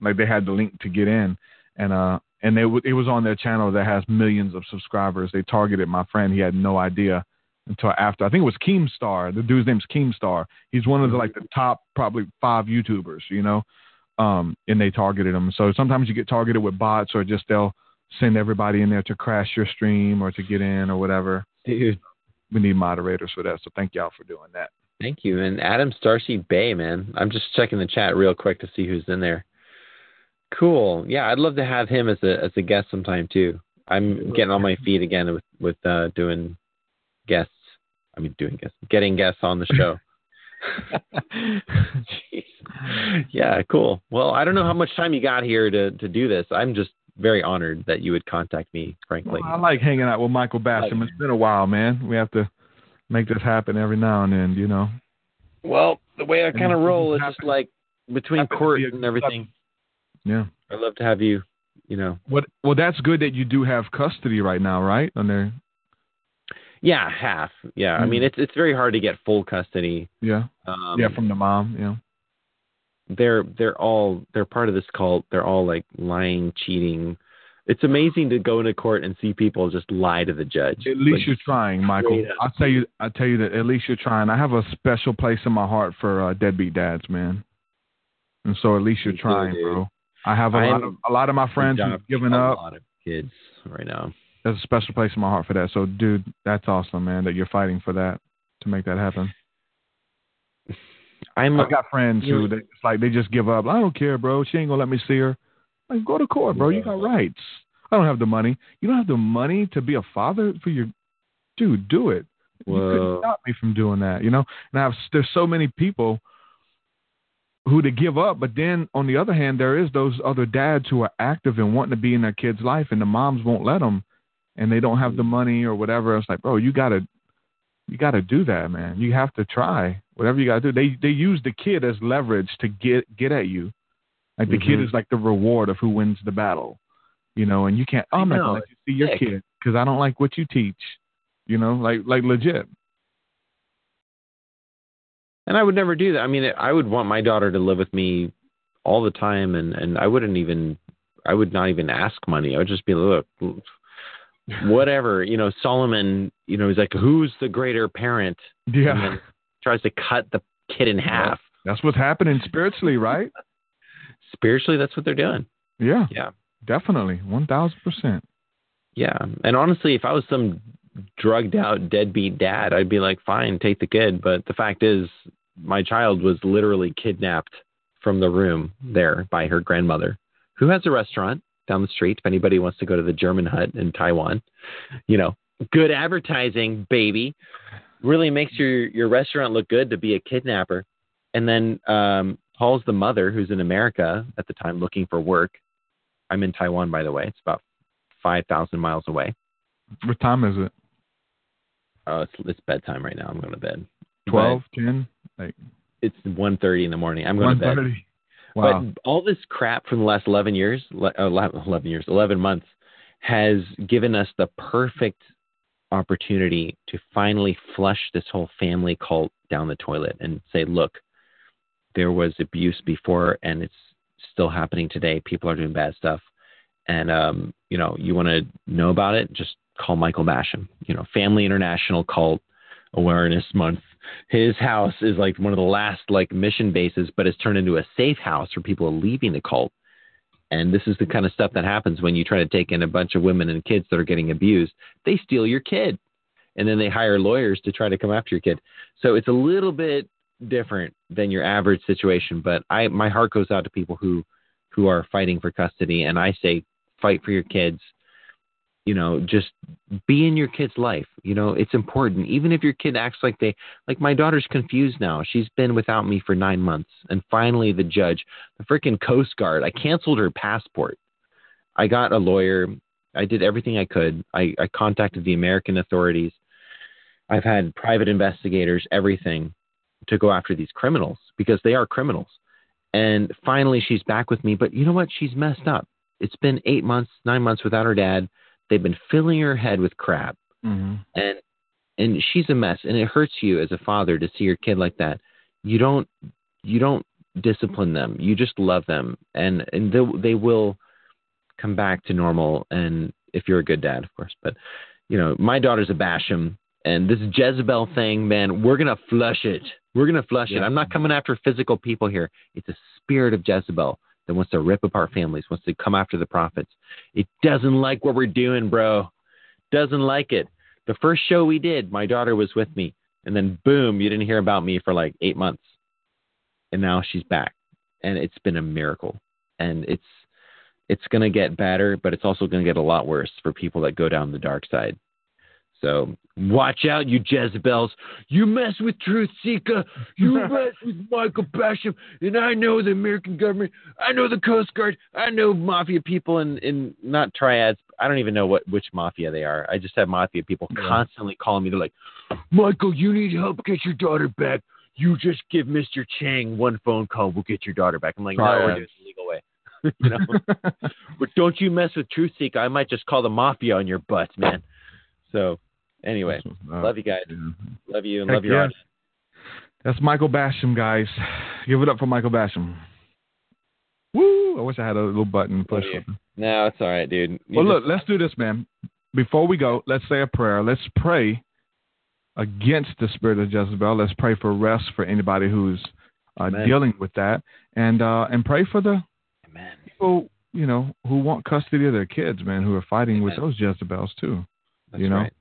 like they had the link to get in, and uh and they w- it was on their channel that has millions of subscribers. They targeted my friend. He had no idea until after. I think it was Keemstar. The dude's name's Keemstar. He's one of the like the top probably five YouTubers, you know, um and they targeted him. So sometimes you get targeted with bots, or just they'll send everybody in there to crash your stream or to get in or whatever. Dude, we need moderators for that. So thank y'all for doing that. Thank you. And Adam Starcy Bay, man, I'm just checking the chat real quick to see who's in there. Cool. Yeah. I'd love to have him as a, as a guest sometime too. I'm getting on my feet again with, with, uh, doing guests. I mean, doing guests, getting guests on the show. Jeez. Yeah. Cool. Well, I don't know how much time you got here to, to do this. I'm just very honored that you would contact me, frankly. Well, I like hanging out with Michael Basham. It's been a while, man. We have to make this happen every now and then, you know. Well, the way I kind of roll is just like between court and everything. Yeah. I'd love to have you, you know. What? Well, that's good that you do have custody right now, right? On there. Yeah, half. Yeah. Mm-hmm. I mean, it's it's very hard to get full custody. Yeah. Um, yeah, from the mom, yeah. They're they're all they're part of this cult. They're all like lying, cheating. It's amazing to go into court and see people just lie to the judge. At least like, you're trying, Michael. I'll tell you. I'll tell you that at least you're trying. I have a special place in my heart for uh, deadbeat dads, man. And so at least you're trying, bro. I have a I lot of a lot of my friends who've given up. A lot of kids right now. There's a special place in my heart for that. So, dude, that's awesome, man. That you're fighting for that to make that happen. I'm, I've got friends who they just like they just give up. I don't care, bro. She ain't gonna let me see her. Like, go to court, bro. You got rights. I don't have the money. You don't have the money to be a father for your dude. Do it. Whoa. You couldn't stop me from doing that, you know. And I've, there's so many people who to give up, but then on the other hand, there is those other dads who are active and wanting to be in their kid's life, and the moms won't let them, and they don't have the money or whatever. It's like, bro, you gotta. You got to do that, man. You have to try whatever you got to do. They they use the kid as leverage to get get at you. Like the mm-hmm. kid is like the reward of who wins the battle, you know. And you can't. Oh, I'm not gonna let you see your sick. Kid because I don't like what you teach, you know. Like like legit. And I would never do that. I mean, I would want my daughter to live with me all the time, and, and I wouldn't even. I would not even ask money. I would just be look. Whatever, you know, Solomon, you know, he's like, who's the greater parent? Yeah. And then tries to cut the kid in half. That's what's happening spiritually, right? Spiritually, that's what they're doing. Yeah. Yeah. Definitely. one thousand percent. Yeah. And honestly, if I was some drugged out deadbeat dad, I'd be like, fine, take the kid. But the fact is, my child was literally kidnapped from the room there by her grandmother, who has a restaurant down the street. If anybody wants to go to the German Hut in Taiwan, you know, good advertising, baby. Really makes your, your restaurant look good to be a kidnapper. And then um, Paul's the mother, who's in America at the time looking for work. I'm in Taiwan, by the way. It's about five thousand miles away. What time is it? Oh, it's, it's bedtime right now. I'm going to bed. twelve, but ten? Like, it's one thirty in the morning. I'm going to bed. Wow. But all this crap from the last eleven years, eleven years, eleven months has given us the perfect opportunity to finally flush this whole family cult down the toilet and say, look, there was abuse before and it's still happening today. People are doing bad stuff. And, um, you know, you want to know about it? Just call Michael Basham, you know, Family International Cult Awareness Month. His house is like one of the last like mission bases, but it's turned into a safe house for people leaving the cult. And this is the kind of stuff that happens when you try to take in a bunch of women and kids that are getting abused. They steal your kid and then they hire lawyers to try to come after your kid. So it's a little bit different than your average situation, but I, my heart goes out to people who, who are fighting for custody. And I say, fight for your kids. You know, just be in your kid's life. You know, it's important. Even if your kid acts like they, like my daughter's confused now. She's been without me for nine months. And finally the judge, the freaking Coast Guard, I canceled her passport. I got a lawyer. I did everything I could. I, I contacted the American authorities. I've had private investigators, everything to go after these criminals because they are criminals. And finally she's back with me, but you know what? She's messed up. It's been eight months, nine months without her dad. They've been filling her head with crap. Mm-hmm. And and she's a mess, and it hurts you as a father to see your kid like that. You don't you don't discipline them. You just love them, and and they, they will come back to normal. And if you're a good dad, of course. But you know, my daughter's a Basham, and this Jezebel thing, man, we're gonna flush it. We're gonna flush yeah. it. I'm not coming after physical people here. It's a spirit of Jezebel that wants to rip apart families, wants to come after the prophets. It doesn't like what we're doing, bro. Doesn't like it. The first show we did, my daughter was with me, and then boom, you didn't hear about me for like eight months. And now she's back, and it's been a miracle. And it's, it's going to get better, but it's also going to get a lot worse for people that go down the dark side. So watch out, you Jezebels. You mess with Truth Seeker. You mess with Michael Basham. And I know the American government. I know the Coast Guard. I know mafia people in, in not triads. I don't even know what which mafia they are. I just have mafia people yeah. constantly calling me. They're like, Michael, you need help. Get your daughter back. You just give Mister Chang one phone call. We'll get your daughter back. I'm like, triads. No, we're doing it the legal way. You know? But don't you mess with Truth Seeker. I might just call the mafia on your butts, man. So... Anyway, love you guys. Yeah. Love you and Heck love your yeah. audience. That's Michael Basham, guys. Give it up for Michael Basham. Woo! I wish I had a little button push. Oh, yeah. No, it's all right, dude. You well, just... look, let's do this, man. Before we go, let's say a prayer. Let's pray against the spirit of Jezebel. Let's pray for rest for anybody who's uh, dealing with that, and uh, and pray for the Amen. people you know who want custody of their kids, man, who are fighting Amen. with those Jezebels too. That's you know. Right.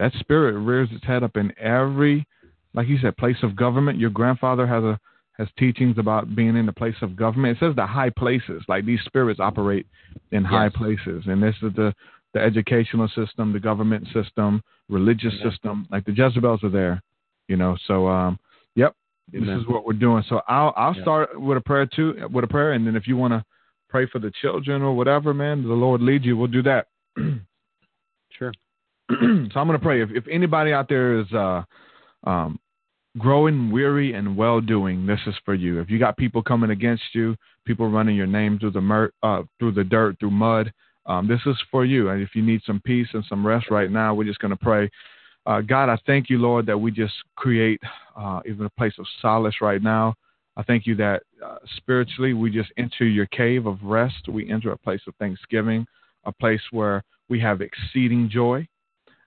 That spirit rears its head up in every, like you said, place of government. Your grandfather has a has teachings about being in the place of government. It says the high places, like these spirits operate in yes. high places. And this is the, the educational system, the government system, religious Amen. system. Like the Jezebels are there, you know. So, um, yep, Amen. this is what we're doing. So I'll I'll yeah. start with a prayer too, with a prayer, and then if you want to pray for the children or whatever, man, the Lord lead you. We'll do that. Sure. So I'm going to pray. If, if anybody out there is uh, um, growing weary and well-doing, this is for you. If you got people coming against you, people running your name through the mur- uh, through the dirt, through mud, um, this is for you. And if you need some peace and some rest right now, we're just going to pray. Uh, God, I thank you, Lord, that we just create uh, even a place of solace right now. I thank you that uh, spiritually we just enter your cave of rest. We enter a place of thanksgiving, a place where we have exceeding joy.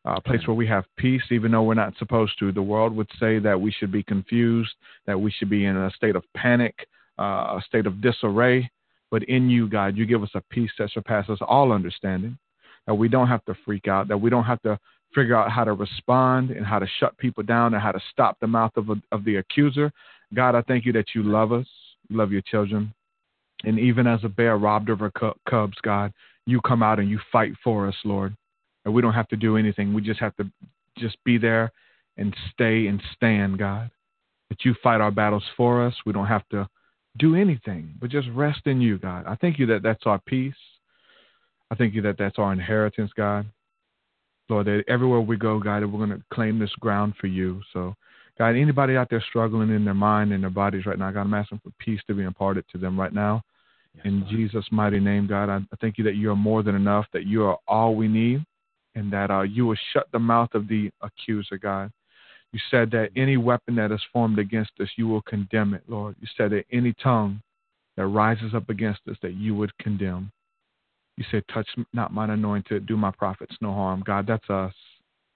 A place where we have peace, even though we're not supposed to. The world would say that we should be confused, that we should be in a state of panic, uh, a state of disarray. But in you, God, you give us a peace that surpasses all understanding, that we don't have to freak out, that we don't have to figure out how to respond and how to shut people down and how to stop the mouth of, a, of the accuser. God, I thank you that you love us, you love your children. And even as a bear robbed of her cubs, God, you come out and you fight for us, Lord. And we don't have to do anything. We just have to just be there and stay and stand, God, that you fight our battles for us. We don't have to do anything, but just rest in you, God. I thank you that that's our peace. I thank you that that's our inheritance, God. Lord, that everywhere we go, God, that we're going to claim this ground for you. So, God, anybody out there struggling in their mind and their bodies right now, God, I'm asking for peace to be imparted to them right now. Yes, in Lord. Jesus' mighty name, God, I thank you that you are more than enough, that you are all we need. And that uh, you will shut the mouth of the accuser, God. You said that any weapon that is formed against us, you will condemn it, Lord. You said that any tongue that rises up against us, that you would condemn. You said, touch not mine anointed, do my prophets no harm. God, that's us.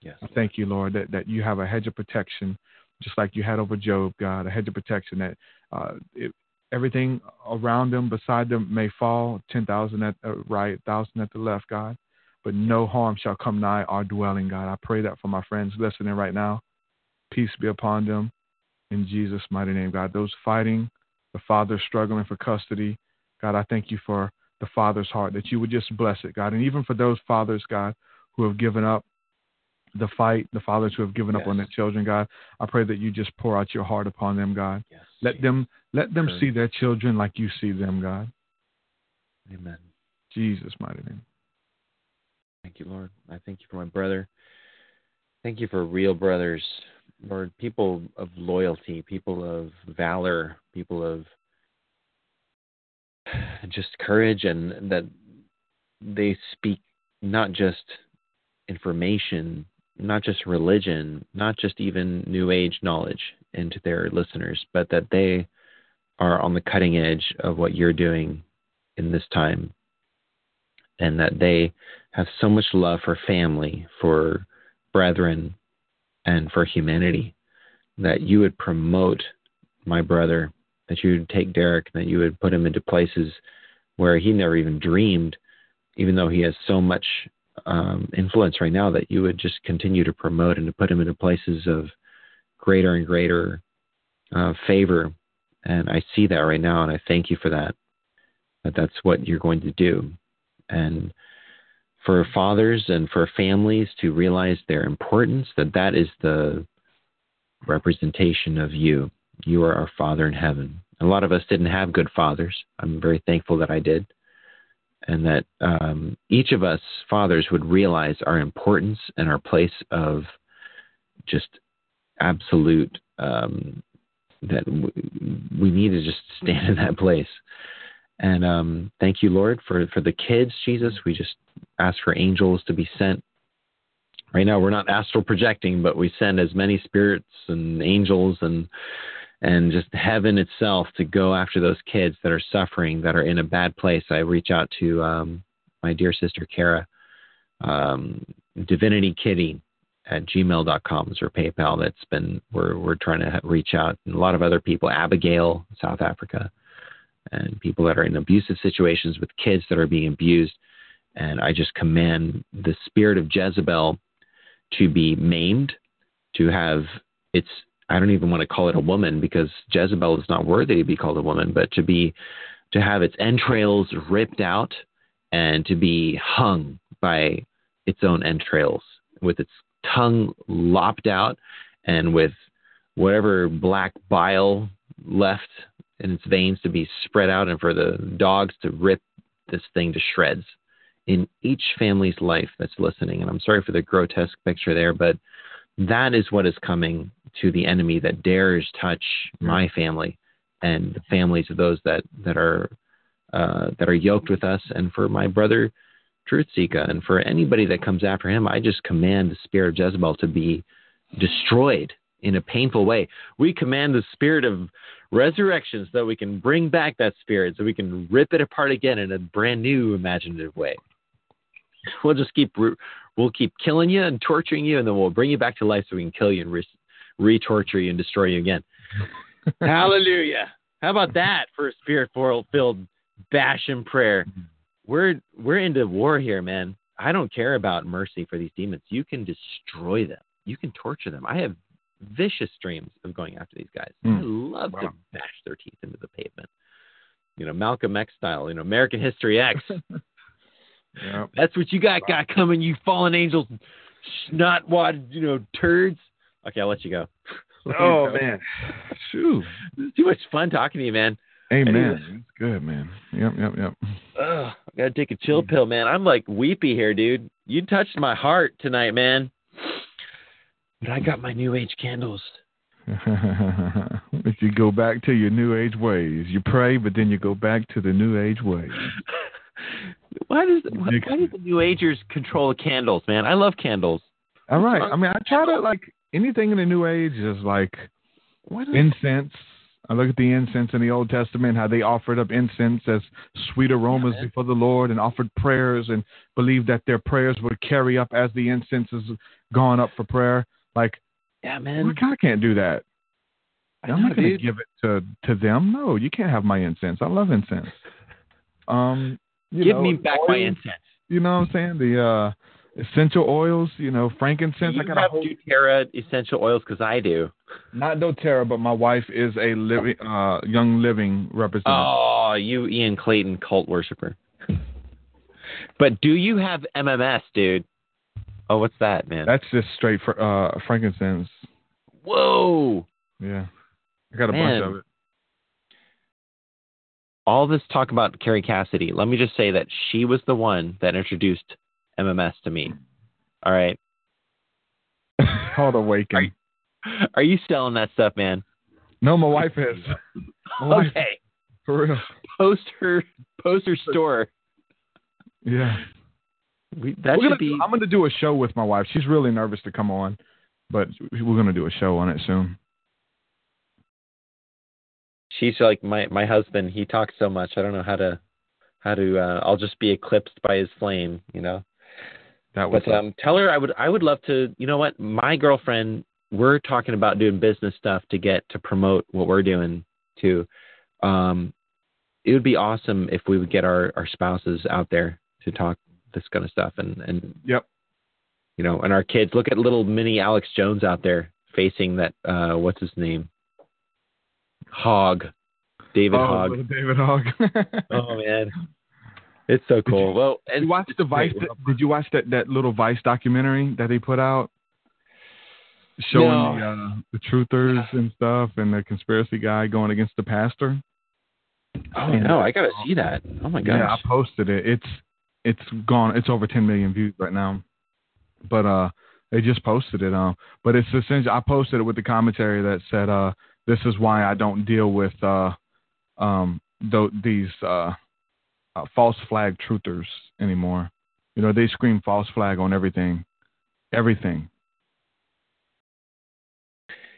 Yes. I thank you, Lord, that, that you have a hedge of protection, just like you had over Job, God, a hedge of protection that uh, it, everything around them, beside them may fall, ten thousand at the right, one thousand at the left, God. But no harm shall come nigh our dwelling, God. I pray that for my friends listening right now. Peace be upon them in Jesus' mighty name, God. Those fighting, the fathers struggling for custody, God, I thank you for the father's heart, that you would just bless it, God. And even for those fathers, God, who have given up the fight, the fathers who have given yes. up on their children, God, I pray that you just pour out your heart upon them, God. Yes, let Jesus. them let them Amen. see their children like you see them, God. Amen. Jesus' mighty name. Thank you, Lord. I thank you for my brother. Thank you for real brothers, Lord, people of loyalty, people of valor, people of just courage, and that they speak not just information, not just religion, not just even New Age knowledge into their listeners, but that they are on the cutting edge of what you're doing in this time, and that they have so much love for family, for brethren, and for humanity, that you would promote my brother, that you would take Derek, that you would put him into places where he never even dreamed, even though he has so much um, influence right now, that you would just continue to promote and to put him into places of greater and greater uh, favor. And I see that right now, and I thank you for that, that that's what you're going to do. And for fathers and for families to realize their importance, that that is the representation of you. You are our Father in heaven. A lot of us didn't have good fathers. I'm very thankful that I did. And that um, each of us fathers would realize our importance and our place of just absolute, um, that we need to just stand in that place. And um, thank you, Lord, for, for the kids, Jesus. We just ask for angels to be sent. Right now, we're not astral projecting, but we send as many spirits and angels and and just heaven itself to go after those kids that are suffering, that are in a bad place. I reach out to um, my dear sister, Kara, um, divinity kitty at gmail dot com is her PayPal. That's been, we're, we're trying to reach out. And a lot of other people, Abigail, South Africa, and people that are in abusive situations with kids that are being abused. And I just command the spirit of Jezebel to be maimed, to have its, I don't even want to call it a woman, because Jezebel is not worthy to be called a woman, but to be, to have its entrails ripped out and to be hung by its own entrails, with its tongue lopped out and with whatever black bile left in its veins to be spread out, and for the dogs to rip this thing to shreds in each family's life that's listening. And I'm sorry for the grotesque picture there, but that is what is coming to the enemy that dares touch my family and the families of those that, that are, uh, that are yoked with us. And for my brother, Truth Seeker, and for anybody that comes after him, I just command the spirit of Jezebel to be destroyed in a painful way. We command the spirit of resurrection so that we can bring back that spirit, so we can rip it apart again in a brand new imaginative way. We'll just keep, we'll keep killing you and torturing you, and then we'll bring you back to life so we can kill you and re- re-torture you and destroy you again. Hallelujah. How about that for a spirit-filled bash and prayer? We're, we're into war here, man. I don't care about mercy for these demons. You can destroy them. You can torture them. I have vicious dreams of going after these guys. Mm. I love wow. to bash their teeth into the pavement. You know, Malcolm X style, you know, American History X. Yep. That's what you got, wow. got coming, you fallen angels, snot-wadded, you know, turds. Okay, I'll let you go. let oh, you go. Man. Shoot. This is too much fun talking to you, man. Amen. Anyway. That's good, man. Yep, yep, yep. Ugh, I got to take a chill pill, man. I'm like weepy here, dude. You touched my heart tonight, man. But I got my New Age candles. If you go back to your New Age ways, you pray, but then you go back to the New Age ways. Why does why, why do the New Agers control candles, man? I love candles. All right. I mean, I try to, like, anything in the New Age is like what is incense. I look at the incense in the Old Testament, how they offered up incense as sweet aromas yeah, before the Lord, and offered prayers and believed that their prayers would carry up as the incense is gone up for prayer. Like, yeah, man, well, I can't do that. I I'm know, not going to give it to, to them. No, you can't have my incense. I love incense. Um, you give know, me back oils, my incense. You know what I'm saying? The uh, essential oils, you know, frankincense. You I got have whole... doTERRA essential oils because I do. Not doTERRA, but my wife is a living, uh, Young Living representative. Oh, you Ian Clayton cult worshiper. But do you have M M S, dude? Oh, what's that, man? That's just straight for, uh, frankincense. Whoa. Yeah. I got a man. bunch of it. All this talk about Carrie Cassidy, let me just say that she was the one that introduced M M S to me. All right. Called Awaken. Are, are you selling that stuff, man? No, my wife is. My okay. Wife, for real. Post her, post her store. Yeah. We, that we're should gonna, be. I'm going to do a show with my wife. She's really nervous to come on, but we're going to do a show on it soon. She's like my, my husband. He talks so much. I don't know how to how to. Uh, I'll just be eclipsed by his flame, you know. That was. But um, tell her I would I would love to. You know what? My girlfriend. We're talking about doing business stuff to get to promote what we're doing too. Um, it would be awesome if we would get our, our spouses out there to talk this kind of stuff and, and, yep. You know, and our kids. Look at little mini Alex Jones out there facing that. Uh, what's his name? Hogg. David oh, Hogg. David Hogg. Oh man. It's so cool. Did you, well, and you watched the Vice. That, did you watch that, that little Vice documentary that they put out? Showing no. the, uh, the truthers yeah. and stuff, and the conspiracy guy going against the pastor. Oh no, I gotta see that. Oh my gosh! Yeah, I posted it. It's it's gone. It's over ten million views right now. But uh, they just posted it. Um, but it's essentially I posted it with the commentary that said, uh, "This is why I don't deal with uh, um, th- these uh, uh, false flag truthers anymore. You know, they scream false flag on everything, everything."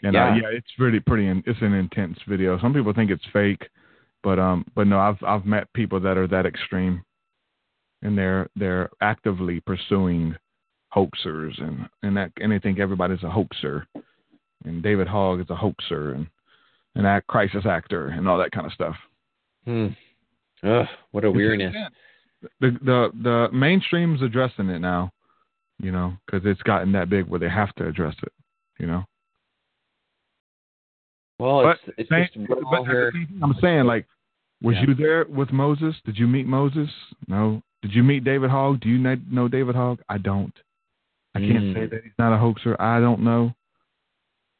And yeah. Uh, yeah, it's really pretty. In, it's an intense video. Some people think it's fake, but um, but no, I've I've met people that are that extreme, and they're they're actively pursuing hoaxers and and that and they think everybody's a hoaxer, and David Hogg is a hoaxer and an act crisis actor and all that kind of stuff. Hmm. Ugh, what a it's weirdness. Intense. The the the mainstream's addressing it now, you know, because it's gotten that big where they have to address it, you know. Well, but it's, it's same, just we're all here. I'm saying, like, was yeah. you there with Moses? Did you meet Moses? No. Did you meet David Hogg? Do you know David Hogg? I don't. I mm. can't say that he's not a hoaxer. I don't know.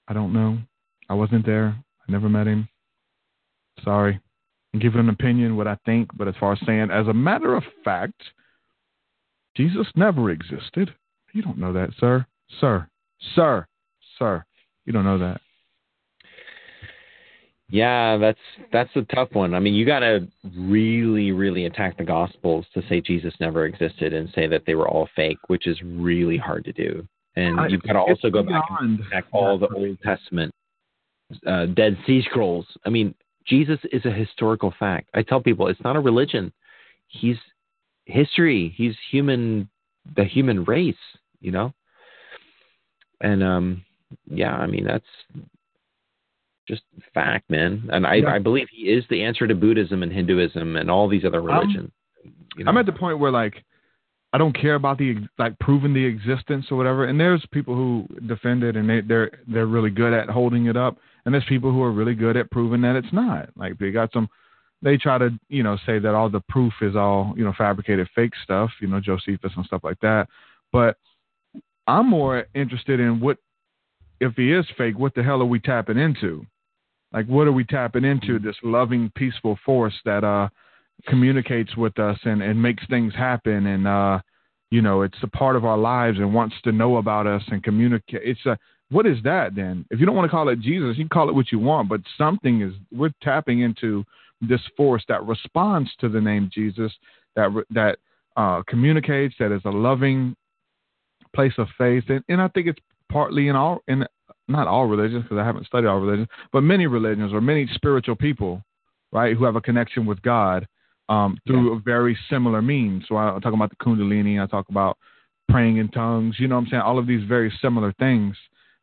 I don't know. I wasn't there. I never met him. Sorry. I'm giving an opinion what I think, but as far as saying, as a matter of fact, Jesus never existed. You don't know that, sir. Sir. Sir. Sir. You don't know that. Yeah, that's that's a tough one. I mean, you got to really, really attack the Gospels to say Jesus never existed and say that they were all fake, which is really hard to do. And I, you've got to also go back and attack all the Old Testament uh, Dead Sea Scrolls. I mean, Jesus is a historical fact. I tell people it's not a religion. He's history. He's human, the human race, you know? And, um, yeah, I mean, that's... just fact, man. And I, yeah. I believe he is the answer to Buddhism and Hinduism and all these other religions. I'm, you know? I'm at the point where, like, I don't care about the, like, proving the existence or whatever. And there's people who defend it and they, they're, they're really good at holding it up. And there's people who are really good at proving that it's not. Like, they got some, they try to, you know, say that all the proof is all, you know, fabricated fake stuff, you know, Josephus and stuff like that. But I'm more interested in what, if he is fake, what the hell are we tapping into? Like, what are we tapping into? This loving, peaceful force that uh, communicates with us and, and makes things happen. And, uh, you know, it's a part of our lives and wants to know about us and communicate. It's a, what is that then? If you don't want to call it Jesus, you can call it what you want, but something is, we're tapping into this force that responds to the name Jesus, that, that uh, communicates, that is a loving place of faith. And, and I think it's partly in all, in not all religions, because I haven't studied all religions, but many religions or many spiritual people, right, who have a connection with God um, through yeah. a very similar means. So I, I talk about the Kundalini, I talk about praying in tongues, you know what I'm saying? All of these very similar things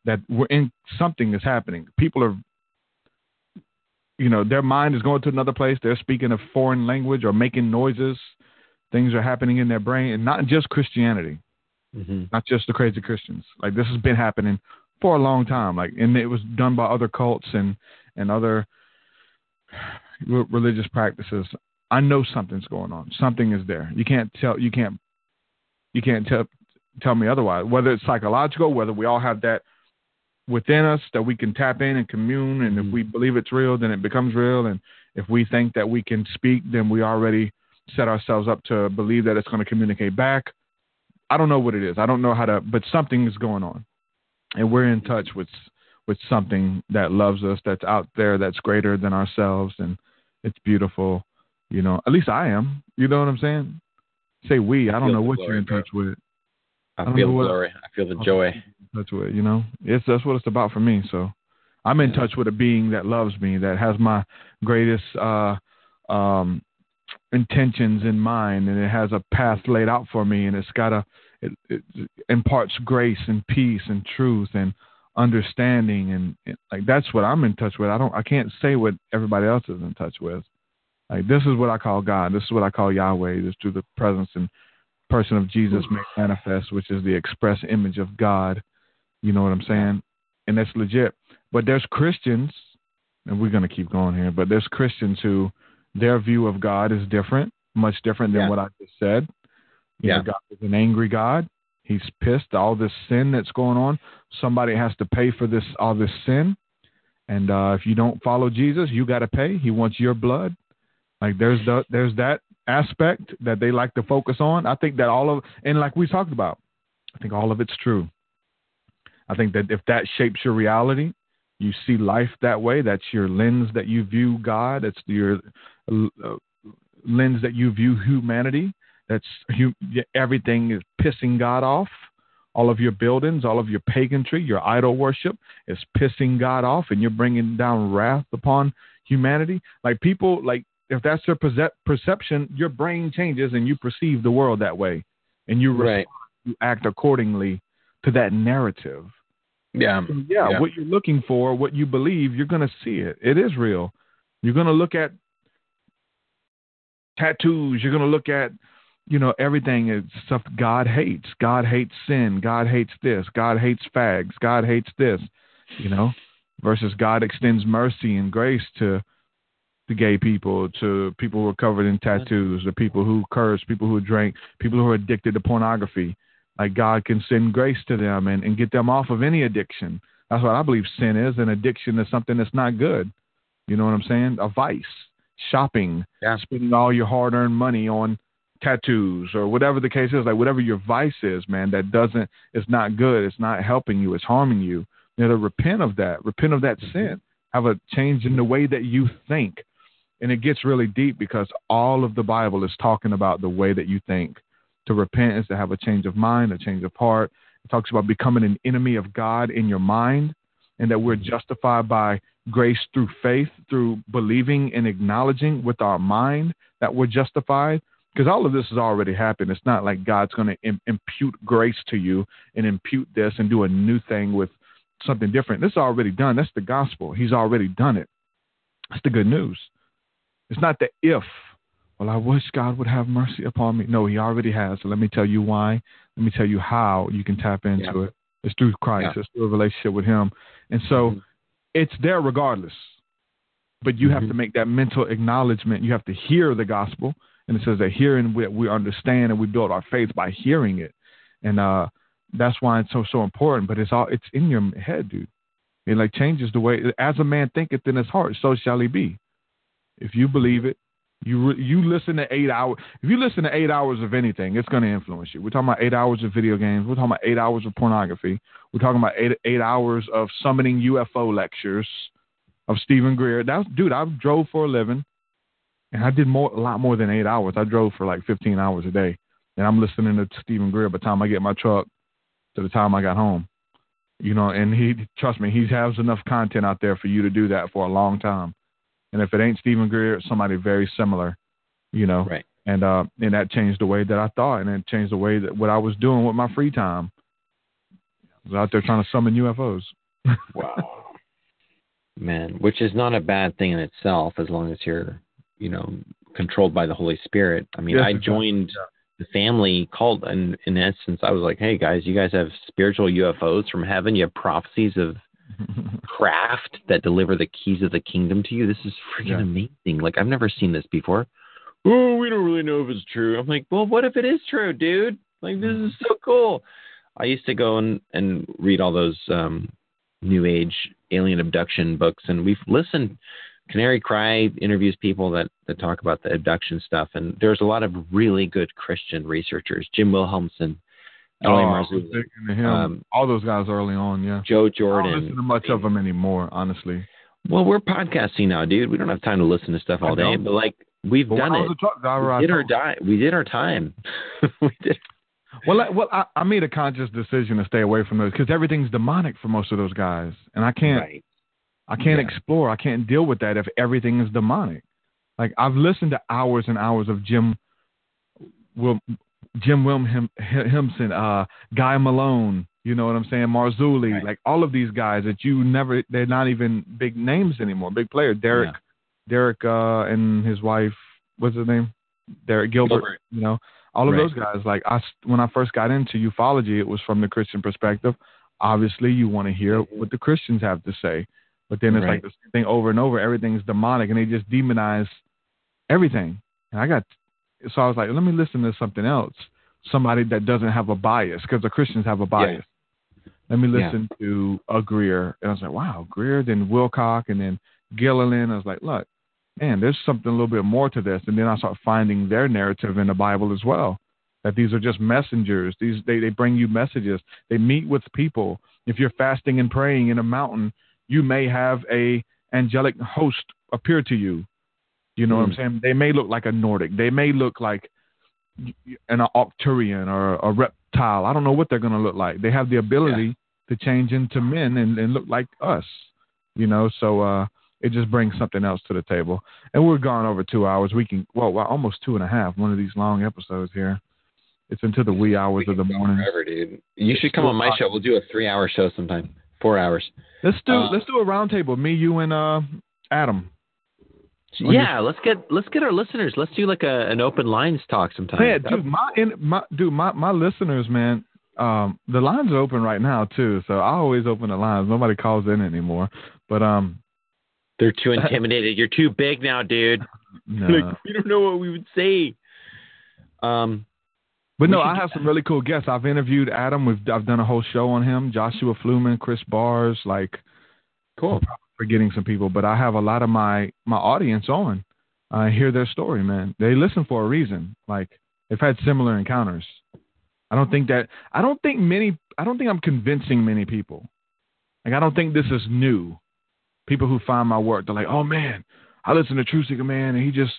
that we're in, something is happening. People are, you know, their mind is going to another place. They're speaking a foreign language or making noises. Things are happening in their brain, and not just Christianity, mm-hmm. not just the crazy Christians. Like, this has been happening for a long time, like, and it was done by other cults and, and other r- religious practices. I know something's going on. Something is there. You can't tell, you can't, you can't tell, tell me otherwise, whether it's psychological, whether we all have that within us that we can tap in and commune. And mm-hmm. if we believe it's real, then it becomes real. And if we think that we can speak, then we already set ourselves up to believe that it's going to communicate back. I don't know what it is. I don't know how to, but something is going on. And we're in touch with with something that loves us, that's out there, that's greater than ourselves, and it's beautiful, you know. At least I am. You know what I'm saying? say we. I don't I know what you're in touch bro. with. I, I feel the glory. I feel the joy. That's what you know. It's that's what it's about for me. So I'm in yeah. touch with a being that loves me, that has my greatest uh, um, intentions in mind, and it has a path laid out for me, and it's got a it, it imparts grace and peace and truth and understanding, and, and like that's what I'm in touch with. I don't. I can't say what everybody else is in touch with. Like this is what I call God. This is what I call Yahweh. This through the presence and person of Jesus made manifest, which is the express image of God. You know what I'm saying? And that's legit. But there's Christians, and we're going to keep going here, but there's Christians who their view of God is different, much different than yeah. what I just said. You yeah. know, God is an angry God. He's pissed. All this sin that's going on, somebody has to pay for this, all this sin. And uh, if you don't follow Jesus, you got to pay. He wants your blood. Like there's the, there's that aspect that they like to focus on. I think that all of, and like we talked about, I think all of it's true. I think that if that shapes your reality, you see life that way. That's your lens that you view God. That's your uh, lens that you view humanity. That's you, everything is pissing God off. All of your buildings, all of your paganry, your idol worship is pissing God off, and you're bringing down wrath upon humanity. Like people, like, if that's your perception, your brain changes and you perceive the world that way, and you right. respond, you act accordingly to that narrative. Yeah. So yeah, yeah. What you're looking for, what you believe, you're going to see it. It is real. You're going to look at tattoos. You're going to look at, you know, everything is stuff God hates. God hates sin. God hates this. God hates fags. God hates this, you know, versus God extends mercy and grace to, to gay people, to people who are covered in tattoos, to people who curse, people who drink, people who are addicted to pornography. Like God can send grace to them and, and get them off of any addiction. That's what I believe sin is. An addiction is something that's not good. You know what I'm saying? A vice, shopping, yeah. spending all your hard earned money on tattoos or whatever the case is, like whatever your vice is, man, that doesn't, it's not good. It's not helping you. It's harming you. You know, to repent of that, repent of that sin, have a change in the way that you think. And it gets really deep because all of the Bible is talking about the way that you think. To repent is to have a change of mind, a change of heart. It talks about becoming an enemy of God in your mind, and that we're justified by grace through faith, through believing and acknowledging with our mind that we're justified. Because all of this has already happened. It's not like God's going to im- impute grace to you and impute this and do a new thing with something different. This is already done. That's the gospel. He's already done it. That's the good news. It's not the if, well, I wish God would have mercy upon me. No, he already has. So let me tell you why. Let me tell you how you can tap into yeah. it. It's through Christ. Yeah. It's through a relationship with him. And so mm-hmm. it's there regardless. But you mm-hmm. have to make that mental acknowledgement. You have to hear the gospel. And it says that hearing we, we understand and we build our faith by hearing it. And uh, that's why it's so, so important. But it's all it's in your head, dude. It like changes the way. As a man thinketh in his heart, so shall he be. If you believe it, you re- you listen to eight hours. If you listen to eight hours of anything, it's going to influence you. We're talking about eight hours of video games. We're talking about eight hours of pornography. We're talking about eight eight hours of summoning U F O lectures of Stephen Greer. That's, dude, I drove for a living, and I did more a lot more than eight hours. I drove for like fifteen hours a day, and I'm listening to Stephen Greer by the time I get my truck to the time I got home. You know, and he trust me, he has enough content out there for you to do that for a long time. And if it ain't Stephen Greer, it's somebody very similar, you know, right. and, uh, and that changed the way that I thought, and it changed the way that what I was doing with my free time. I was out there trying to summon U F Os. Wow, man, which is not a bad thing in itself, as long as you're, you know, controlled by the Holy Spirit. I mean, yes, I joined the family called, and in essence, I was like, hey guys, you guys have spiritual U F Os from heaven. You have prophecies of craft that deliver the keys of the kingdom to you. This is freaking yeah. amazing. Like, I've never seen this before. Oh, we don't really know if it's true. I'm like, well, what if it is true, dude? Like, this is so cool. I used to go and, and read all those um, new age alien abduction books, and we've listened. Canary Cry interviews people that, that talk about the abduction stuff, and there's a lot of really good Christian researchers. Jim Wilhelmson, Oh, Marzulli, um, all those guys early on, yeah. Joe Jordan. I don't listen to much of them anymore, honestly. Well, we're podcasting now, dude. We don't have time to listen to stuff all day. But like We've well, done it. We did, our di- we did our time. we did. Well, I, well, I, I made a conscious decision to stay away from those because everything's demonic for most of those guys, and I can't. Right. I can't yeah. explore. I can't deal with that if everything is demonic. Like, I've listened to hours and hours of Jim Will, Jim Wilm Hempson, uh, Guy Malone. You know what I'm saying? Marzulli, right. like all of these guys that you never. They're not even big names anymore. Big players. Derek, yeah. Derek, uh, and his wife. What's his name? Derek Gilbert. Gilbert. You know, all of right. those guys. Like I, when I first got into ufology, it was from the Christian perspective. Obviously, you want to hear what the Christians have to say. But then it's right. like the same thing over and over. Everything's demonic, and they just demonize everything. And I got, so I was like, let me listen to something else. Somebody that doesn't have a bias, because the Christians have a bias. Yeah. Let me listen yeah. to a Greer. And I was like, wow, Greer, then Wilcock, and then Gilliland. I was like, look, man, there's something a little bit more to this. And then I started finding their narrative in the Bible as well, that these are just messengers. These they, they bring you messages. They meet with people. If you're fasting and praying in a mountain, you may have a angelic host appear to you. You know mm. what I'm saying? They may look like a Nordic. They may look like an Arcturian or a reptile. I don't know what they're going to look like. They have the ability yeah. to change into men and, and look like us, you know? So uh, it just brings something else to the table. And we're gone over two hours. We can, well, well, almost two and a half, one of these long episodes here. It's into the wee hours we of the morning. Forever, dude. You it's should come on my show. We'll do a three hour show sometime. Four hours. Let's do uh, let's do a roundtable. Me, you, and uh, Adam. Yeah, let's get let's get our listeners. Let's do like a an open lines talk sometime. Yeah, dude, my in, my dude, my my listeners, man. Um, the lines are open right now too, so I always open the lines. Nobody calls in anymore, but um, they're too intimidated. You're too big now, dude. No. Like, we don't know what we would say. Um. But no, I have some really cool guests. I've interviewed Adam. We've I've done a whole show on him. Joshua Fluman, Chris Bars, like, cool. I'm probably forgetting some people, but I have a lot of my my audience on. I hear their story, man. They listen for a reason. Like, they've had similar encounters. I don't think that I don't think many. I don't think I'm convincing many people. Like, I don't think this is new. People who find my work, they're like, oh man, I listen to True Seeker Man, and he just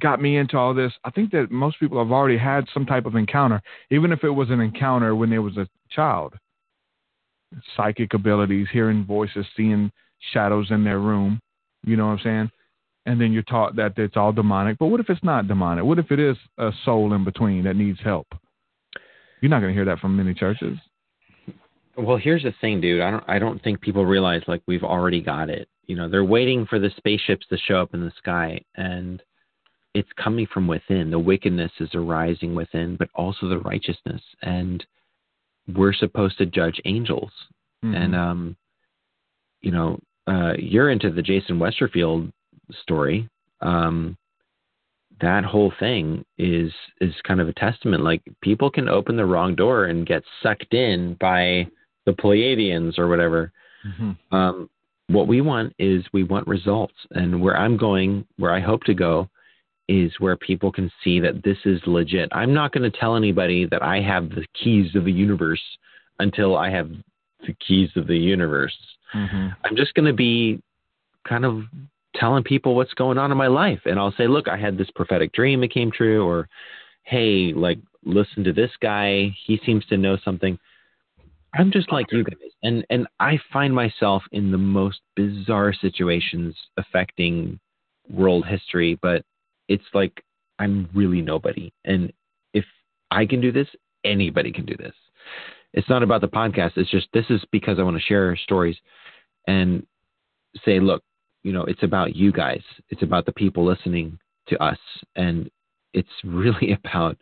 got me into all this. I think that most people have already had some type of encounter, even if it was an encounter when they was a child. Psychic abilities, hearing voices, seeing shadows in their room, you know what I'm saying? And then you're taught that it's all demonic. But what if it's not demonic? What if it is a soul in between that needs help? You're not going to hear that from many churches. Well, here's the thing, dude. I don't I don't think people realize, like, we've already got it. You know, they're waiting for the spaceships to show up in the sky, and it's coming from within. The wickedness is arising within, but also the righteousness. And we're supposed to judge angels. Mm-hmm. And, um, you know, uh, you're into the Jason Westerfield story. Um, that whole thing is, is kind of a testament. Like, people can open the wrong door and get sucked in by the Pleiadians or whatever. Mm-hmm. Um, what we want is we want results, and where I'm going, where I hope to go, is where people can see that this is legit. I'm not going to tell anybody that I have the keys of the universe until I have the keys of the universe. Mm-hmm. I'm just going to be kind of telling people what's going on in my life. And I'll say, look, I had this prophetic dream. It came true. Or, hey, like, listen to this guy. He seems to know something. I'm just like you guys. And, and I find myself in the most bizarre situations affecting world history, but it's like, I'm really nobody. And if I can do this, anybody can do this. It's not about the podcast. It's just, this is because I want to share stories and say, look, you know, it's about you guys. It's about the people listening to us. And it's really about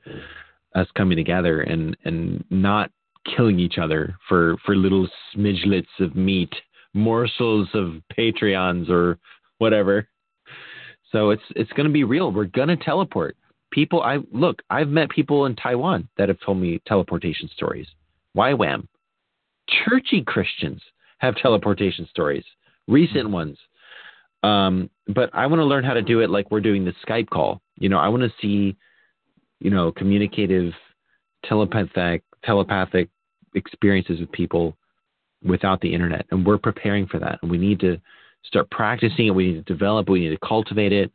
us coming together and, and not killing each other for, for little smidglets of meat, morsels of Patreons or whatever. So it's it's going to be real. We're going to teleport people. I look. I've met people in Taiwan that have told me teleportation stories. YWAM. Churchy Christians have teleportation stories. Recent ones. Um, but I want to learn how to do it like we're doing this Skype call. You know, I want to see, you know, communicative, telepathic, telepathic experiences with people without the internet, and we're preparing for that. And we need to start practicing it. We need to develop. We need to cultivate it.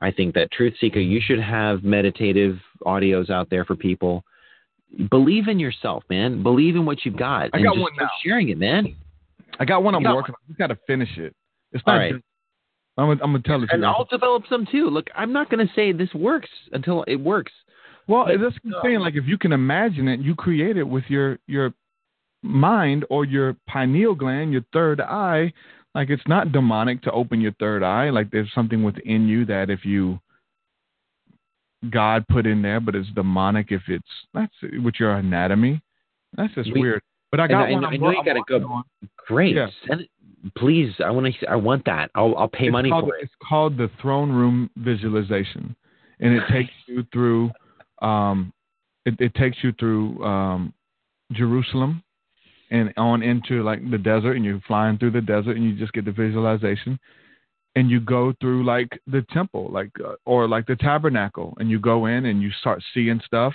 I think that Truthseeker, you should have meditative audios out there for people. Believe in yourself, man. Believe in what you've got. I and got just one now. Sharing it, man. I got one. I'm got working. One. I just got to finish it. It's not. All right. I'm gonna, I'm gonna tell it. And you I'll develop some too. Look, I'm not gonna say this works until it works. Well, but, that's what I'm saying. Like, if you can imagine it, you create it with your your mind or your pineal gland, your third eye. Like, it's not demonic to open your third eye. Like, there's something within you that if you God put in there, but it's demonic if it's that's with your anatomy. That's just we, weird. But I got and, one. I, I know I'm, you got to go. On. Great. Yeah. Send it. Please, I want to. I want that. I'll, I'll pay it's money called, for it. It's called the throne room visualization, and it takes you through. Um, it, it takes you through um, Jerusalem, and on into like the desert, and you're flying through the desert, and you just get the visualization, and you go through like the temple, like uh, or like the tabernacle, and you go in and you start seeing stuff.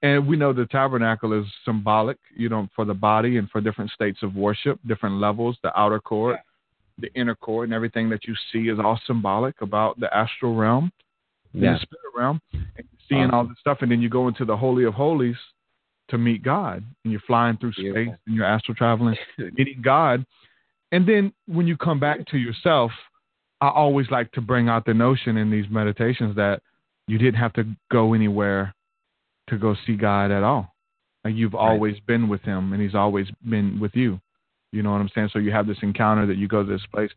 And we know the tabernacle is symbolic, you know, for the body and for different states of worship, different levels, the outer court, the inner court, and everything that you see is all symbolic about the astral realm, yeah. the spirit realm, and seeing um, all this stuff. And then you go into the Holy of Holies to meet God, and you're flying through beautiful. space and you're astral traveling, meeting God. And then when you come back to yourself, I always like to bring out the notion in these meditations that you didn't have to go anywhere to go see God at all. Like, you've always right. been with him, and he's always been with you. You know what I'm saying? So you have this encounter that you go to this place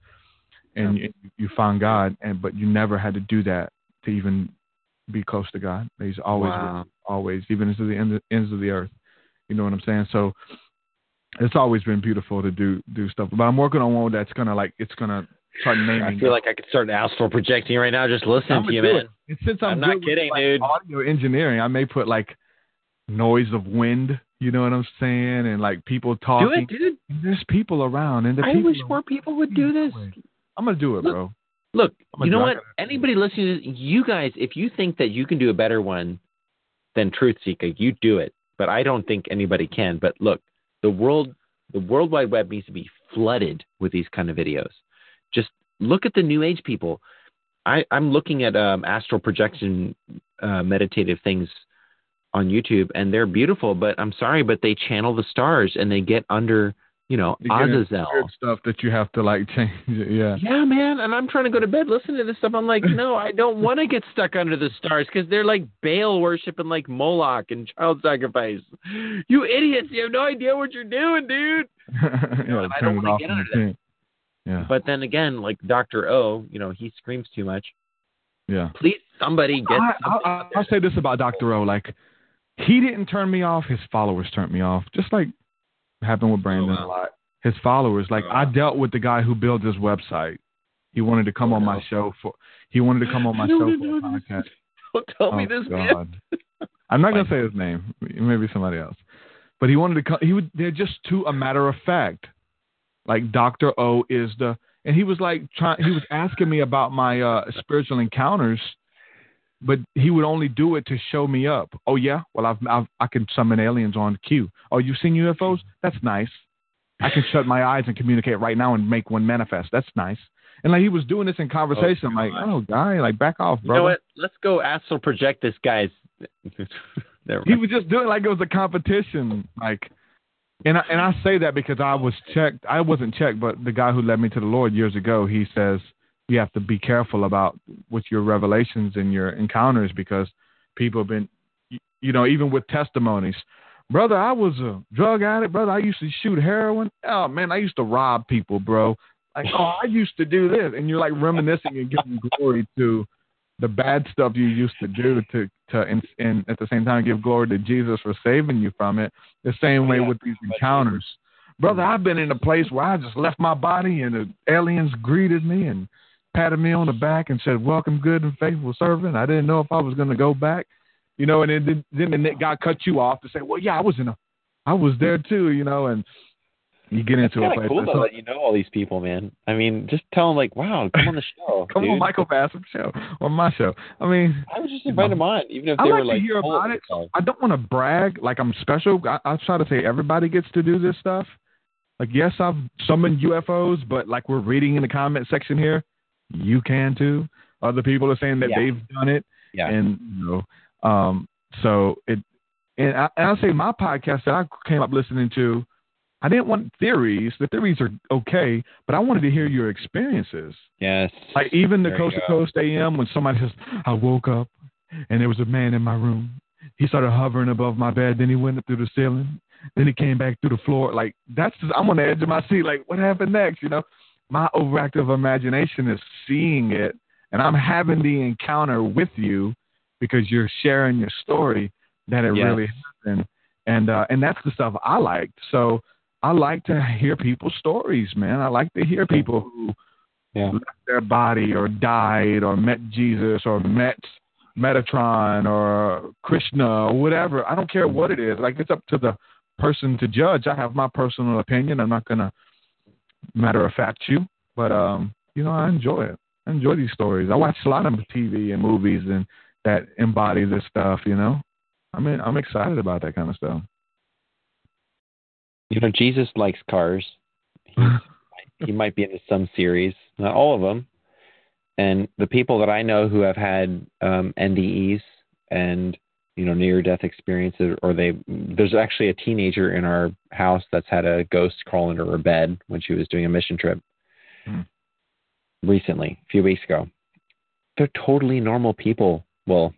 and yeah. you, you find God, and but you never had to do that to even be close to God. He's always, wow. with you, always, even to the end, ends of the earth. You know what I'm saying? So it's always been beautiful to do, do stuff, but I'm working on one that's going to like, it's going to start naming. I feel it. Like I could start astral projecting right now. Just listening to you, man. It. And since I'm, I'm not with, kidding, like, dude. Audio engineering, I may put like noise of wind. You know what I'm saying? And like people talking. Do it, dude. And there's people around, and the I people wish more people would do this. I'm gonna do it, look, bro. Look, you know what? Anybody listening to this, you guys, if you think that you can do a better one than Truthseeker, you do it. But I don't think anybody can. But look, the world, the World Wide Web needs to be flooded with these kind of videos. Just look at the New Age people. I, I'm looking at um, astral projection uh, meditative things on YouTube, and they're beautiful, but I'm sorry, but they channel the stars, and they get under, you know, you Azazel. Weird stuff that you have to, like, change. Yeah, yeah, man, and I'm trying to go to bed listening to this stuff. I'm like, no, I don't want to get stuck under the stars, because they're like Baal worship and like Moloch and child sacrifice. You idiots, you have no idea what you're doing, dude. You know, yeah, I don't want to get under that. Yeah. But then again, like Doctor O, you know, he screams too much. Yeah. Please, somebody get. I, I, I, I'll say this about Doctor O: like, he didn't turn me off. His followers turned me off. Just like happened with Brandon oh, wow. a lot. His followers, like, oh, wow. I dealt with the guy who built his website. He wanted to come oh, on no. my show for. He wanted to come on my no, show no, for no, a podcast. Don't tell oh, me this, God. Man. I'm not gonna say his name. Maybe somebody else. But he wanted to come. He would. They're just too a matter of fact. Like Doctor O is the, and he was like trying. He was asking me about my uh, spiritual encounters, but he would only do it to show me up. Oh yeah, well I've, I've I can summon aliens on cue. Oh, you've seen U F Os? That's nice. I can shut my eyes and communicate right now and make one manifest. That's nice. And like he was doing this in conversation. Oh, I'm like, oh guy, like back off, bro. You know what? Let's go astral project this guy's. He was just doing it like it was a competition, like. And I, and I say that because I was checked. I wasn't checked, but the guy who led me to the Lord years ago, he says you have to be careful about with your revelations and your encounters because people have been, you know, even with testimonies. Brother, I was a drug addict. Brother, I used to shoot heroin. Oh, man, I used to rob people, bro. Like, oh, I used to do this. And you're like reminiscing and giving glory to the bad stuff you used to do to, to and, and at the same time give glory to Jesus for saving you from it. The same way with these encounters. Brother, I've been in a place where I just left my body and the aliens greeted me and patted me on the back and said, welcome, good and faithful servant. I didn't know if I was going to go back, you know, and it, then the God cut you off to say, well, yeah, I was in a, I was there too, you know, and you get into a place. Cool though, that you know all these people, man. I mean, just tell them like, wow, come on the show. Come dude. on Michael Bass's show or my show. I mean, I was just inviting you know, them on, even if they I like were to like. Hear about it. I don't want to brag like I'm special. I, I try to say everybody gets to do this stuff. Like, yes, I've summoned U F Os, but like we're reading in the comment section here, you can too. Other people are saying that yeah. they've done it. Yeah. And, you know, um, so it, and, I, and I'll say my podcast that I came up listening to, I didn't want theories. The theories are okay, but I wanted to hear your experiences. Yes. Like even the there Coast to Coast A M, when somebody says, I woke up and there was a man in my room. He started hovering above my bed. Then he went up through the ceiling. Then he came back through the floor. Like that's just, I'm on the edge of my seat. Like what happened next? You know, my overactive imagination is seeing it. And I'm having the encounter with you because you're sharing your story that it yes. really happened. And, uh, and that's the stuff I liked. So I like to hear people's stories, man. I like to hear people who yeah. left their body or died or met Jesus or met Metatron or Krishna or whatever. I don't care what it is. Like, it's up to the person to judge. I have my personal opinion. I'm not going to matter of fact you, but, um, you know, I enjoy it. I enjoy these stories. I watch a lot of T V and movies and that embody this stuff, you know. I mean, I'm excited about that kind of stuff. You know, Jesus likes cars. He, he might be into some series, not all of them. And the people that I know who have had um, N D Es and, you know, near-death experiences, or they, there's actually a teenager in our house that's had a ghost crawl into her bed when she was doing a mission trip. Hmm. Recently, a few weeks ago. They're totally normal people. Well,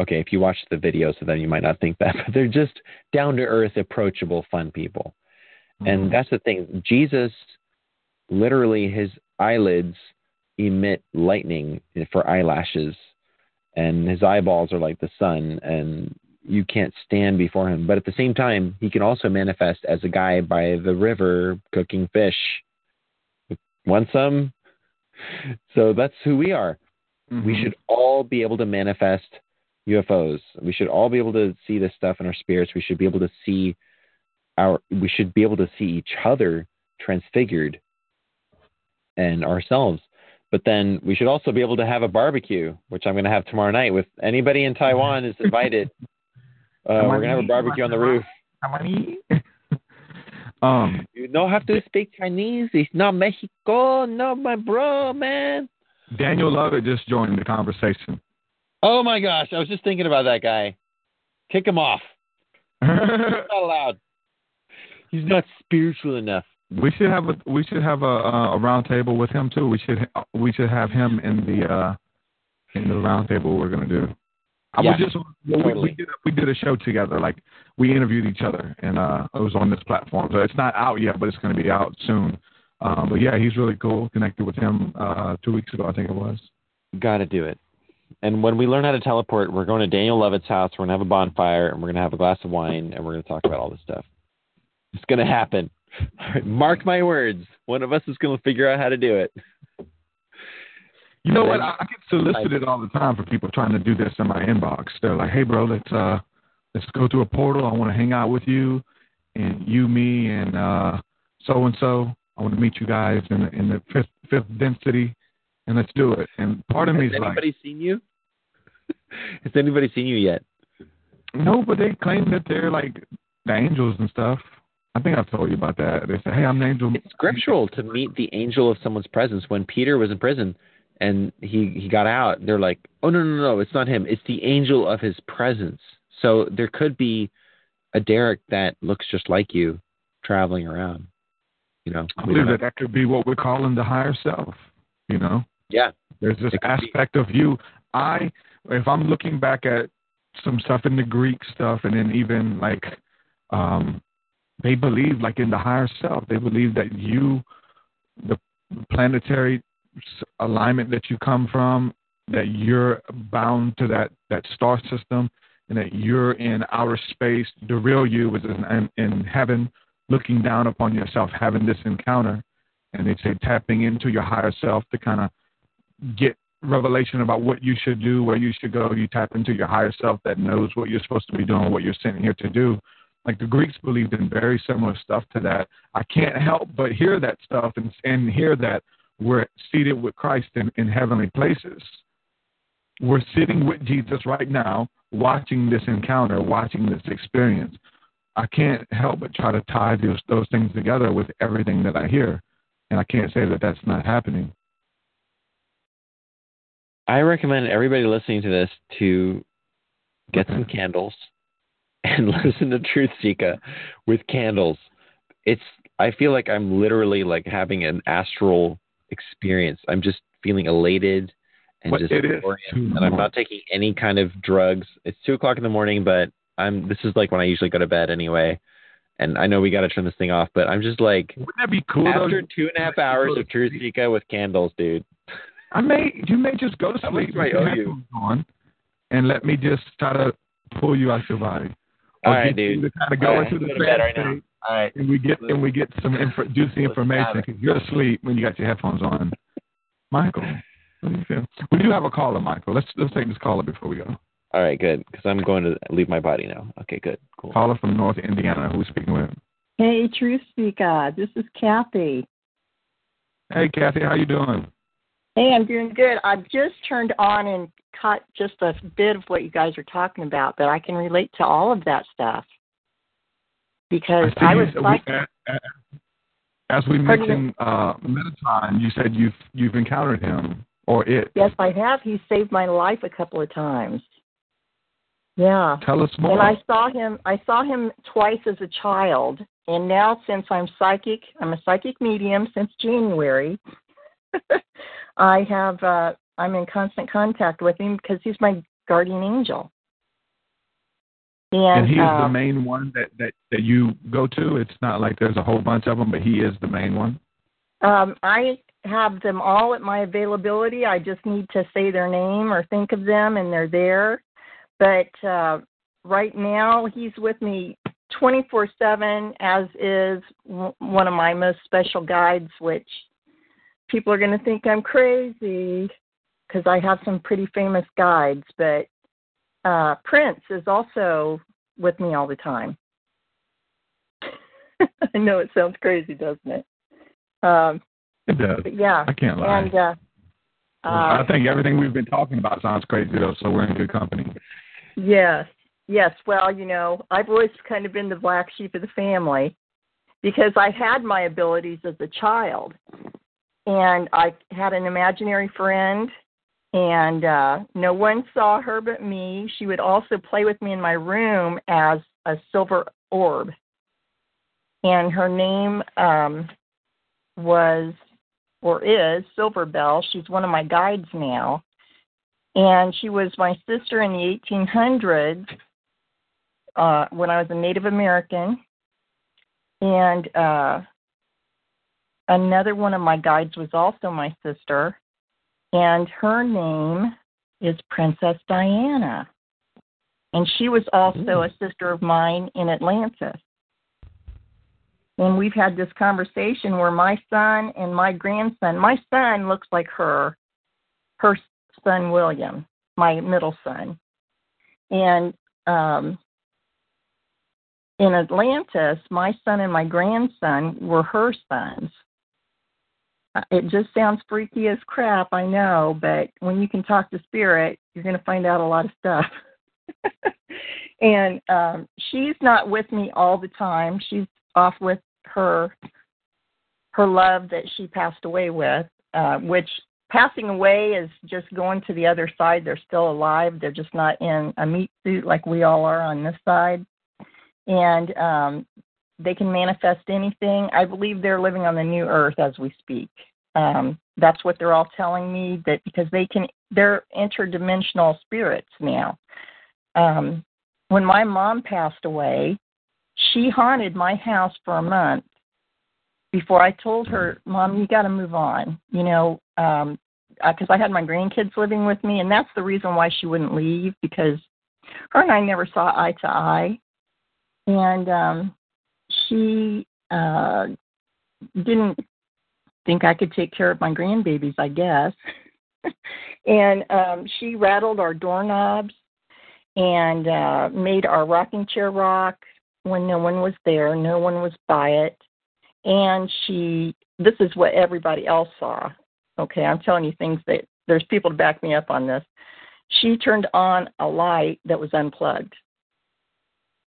okay, if you watch the videos of them, you might not think that, but they're just down-to-earth, approachable, fun people. Mm-hmm. And that's the thing. Jesus, literally, his eyelids emit lightning for eyelashes, and his eyeballs are like the sun, and you can't stand before him. But at the same time, he can also manifest as a guy by the river cooking fish. Want some? So that's who we are. Mm-hmm. We should all be able to manifest U F Os. We should all be able to see this stuff in our spirits. We should be able to see our, we should be able to see each other transfigured and ourselves. But then we should also be able to have a barbecue, which I'm going to have tomorrow night with anybody in Taiwan is invited. uh, we're going to have a barbecue on the roof. Um, you don't have to speak Chinese. It's not Mexico. No, my bro, man. Daniel Lovett just joined the conversation. Oh, my gosh. I was just thinking about that guy. Kick him off. He's not allowed. He's not spiritual enough. We should have a we should have a, a round table with him, too. We should we should have him in the uh, in the round table we're going to do. I yeah, was just totally. we, we, did a, we did a show together, like we interviewed each other, and uh, it was on this platform. So it's not out yet, but it's going to be out soon. Um, but yeah, he's really cool. Connected with him uh, two weeks ago, I think it was. Got to do it. And when we learn how to teleport, we're going to Daniel Lovett's house. We're going to have a bonfire, and we're going to have a glass of wine, and we're going to talk about all this stuff. It's going to happen. All right, mark my words. One of us is going to figure out how to do it. You know what? I get solicited all the time for people trying to do this in my inbox. They're like, "Hey, bro, let's uh, let's go to a portal. I want to hang out with you, and you, me, and uh, so and so. I want to meet you guys in the, in the fifth, fifth density, and let's do it." And part of me is like, "Has anybody seen you? Has anybody seen you yet?" No, but they claim that they're like the angels and stuff. I think I've told you about that. They say, "Hey, I'm an angel." It's scriptural to meet the angel of someone's presence. When Peter was in prison. And he, he got out. They're like, oh, no, no, no, it's not him. It's the angel of his presence. So there could be a Derek that looks just like you traveling around. You know, I believe that that could be what we're calling the higher self, you know? Yeah. There's this aspect of you. I, if I'm looking back at some stuff in the Greek stuff, and then even like um, they believe like in the higher self, they believe that you, the planetary alignment that you come from, that you're bound to that, that star system, and that you're in outer space. The real you is in, in heaven, looking down upon yourself, having this encounter. And they say tapping into your higher self to kind of get revelation about what you should do, where you should go. You tap into your higher self that knows what you're supposed to be doing, what you're sent here to do. Like the Greeks believed in very similar stuff to that. I can't help but hear that stuff and, and hear that we're seated with Christ in, in heavenly places. We're sitting with Jesus right now, watching this encounter, watching this experience. I can't help but try to tie those, those things together with everything that I hear. And I can't say that that's not happening. I recommend everybody listening to this to get some candles and listen to Truthseeka with candles. It's, I feel like I'm literally like having an astral experience. I'm just feeling elated and what, just and I'm not taking any kind of drugs. It's two o'clock in the morning, but I'm, this is like when I usually go to bed anyway. And I know we got to turn this thing off, but I'm just like, wouldn't that be cool after though? two and a half hours of Truthseeka with candles, dude? I may, you may just go to sleep right on and let me just try to pull you out your body. All right, dude. To kind of go into the bed right now. All right. And we get, and we get some info, juicy information because you're asleep when you got your headphones on. Michael, what do you feel? We do have a caller, Michael. Let's let's take this caller before we go. All right, good, because I'm going to leave my body now. Okay, good, cool. Caller from North Indiana, who's speaking with? Hey, Truthseeka, this is Kathy. Hey, Kathy, how you doing? Hey, I'm doing good. I just turned on and caught just a bit of what you guys are talking about, but I can relate to all of that stuff because I, I was you, like, we, as we mentioned uh, Metatron, you said you've you've encountered him or it. Yes, I have. He saved my life a couple of times. Yeah. Tell us more. And I saw him I saw him twice as a child, and now since I'm psychic, I'm a psychic medium since January. I have uh, I'm in constant contact with him because he's my guardian angel. And, and he's uh, the main one that, that, that you go to? It's not like there's a whole bunch of them, but he is the main one? Um, I have them all at my availability. I just need to say their name or think of them, and they're there. But uh, right now, he's with me twenty-four seven, as is w- one of my most special guides, which people are going to think I'm crazy because I have some pretty famous guides. But uh, Prince is also with me all the time. I know it sounds crazy, doesn't it? Um, it does. But yeah. I can't lie. And, uh, I think everything we've been talking about sounds crazy, though, so we're in good company. Yes, yes. Well, you know, I've always kind of been the black sheep of the family because I had my abilities as a child, and I had an imaginary friend, and uh, no one saw her but me. She would also play with me in my room as a silver orb, and her name um, was... or is Silverbell. She's one of my guides now. And she was my sister in the eighteen hundreds uh, when I was a Native American. And uh, another one of my guides was also my sister. And her name is Princess Diana. And she was also Ooh. a sister of mine in Atlantis. And we've had this conversation where my son and my grandson, my son looks like her, her son William, my middle son. And um, in Atlantis, my son and my grandson were her sons. It just sounds freaky as crap, I know, but when you can talk to spirit, you're going to find out a lot of stuff. And um, she's not with me all the time. She's off with her her love that she passed away with, uh, which passing away is just going to the other side. They're still alive. They're just not in a meat suit like we all are on this side. And um, they can manifest anything. I believe they're living on the new earth as we speak. Um, that's what they're all telling me, that because they can, they're interdimensional spirits now. Um, when my mom passed away, she haunted my house for a month before I told her, Mom, you got to move on, you know, um, because I had my grandkids living with me, and that's the reason why she wouldn't leave, because her and I never saw eye to eye. And um, she uh, didn't think I could take care of my grandbabies, I guess. And um, she rattled our doorknobs and uh, made our rocking chair rock when no one was there, no one was by it. And she, this is what everybody else saw. Okay, I'm telling you things that, there's people to back me up on this. She turned on a light that was unplugged.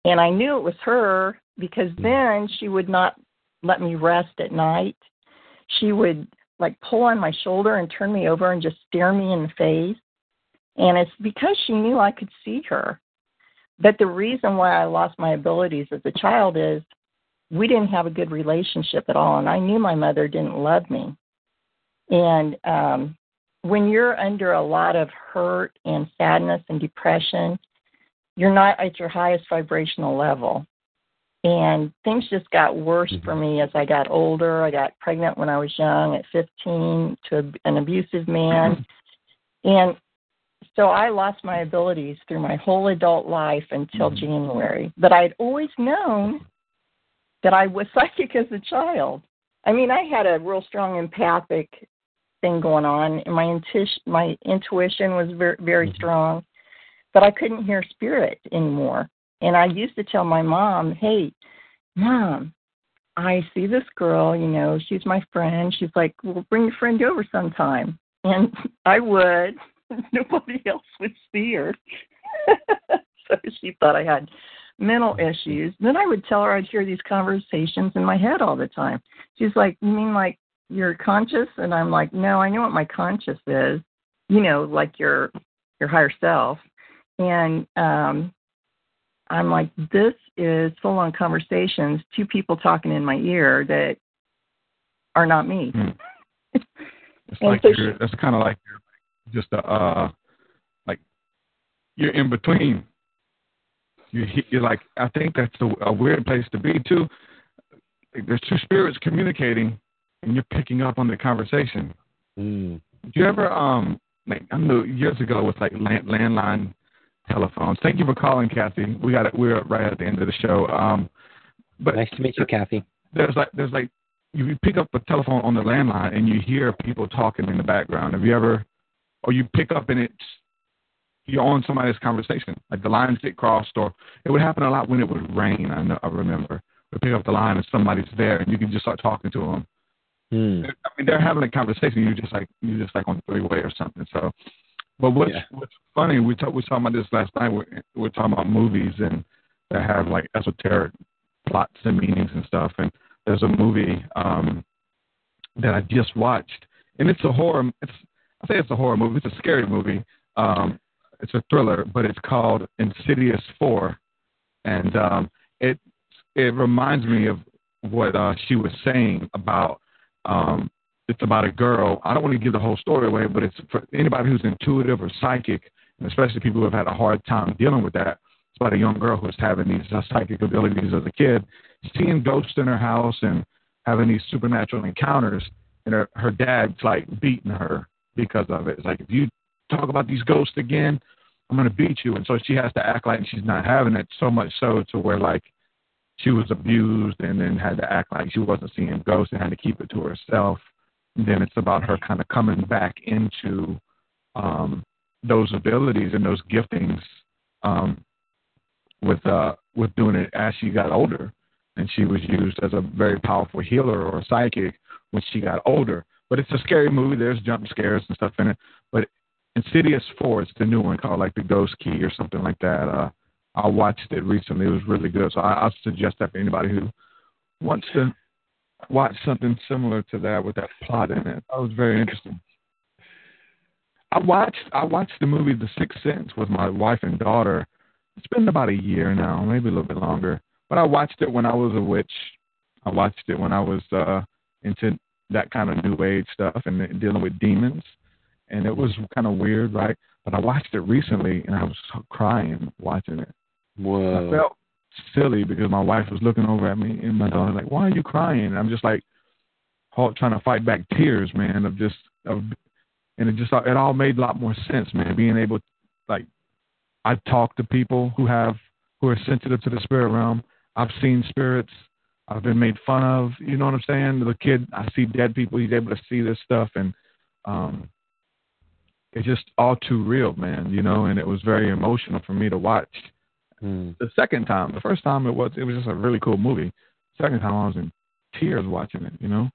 And I knew it was her because then she would not let me rest at night. She would like pull on my shoulder and turn me over and just stare me in the face. And it's because she knew I could see her. But the reason why I lost my abilities as a child is we didn't have a good relationship at all. And I knew my mother didn't love me. And um, when you're under a lot of hurt and sadness and depression, you're not at your highest vibrational level. And things just got worse for me as I got older. I got pregnant when I was young at fifteen to an abusive man. And so I lost my abilities through my whole adult life until January. But I'd always known that I was psychic as a child. I mean, I had a real strong empathic thing going on, and my, intu- my intuition was very, very strong. But I couldn't hear spirit anymore. And I used to tell my mom, hey, Mom, I see this girl, you know, she's my friend. She's like, well, bring your friend over sometime. And I would. Nobody else would see her. So she thought I had mental issues. Then I would tell her I'd hear these conversations in my head all the time. She's like, you mean like you're conscious? And I'm like, no, I know what my conscious is, you know, like your your higher self. And um, I'm like, this is full-on conversations, two people talking in my ear that are not me. Hmm. It's like so she, that's kind of like you're just a, uh, like you're in between. You're, you're like, I think that's a, a weird place to be too. There's two spirits communicating, and you're picking up on the conversation. Hmm. Did you ever, um, like I know years ago with like land, landline telephones. Thank you for calling, Kathy. We got it. We're right at the end of the show. Um, but nice to meet you, Kathy. There's like there's like you pick up a telephone on the landline and you hear people talking in the background. Have you ever, or you pick up and it's you're on somebody's conversation. Like the lines get crossed, or it would happen a lot when it would rain. I know I remember we pick up the line and somebody's there and you can just start talking to them. Hmm. I mean, they're having a conversation. You're just like you're just like on three way or something. So. But what's, yeah. what's funny, we talk, we were talking about this last night, we're, we're talking about movies and that have like esoteric plots and meanings and stuff. And there's a movie um, that I just watched, and it's a horror, it's, I say it's a horror movie, it's a scary movie. Um, it's a thriller, but it's called Insidious four. And um, it it reminds me of what uh, she was saying about um it's about a girl. I don't want to give the whole story away, but it's for anybody who's intuitive or psychic, and especially people who have had a hard time dealing with that. It's about a young girl who's having these uh, psychic abilities as a kid, seeing ghosts in her house and having these supernatural encounters. And her, her dad's like beating her because of it. It's like, if you talk about these ghosts again, I'm going to beat you. And so she has to act like she's not having it, so much so to where like she was abused and then had to act like she wasn't seeing ghosts and had to keep it to herself. Then it's about her kind of coming back into um, those abilities and those giftings um, with uh, with doing it as she got older. And she was used as a very powerful healer or a psychic when she got older. But it's a scary movie. There's jump scares and stuff in it. But Insidious four, it's the new one called like The Ghost Key or something like that. Uh, I watched it recently. It was really good. So I, I suggest that for anybody who wants to watch something similar to that with that plot in it. That was very interesting. I watched I watched the movie The Sixth Sense with my wife and daughter. It's been about a year now, maybe a little bit longer. But I watched it when I was a witch. I watched it when I was uh, into that kind of new age stuff and dealing with demons. And it was kind of weird, right? But I watched it recently, and I was crying watching it. Whoa. I felt silly because my wife was looking over at me and my daughter like, why are you crying? And I'm just like trying to fight back tears, man, of just of, and it just it all made a lot more sense, man. Being able to, like I talk to people who have who are sensitive to the spirit realm. I've seen spirits. I've been made fun of. You know what I'm saying? The kid, I see dead people. He's able to see this stuff, and um, it's just all too real, man. You know, and it was very emotional for me to watch. The second time, the first time it was, it was just a really cool movie. Second time I was in tears watching it, you know?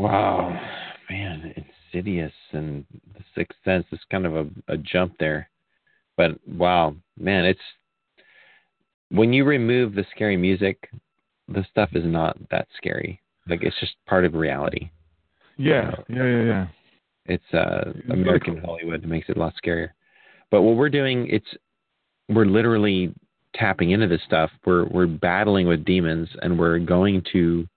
Wow, man, Insidious and The Sixth Sense is kind of a, a jump there. But wow, man, it's, when you remove the scary music the stuff is not that scary. Like, it's just part of reality. Yeah, so, yeah, yeah, yeah. It's uh, American Hollywood that makes it a lot scarier. But what we're doing, it's we're literally tapping into this stuff. We're we're battling with demons, and we're going to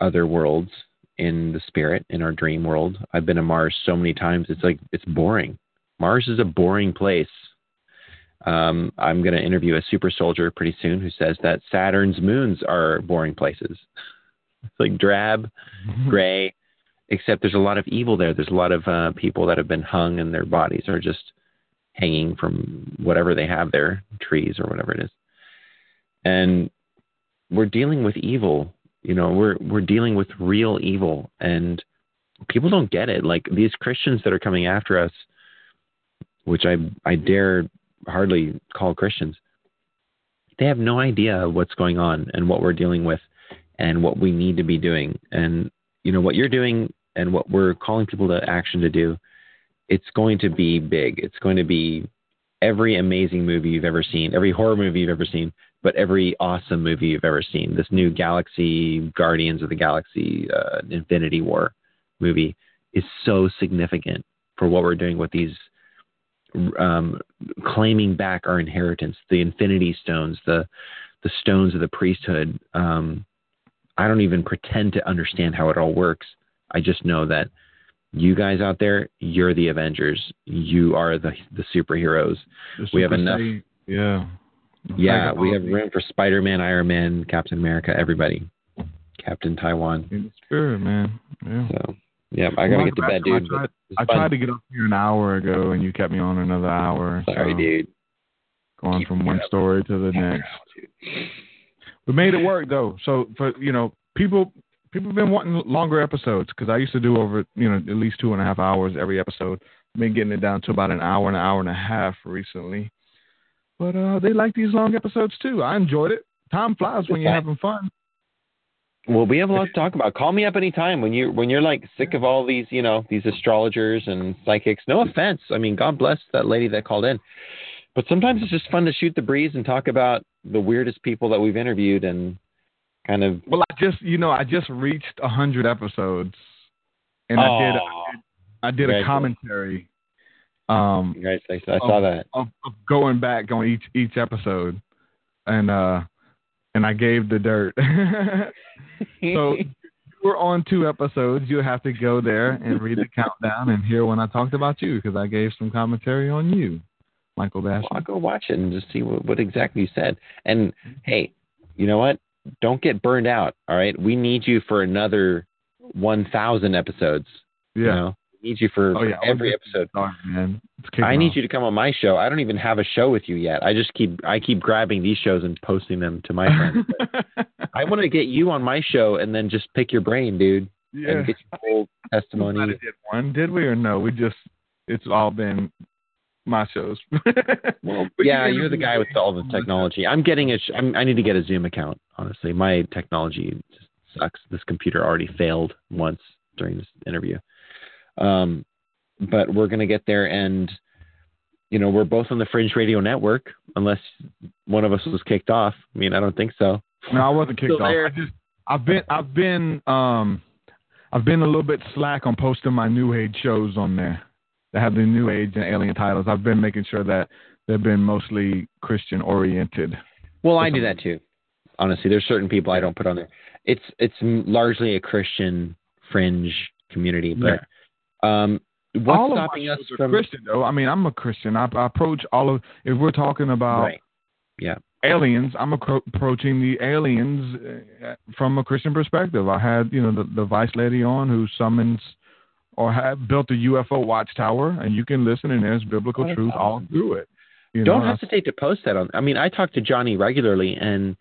other worlds in the spirit, in our dream world. I've been to Mars so many times. It's like, it's boring. Mars is a boring place. Um, I'm going to interview a super soldier pretty soon who says that Saturn's moons are boring places. It's like drab, gray, except there's a lot of evil there. There's a lot of uh, people that have been hung, and their bodies are just hanging from whatever they have there, trees or whatever it is. And we're dealing with evil. You know, we're we're dealing with real evil, and people don't get it. Like, these Christians that are coming after us, which I I dare hardly call Christians, they have no idea what's going on and what we're dealing with and what we need to be doing. And, you know, what you're doing and what we're calling people to action to do, it's going to be big. It's going to be every amazing movie you've ever seen, every horror movie you've ever seen, but every awesome movie you've ever seen. This new Galaxy, Guardians of the Galaxy, uh, Infinity War movie is so significant for what we're doing with these um, claiming back our inheritance, the Infinity Stones, the the stones of the priesthood. Um, I don't even pretend to understand how it all works. I just know that you guys out there, you're the Avengers. You are the the superheroes. The super we have enough. State. Yeah. Yeah, we have room for Spider-Man, Iron Man, Captain America, everybody. Captain Taiwan. In the spirit, man. Yeah. So, yeah, I gotta get to bed, dude. I tried, I tried to get up here an hour ago, and you kept me on another hour. Sorry, so. dude. Going Keep from one up. story to the Keep next. Out, we made it work, though. So, for you know, people people have been wanting longer episodes, because I used to do over, you know, at least two and a half hours every episode. I've been getting it down to about an hour, an hour and a half recently. But uh, they like these long episodes, too. I enjoyed it. Time flies when you're having fun. Well, we have a lot to talk about. Call me up anytime when you're, when you're like, sick of all these, you know, these astrologers and psychics. No offense. I mean, God bless that lady that called in. But sometimes it's just fun to shoot the breeze and talk about the weirdest people that we've interviewed and kind of... Well, I just, you know, I just reached one hundred episodes. And oh, I did I did, I did a commentary. Um, guys, I, I saw of, that of, of going back on each each episode, and uh, and I gave the dirt. So if we're on two episodes. You have to go there and read the countdown and hear when I talked about you, because I gave some commentary on you, Michael Bass. Well, I'll go watch it and just see what, what exactly you said. And hey, you know what? Don't get burned out. All right, we need you for another one thousand episodes. Yeah. You know? Need you for, oh, yeah. for every episode. Dark, man. I need off. you to come on my show. I don't even have a show with you yet. I just keep I keep grabbing these shows and posting them to my friends. I want to get you on my show and then just pick your brain, dude. Yeah. And get your whole testimony. We did one, did we, or no? We just it's all been my shows. Well, yeah, you're the guy with all the technology. I'm getting a. I'm, I need to get a Zoom account. Honestly, my technology just sucks. This computer already failed once during this interview. Um, but we're going to get there, and, you know, we're both on the Fringe Radio Network, unless one of us was kicked off. I mean, I don't think so. No, I wasn't kicked off. I just, I've been, I've been, um, I've been a little bit slack on posting my New Age shows on there that have the New Age and alien titles. I've been making sure that they've been mostly Christian oriented. Well, I do that too. Honestly, there's certain people I don't put on there. It's, it's largely a Christian Fringe community, but yeah. Um, what's all stopping of us from Christian though? I mean, I'm a Christian. I, I approach all of. If we're talking about right. yeah. aliens, I'm cro- approaching the aliens from a Christian perspective. I had, you know, the, the Vice Lady on who summons or had built a U F O watchtower, and you can listen, and there's biblical oh, truth awesome. all through it. You Don't know, hesitate I, to post that on. I mean, I talk to Johnny regularly, and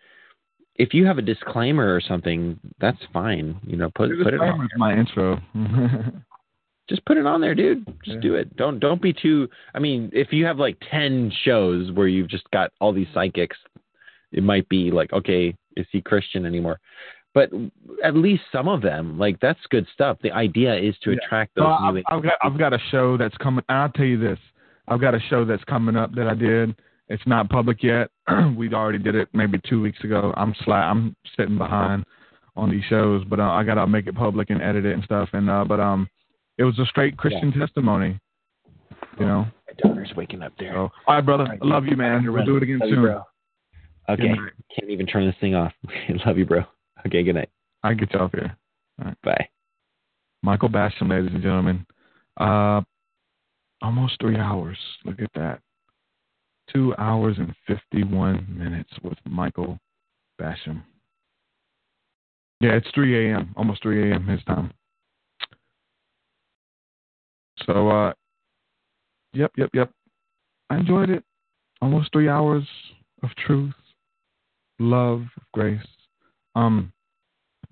if you have a disclaimer or something, that's fine. You know, put put it on. My intro. Just put it on there, dude. Just yeah. do it. Don't don't be too. I mean, if you have like ten shows where you've just got all these psychics, it might be like, okay, is he Christian anymore? But at least some of them, like that's good stuff. The idea is to yeah. attract those. Uh, new I've, I've got I've got a show that's coming. I'll tell you this. I've got a show that's coming up that I did, It's not public yet. We already did it maybe two weeks ago. I'm slack. I'm sitting behind on these shows, but uh, I gotta make it public and edit it and stuff. And uh, but um, it was a straight Christian yeah. testimony. You know, my daughter's waking up there. So, all right, brother. All right, I love you, man. We'll do it again love soon. You, bro. Okay. Can't even turn this thing off. Love you, bro. Okay. Good night. I get you off here. All right. Bye. Michael Basham, ladies and gentlemen. Uh, almost three hours. Look at that. Two hours and fifty-one minutes with Michael Basham. Yeah, it's three a.m. Almost three a.m. his time. So, uh, yep, yep, yep. I enjoyed it. Almost three hours of truth, love, grace. Um.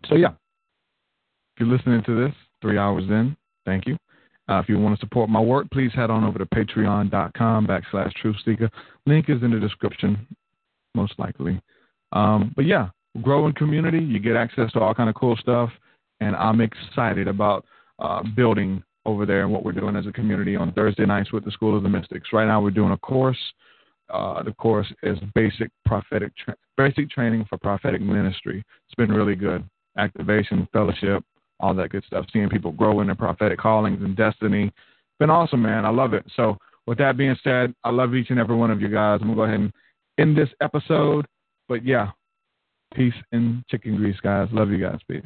So yeah, if you're listening to this, three hours in, thank you. Uh, if you want to support my work, please head on over to patreon.com backslash truthseeker. Link is in the description, most likely. Um, but yeah, growing community, you get access to all kind of cool stuff, and I'm excited about uh, building over there and what we're doing as a community on Thursday nights with the School of the Mystics. Right now, we're doing a course. Uh, the course is basic prophetic, tra- basic training for prophetic ministry. It's been really good. Activation, fellowship, all that good stuff. Seeing people grow in their prophetic callings and destiny. Been awesome, man. I love it. So with that being said, I love each and every one of you guys. I'm going to go ahead and end this episode. But yeah, peace and chicken grease, guys. Love you guys. Peace.